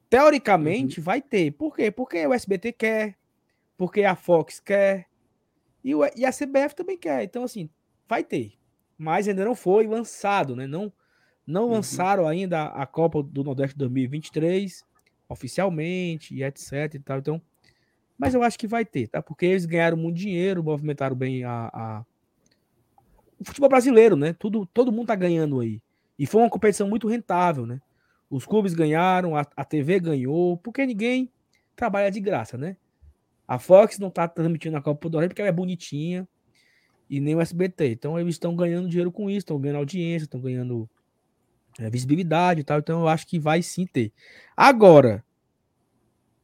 Teoricamente, vai ter. Por quê? Porque o SBT quer, porque a Fox quer, e a CBF também quer. Então, assim, vai ter. Mas ainda não foi lançado, né? Não lançaram ainda a Copa do Nordeste 2023 oficialmente e etc e tal. Então, mas eu acho que vai ter, tá? Porque eles ganharam muito dinheiro, movimentaram bem o futebol brasileiro, né? Todo mundo tá ganhando aí. E foi uma competição muito rentável, né? Os clubes ganharam, a TV ganhou, porque ninguém trabalha de graça, né? A Fox não tá transmitindo a Copa do Nordeste porque ela é bonitinha. e nem o SBT. Então eles estão ganhando dinheiro com isso, estão ganhando audiência, estão ganhando visibilidade e tal. Então eu acho que vai sim ter. Agora,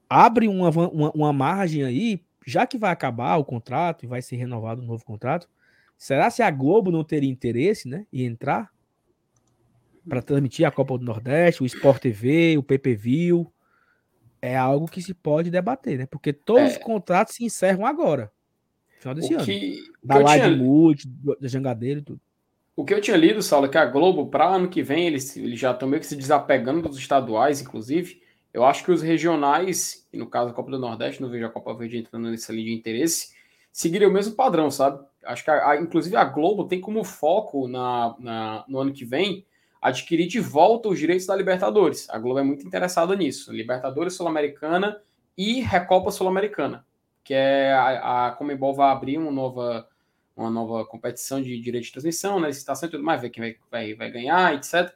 abre uma margem aí, já que vai acabar o contrato e vai ser renovado um novo contrato, será se a Globo não teria interesse, né, em entrar para transmitir a Copa do Nordeste, o Sport TV, o PPV? É algo que se pode debater, né? Porque todos os contratos se encerram agora, final desse ano. Da Live Multi, da Jangadeira e tudo. O que eu tinha lido, Saulo, é que a Globo, para ano que vem, eles já estão meio que se desapegando dos estaduais, inclusive. Eu acho que os regionais, e no caso a Copa do Nordeste, não vejo a Copa Verde entrando nessa linha de interesse, seguiria o mesmo padrão, sabe? Acho que, inclusive, a Globo tem como foco no ano que vem adquirir de volta os direitos da Libertadores. A Globo é muito interessada nisso. Libertadores Sul-Americana e Recopa Sul-Americana, que é a Conmebol vai abrir uma nova competição de direito de transmissão, né, licitação e tudo mais, ver quem vai ganhar, etc.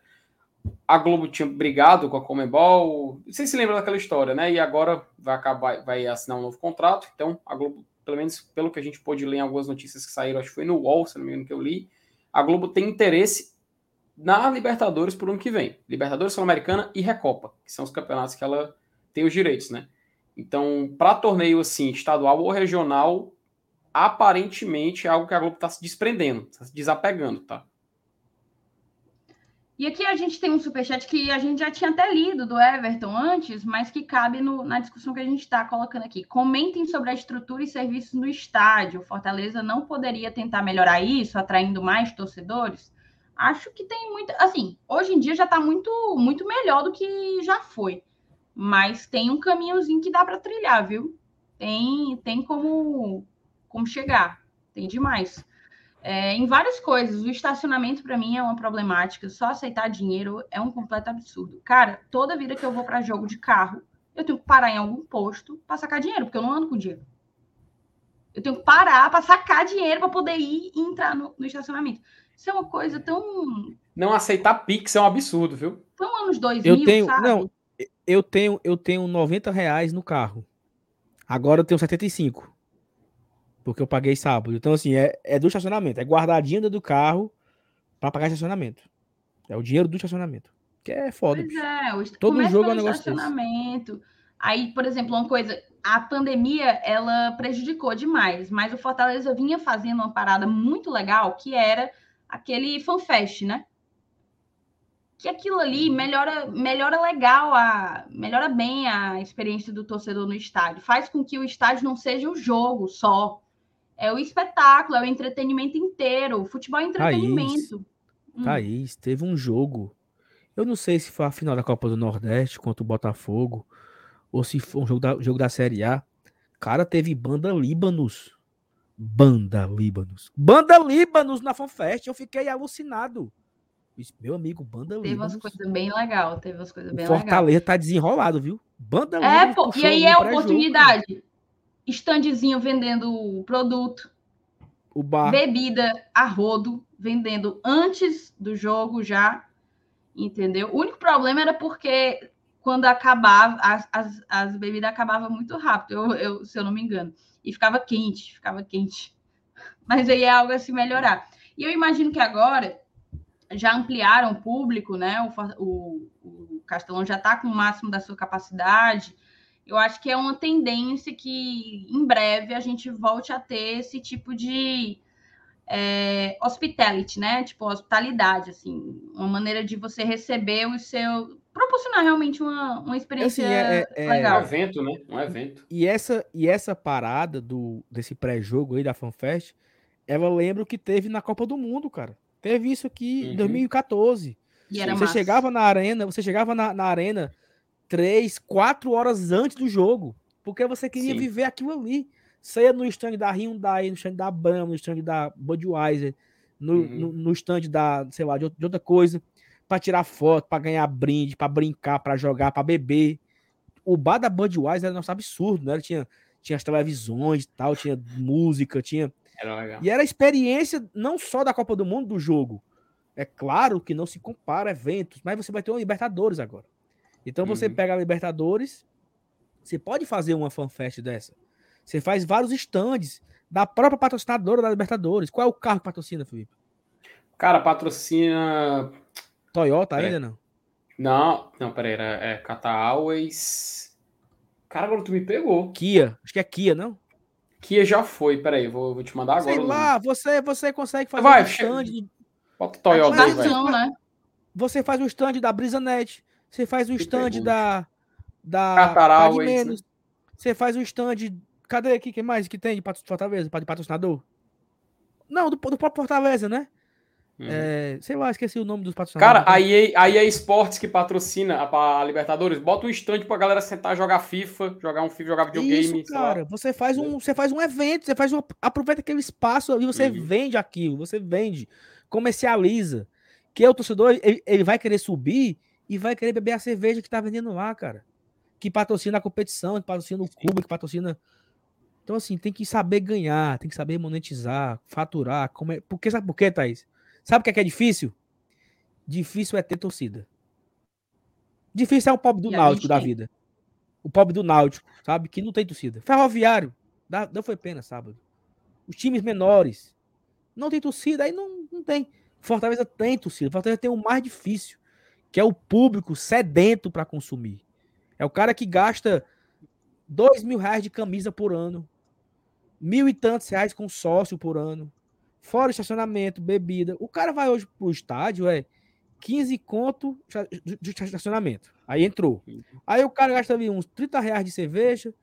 A Globo tinha brigado com a Conmebol, vocês se lembram daquela história, né? E agora vai assinar um novo contrato. Então, a Globo, pelo menos pelo que a gente pôde ler em algumas notícias que saíram, acho que foi no UOL, se não me engano, que eu li, a Globo tem interesse na Libertadores por ano que vem. Libertadores, Sul-Americana e Recopa, que são os campeonatos que ela tem os direitos, né? Então, para torneio assim, estadual ou regional, aparentemente é algo que a Globo está se desprendendo, está se desapegando, tá? E aqui a gente tem um superchat que a gente já tinha até lido do Everton antes, mas que cabe na discussão que a gente está colocando aqui. Comentem sobre a estrutura e serviços do estádio. Fortaleza não poderia tentar melhorar isso, atraindo mais torcedores? Acho que tem muito... Assim, hoje em dia já está muito, muito melhor do que já foi. Mas tem um caminhozinho que dá para trilhar, viu? Tem como chegar. Tem demais. Em várias coisas. O estacionamento, para mim, é uma problemática. Só aceitar dinheiro é um completo absurdo. Cara, toda vida que eu vou para jogo de carro, eu tenho que parar em algum posto para sacar dinheiro, porque eu não ando com dinheiro. Eu tenho que parar para sacar dinheiro para poder ir e entrar no estacionamento. Isso é uma coisa tão... Não aceitar Pix é um absurdo, viu? Foi anos 2000, sabe? Não, eu tenho R$90 no carro. Agora eu tenho 75. Porque eu paguei sábado. Então, assim, é do estacionamento. É guardadinha do carro para pagar estacionamento. É o dinheiro do estacionamento. Que é foda. Pois bicho. Todo jogo é um negócio desse. Aí, por exemplo, uma coisa... A pandemia, ela prejudicou demais. Mas o Fortaleza vinha fazendo uma parada muito legal, que era... aquele fanfest, né? Que aquilo ali melhora bem a experiência do torcedor no estádio. Faz com que o estádio não seja o jogo só. É o espetáculo, é o entretenimento inteiro. O futebol é entretenimento. Thaís, teve um jogo. Eu não sei se foi a final da Copa do Nordeste contra o Botafogo ou se foi um jogo da Série A. Cara, teve Banda Líbanos na FanFest, eu fiquei alucinado. Meu amigo, Banda Líbanos. Teve umas coisas bem legais. Fortaleza tá desenrolado, viu? Banda Líbanos. E aí é a oportunidade. Jogo. Standzinho vendendo produto. O bar. Bebida a rodo, vendendo antes do jogo já, entendeu? O único problema era porque quando acabava, as bebidas acabavam muito rápido, se eu não me engano. E ficava quente. Mas aí é algo a se melhorar. E eu imagino que agora já ampliaram o público, né? O Castelão já está com o máximo da sua capacidade. Eu acho que é uma tendência que, em breve, a gente volte a ter esse tipo de hospitality, né? Tipo, hospitalidade, assim. Uma maneira de você receber o seu... proporcionar realmente uma experiência legal. Um evento, né? Um evento. E essa parada desse pré-jogo aí da FanFest, ela lembra o que teve na Copa do Mundo, cara. Teve isso aqui em 2014. E era massa. Você chegava na arena 3-4 horas antes do jogo, porque você queria viver aquilo ali. Saia no stand da Hyundai, no stand da Brahma, no stand da Budweiser, no stand da, sei lá, de outra coisa. Pra tirar foto, pra ganhar brinde, pra brincar, pra jogar, pra beber. O bar da Budweiser era nosso absurdo, né? Tinha as televisões e tal, tinha música, tinha... Era legal. E era a experiência não só da Copa do Mundo, do jogo. É claro que não se compara eventos, mas você vai ter uma Libertadores agora. Então você pega a Libertadores, você pode fazer uma fanfest dessa. Você faz vários stands da própria patrocinadora da Libertadores. Qual é o carro que patrocina, Felipe? Cara, patrocina... Toyota ainda, não? Não, peraí, é Qatar Airways... Cara, agora tu me pegou. Kia, acho que é Kia, não? Kia já foi, peraí, vou te mandar agora. Sei lá, você consegue fazer um stand... Bota o Toyota aí, velho. Você faz o stand da Brisanet, você faz o stand da Qatar Airways, né? Você faz o stand... Cadê aqui, quem mais que tem de Fortaleza, de patrocinador? Não, do próprio Fortaleza, né? Sei lá, esqueci o nome dos patrocinadores. Cara, aí é Sports que patrocina a Libertadores. Bota um stand pra galera sentar, jogar FIFA, jogar videogame. Isso, cara, você faz um evento, aproveita aquele espaço e você vende aquilo, você vende, comercializa. Que o torcedor, ele vai querer subir e vai querer beber a cerveja que tá vendendo lá, cara. Que patrocina a competição, que patrocina o clube, que patrocina... Então, assim, tem que saber ganhar, tem que saber monetizar, faturar. Porque, sabe por quê, Thaís? Sabe o que é difícil? Difícil é ter torcida. Difícil é o pobre do Náutico da vida. O pobre do Náutico, sabe? Que não tem torcida. Ferroviário, não foi pena sábado. Os times menores, não tem torcida, aí não tem. Fortaleza tem torcida. Fortaleza tem o mais difícil, que é o público sedento para consumir. É o cara que gasta R$2.000 de camisa por ano, R$1.000 e tantos com sócio por ano. Fora estacionamento, bebida. O cara vai hoje pro estádio, R$15 de estacionamento. Aí entrou. Aí o cara gasta ali uns R$30 de cerveja,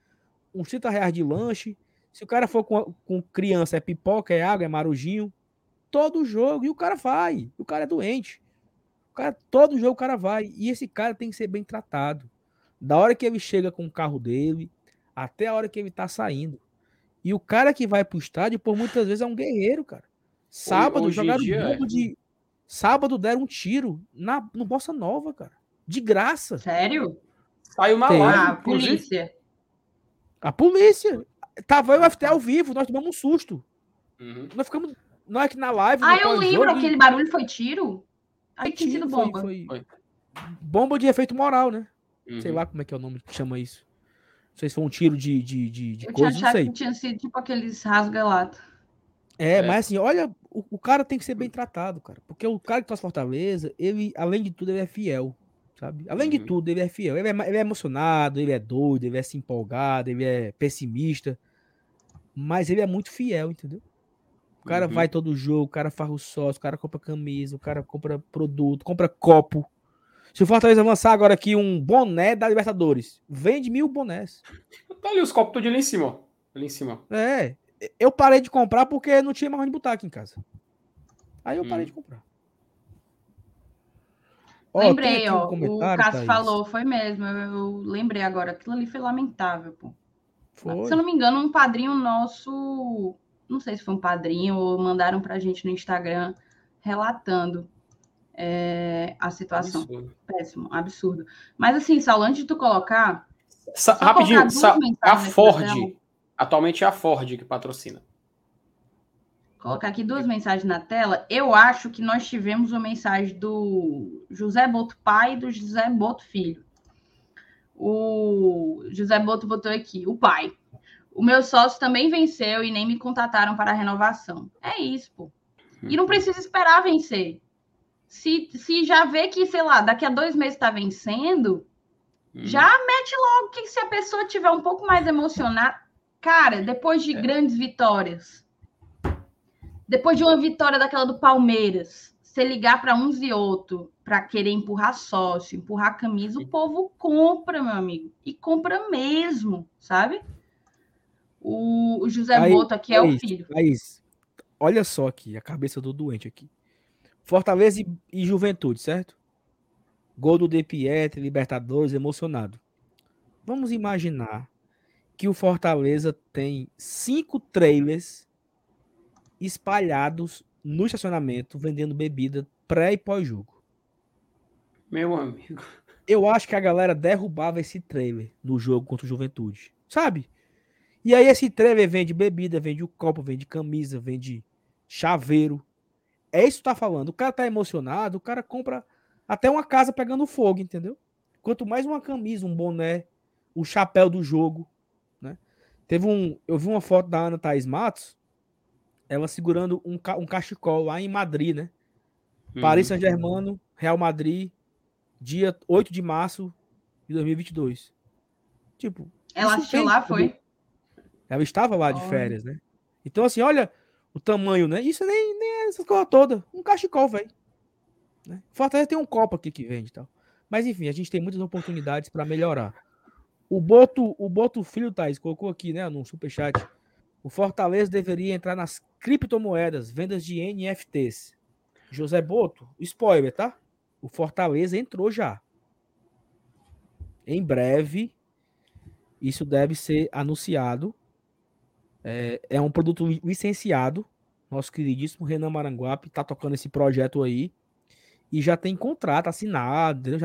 uns R$30 de lanche. Se o cara for com criança, é pipoca, é água, é marujinho. Todo jogo. E o cara vai. O cara é doente. Todo jogo o cara vai. E esse cara tem que ser bem tratado. Da hora que ele chega com o carro dele, até a hora que ele tá saindo. E o cara que vai pro estádio, por muitas vezes, é um guerreiro, cara. Sábado sábado deram um tiro no Bossa Nova, cara. De graça. Sério? Saiu uma lá. A polícia. Tava o FT ao vivo, nós tomamos um susto. Nós ficamos... Nós aqui na live... Ah, eu lembro, aquele barulho foi tiro? Aí tinha sido bomba. Bomba de efeito moral, né? Sei lá como é que é o nome que chama isso. Não sei se foi um tiro de coisa, não sei. Eu tinha achado que tinha sido tipo aqueles rasga-lata. Mas assim, olha, o cara tem que ser bem tratado, cara. Porque o cara que faz Fortaleza, ele, além de tudo, ele é fiel, sabe? Além de tudo, ele é fiel. Ele é emocionado, ele é doido, ele é se empolgado, ele é pessimista. Mas ele é muito fiel, entendeu? O cara vai todo jogo, o cara faz o sócio, o cara compra camisa, o cara compra produto, compra copo. Se o Fortaleza lançar agora aqui um boné da Libertadores, vende 1.000 bonés. Tá ali os copos tudo ali em cima, ó. Ali em cima. Eu parei de comprar porque não tinha mais onde botar aqui em casa. Aí eu parei de comprar. Lembrei, o Cássio falou, foi mesmo. Eu lembrei agora. Aquilo ali foi lamentável, pô. Foi. Se eu não me engano, um padrinho nosso... Não sei se foi um padrinho ou mandaram pra gente no Instagram relatando. A situação. Absurdo. Péssimo, absurdo. Mas assim, Saulo, antes de tu colocar... Rapidinho, a Ford. Atualmente é a Ford que patrocina. Colocar aqui duas mensagens na tela. Eu acho que nós tivemos uma mensagem do José Boto Pai e do José Boto Filho. O José Boto botou aqui, o pai. O meu sócio também venceu e nem me contataram para a renovação. É isso, pô. E não precisa esperar vencer. Se já vê que, sei lá, daqui a 2 meses está vencendo, já mete logo que se a pessoa tiver um pouco mais emocionada... Cara, depois de grandes vitórias, depois de uma vitória daquela do Palmeiras, você ligar para uns e outros, para querer empurrar sócio, empurrar camisa, o povo compra, meu amigo. E compra mesmo, sabe? O José Boto aqui é o filho. Thaís, olha só aqui, a cabeça do doente aqui. Fortaleza e Juventude, certo? Gol do De Pietri, Libertadores, emocionado. Vamos imaginar que o Fortaleza tem 5 trailers espalhados no estacionamento, vendendo bebida pré e pós-jogo. Meu amigo. Eu acho que a galera derrubava esse trailer no jogo contra o Juventude, sabe? E aí esse trailer vende bebida, vende o copo, vende camisa, vende chaveiro. É isso que tá falando. O cara tá emocionado, o cara compra até uma casa pegando fogo, entendeu? Quanto mais uma camisa, um boné, o chapéu do jogo, né? Eu vi uma foto da Ana Thaís Matos, ela segurando um cachecol lá em Madrid, né? Paris Saint-Germain, Real Madrid, dia 8 de março de 2022. Tipo... Ela assistiu lá, foi? Ela estava lá de férias, né? Então, assim, olha o tamanho, né? Isso nem é essa coisa toda. Um cachecol, velho. Né? Fortaleza tem um copo aqui que vende e tal. Mas, enfim, a gente tem muitas oportunidades para melhorar. O Boto Filho, Thaís, colocou aqui, né, num superchat. O Fortaleza deveria entrar nas criptomoedas, vendas de NFTs. José Boto, spoiler, tá? O Fortaleza entrou já. Em breve, isso deve ser anunciado. É um produto licenciado. Nosso queridíssimo Renan Maranguape tá tocando esse projeto aí. E já tem contrato assinado, entendeu?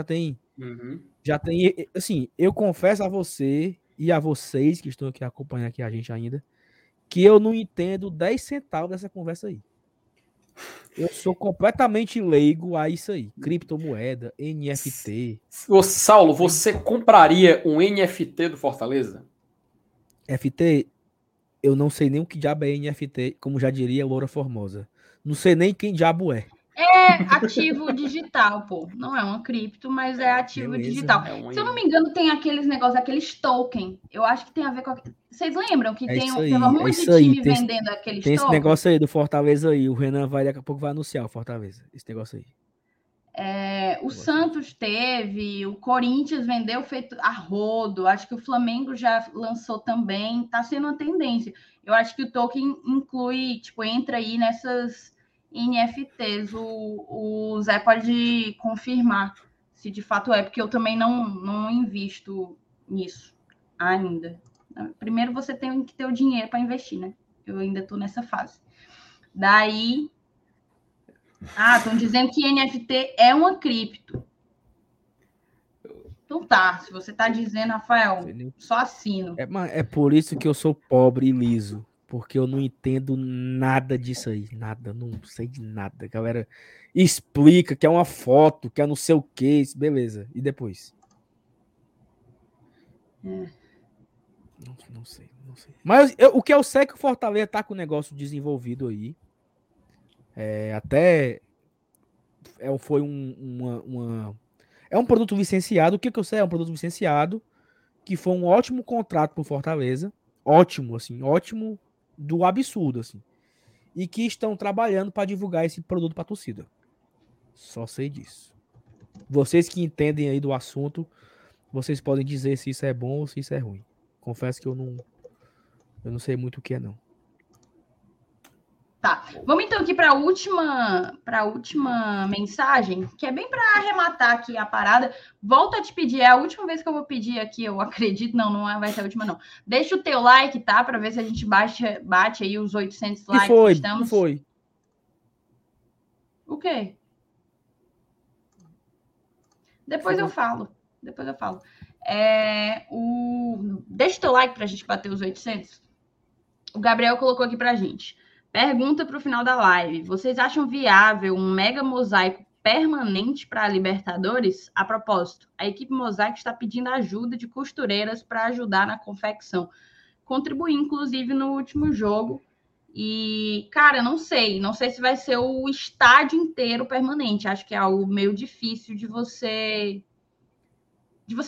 Já tem, assim, eu confesso a você e a vocês que estão aqui acompanhando aqui a gente ainda, que eu não entendo 10 centavos dessa conversa aí. Eu sou completamente leigo a isso aí. Criptomoeda, NFT. Ô, Saulo, você compraria um NFT do Fortaleza? NFT? Eu não sei nem o que diabo é NFT, como já diria Loura Formosa. Não sei nem quem diabo é. É ativo digital, pô. Não é uma cripto, mas é ativo digital. Se eu não me engano, tem aqueles negócios, aqueles token. Eu acho que tem a ver com... Vocês lembram que tem um monte de time vendendo aqueles token? Tem esse negócio aí do Fortaleza aí. O Renan vai daqui a pouco vai anunciar o Fortaleza. Esse negócio aí. O Santos teve, o Corinthians vendeu feito a rodo. Acho que o Flamengo já lançou também. Tá sendo uma tendência. Eu acho que o token inclui, tipo, entra aí nessas... NFTs, o Zé pode confirmar se de fato é, porque eu também não invisto nisso ainda. Primeiro você tem que ter o dinheiro para investir, né? Eu ainda estou nessa fase. Daí... estão dizendo que NFT é uma cripto. Então tá, se você está dizendo, Rafael, só assino. É por isso que eu sou pobre e liso. Porque eu não entendo nada disso aí. Nada, não sei de nada. A galera explica que é uma foto, que é não sei o quê. Beleza. E depois? Não sei. Mas o que eu sei é que o Fortaleza tá com o negócio desenvolvido aí. É um produto licenciado. O que eu sei é um produto licenciado que foi um ótimo contrato pro Fortaleza. Ótimo, assim. Ótimo... do absurdo, assim. E que estão trabalhando para divulgar esse produto para a torcida. Só sei disso. Vocês que entendem aí do assunto, vocês podem dizer se isso é bom ou se isso é ruim. Confesso que eu não sei muito o que é, não. Tá. Vamos então aqui para a última mensagem, que é bem para arrematar aqui a parada. Volto a te pedir, é a última vez que eu vou pedir aqui, eu acredito, não vai ser a última, não. Deixa o teu like, tá? Para ver se a gente bate aí os 800 likes. Foi. O quê? Depois eu falo. Deixa o teu like para a gente bater os 800. O Gabriel colocou aqui para a gente. Pergunta para o final da live. Vocês acham viável um mega mosaico permanente para a Libertadores? A propósito, a equipe Mosaico está pedindo ajuda de costureiras para ajudar na confecção. Contribuí, inclusive, no último jogo. E, cara, não sei se vai ser o estádio inteiro permanente. Acho que é algo meio difícil de você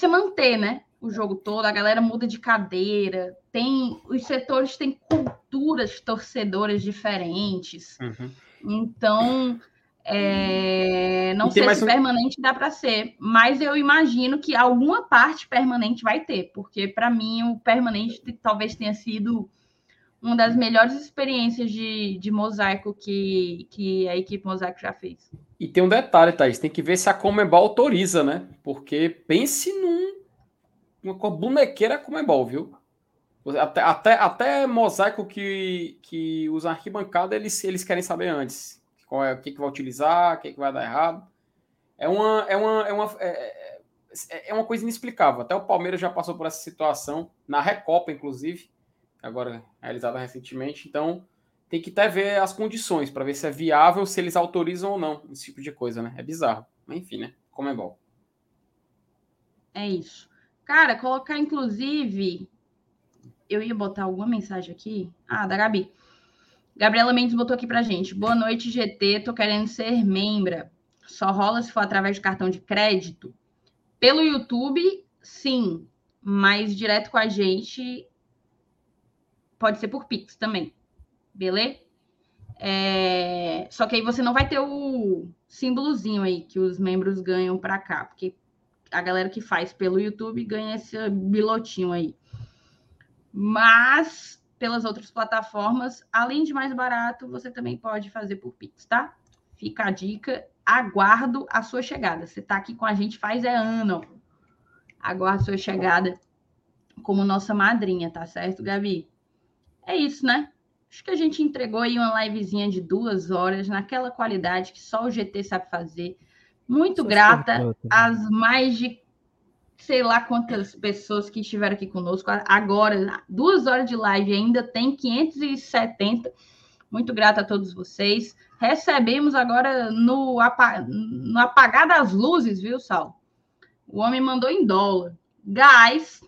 manter, né? O jogo todo, a galera muda de cadeira, os setores têm culturas torcedoras diferentes. Então, não sei se permanente dá para ser, mas eu imagino que alguma parte permanente vai ter, porque para mim o permanente talvez tenha sido uma das melhores experiências de mosaico que a equipe Mosaico já fez. E tem um detalhe, Thaís, tem que ver se a Conmebol autoriza, né? Porque pense uma bonequeira Conmebol, viu? Até mosaico que usa arquibancada, eles querem saber antes. Qual é, o que vai utilizar, o que vai dar errado. É uma coisa inexplicável. Até o Palmeiras já passou por essa situação, na Recopa, inclusive, agora realizada recentemente. Então, tem que até ver as condições, para ver se é viável, se eles autorizam ou não, esse tipo de coisa, né? É bizarro. Mas, enfim, né? Conmebol. É isso. Cara, colocar, inclusive... Eu ia botar alguma mensagem aqui. Da Gabi. Gabriela Mendes botou aqui pra gente. Boa noite, GT. Tô querendo ser membra. Só rola se for através de cartão de crédito? Pelo YouTube, sim. Mas direto com a gente, pode ser por Pix também. Beleza? Só que aí você não vai ter o símbolozinho aí que os membros ganham pra cá. Porque a galera que faz pelo YouTube ganha esse bilotinho aí. Mas, pelas outras plataformas, além de mais barato, você também pode fazer por Pix, tá? Fica a dica. Aguardo a sua chegada. Você tá aqui com a gente faz ano. Aguardo a sua chegada como nossa madrinha, tá certo, Gabi? É isso, né? Acho que a gente entregou aí uma livezinha de 2 horas, naquela qualidade que só o GT sabe fazer. Muito grata às mais de sei lá quantas pessoas que estiveram aqui conosco. Agora, 2 horas de live ainda tem 570. Muito grata a todos vocês. Recebemos agora no apagar das luzes, viu, Saulo? O homem mandou em dólar. Gás.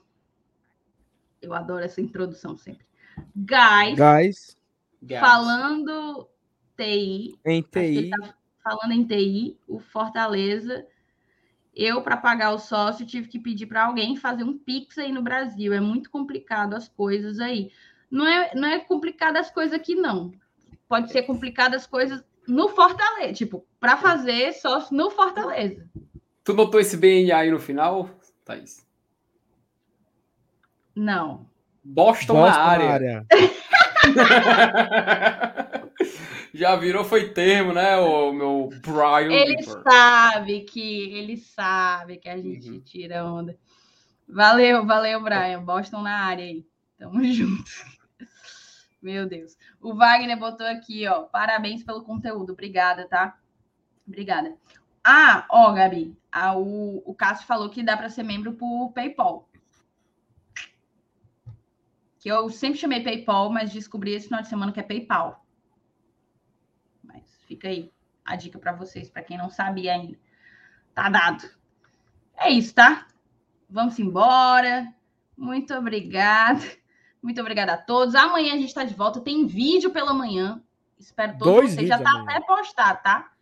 Eu adoro essa introdução sempre. Gás. Falando TI. Em TI. Tá falando em TI, o Fortaleza... Eu, para pagar o sócio, tive que pedir para alguém fazer um Pix aí no Brasil. É muito complicado as coisas aí. Não é complicado as coisas aqui, não. Pode ser complicado as coisas no Fortaleza. Tipo, para fazer sócio no Fortaleza. Tu botou esse BNA aí no final, Thaís? Não. Boston na área. Já virou, foi termo, né, o meu Brian? Ele sabe que a gente tira onda. Valeu, Brian. Boston na área aí. Tamo junto. Meu Deus. O Wagner botou aqui, ó. Parabéns pelo conteúdo. Obrigada, tá? Obrigada. Ah, ó, Gabi. O Cássio falou que dá pra ser membro por PayPal. Que eu sempre chamei PayPal, mas descobri esse final de semana que é PayPal. Fica aí a dica para vocês, para quem não sabia ainda. Tá dado. É isso, tá? Vamos embora. Muito obrigada. Muito obrigada a todos. Amanhã a gente tá de volta. Tem vídeo pela manhã. Espero todos vocês. Já tá amanhã. Até postado, tá?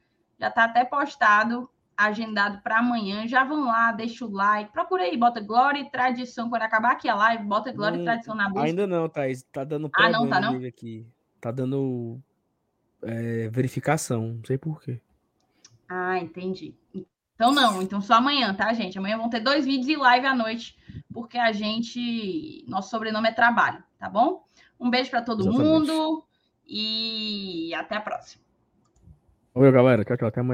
Já tá até postado, agendado para amanhã. Já vão lá, deixa o like. Procura aí, bota Glória e Tradição. Quando acabar aqui a live, bota Glória e Tradição na busca. Ainda não, Thaís. Tá dando problema não? Aqui. Tá dando... verificação, não sei por quê. Ah, entendi. Então só amanhã, tá, gente? Amanhã vão ter 2 vídeos e live à noite, porque nosso sobrenome é trabalho, tá bom? Um beijo pra todo mundo e até a próxima. Valeu, galera. Tchau, até amanhã.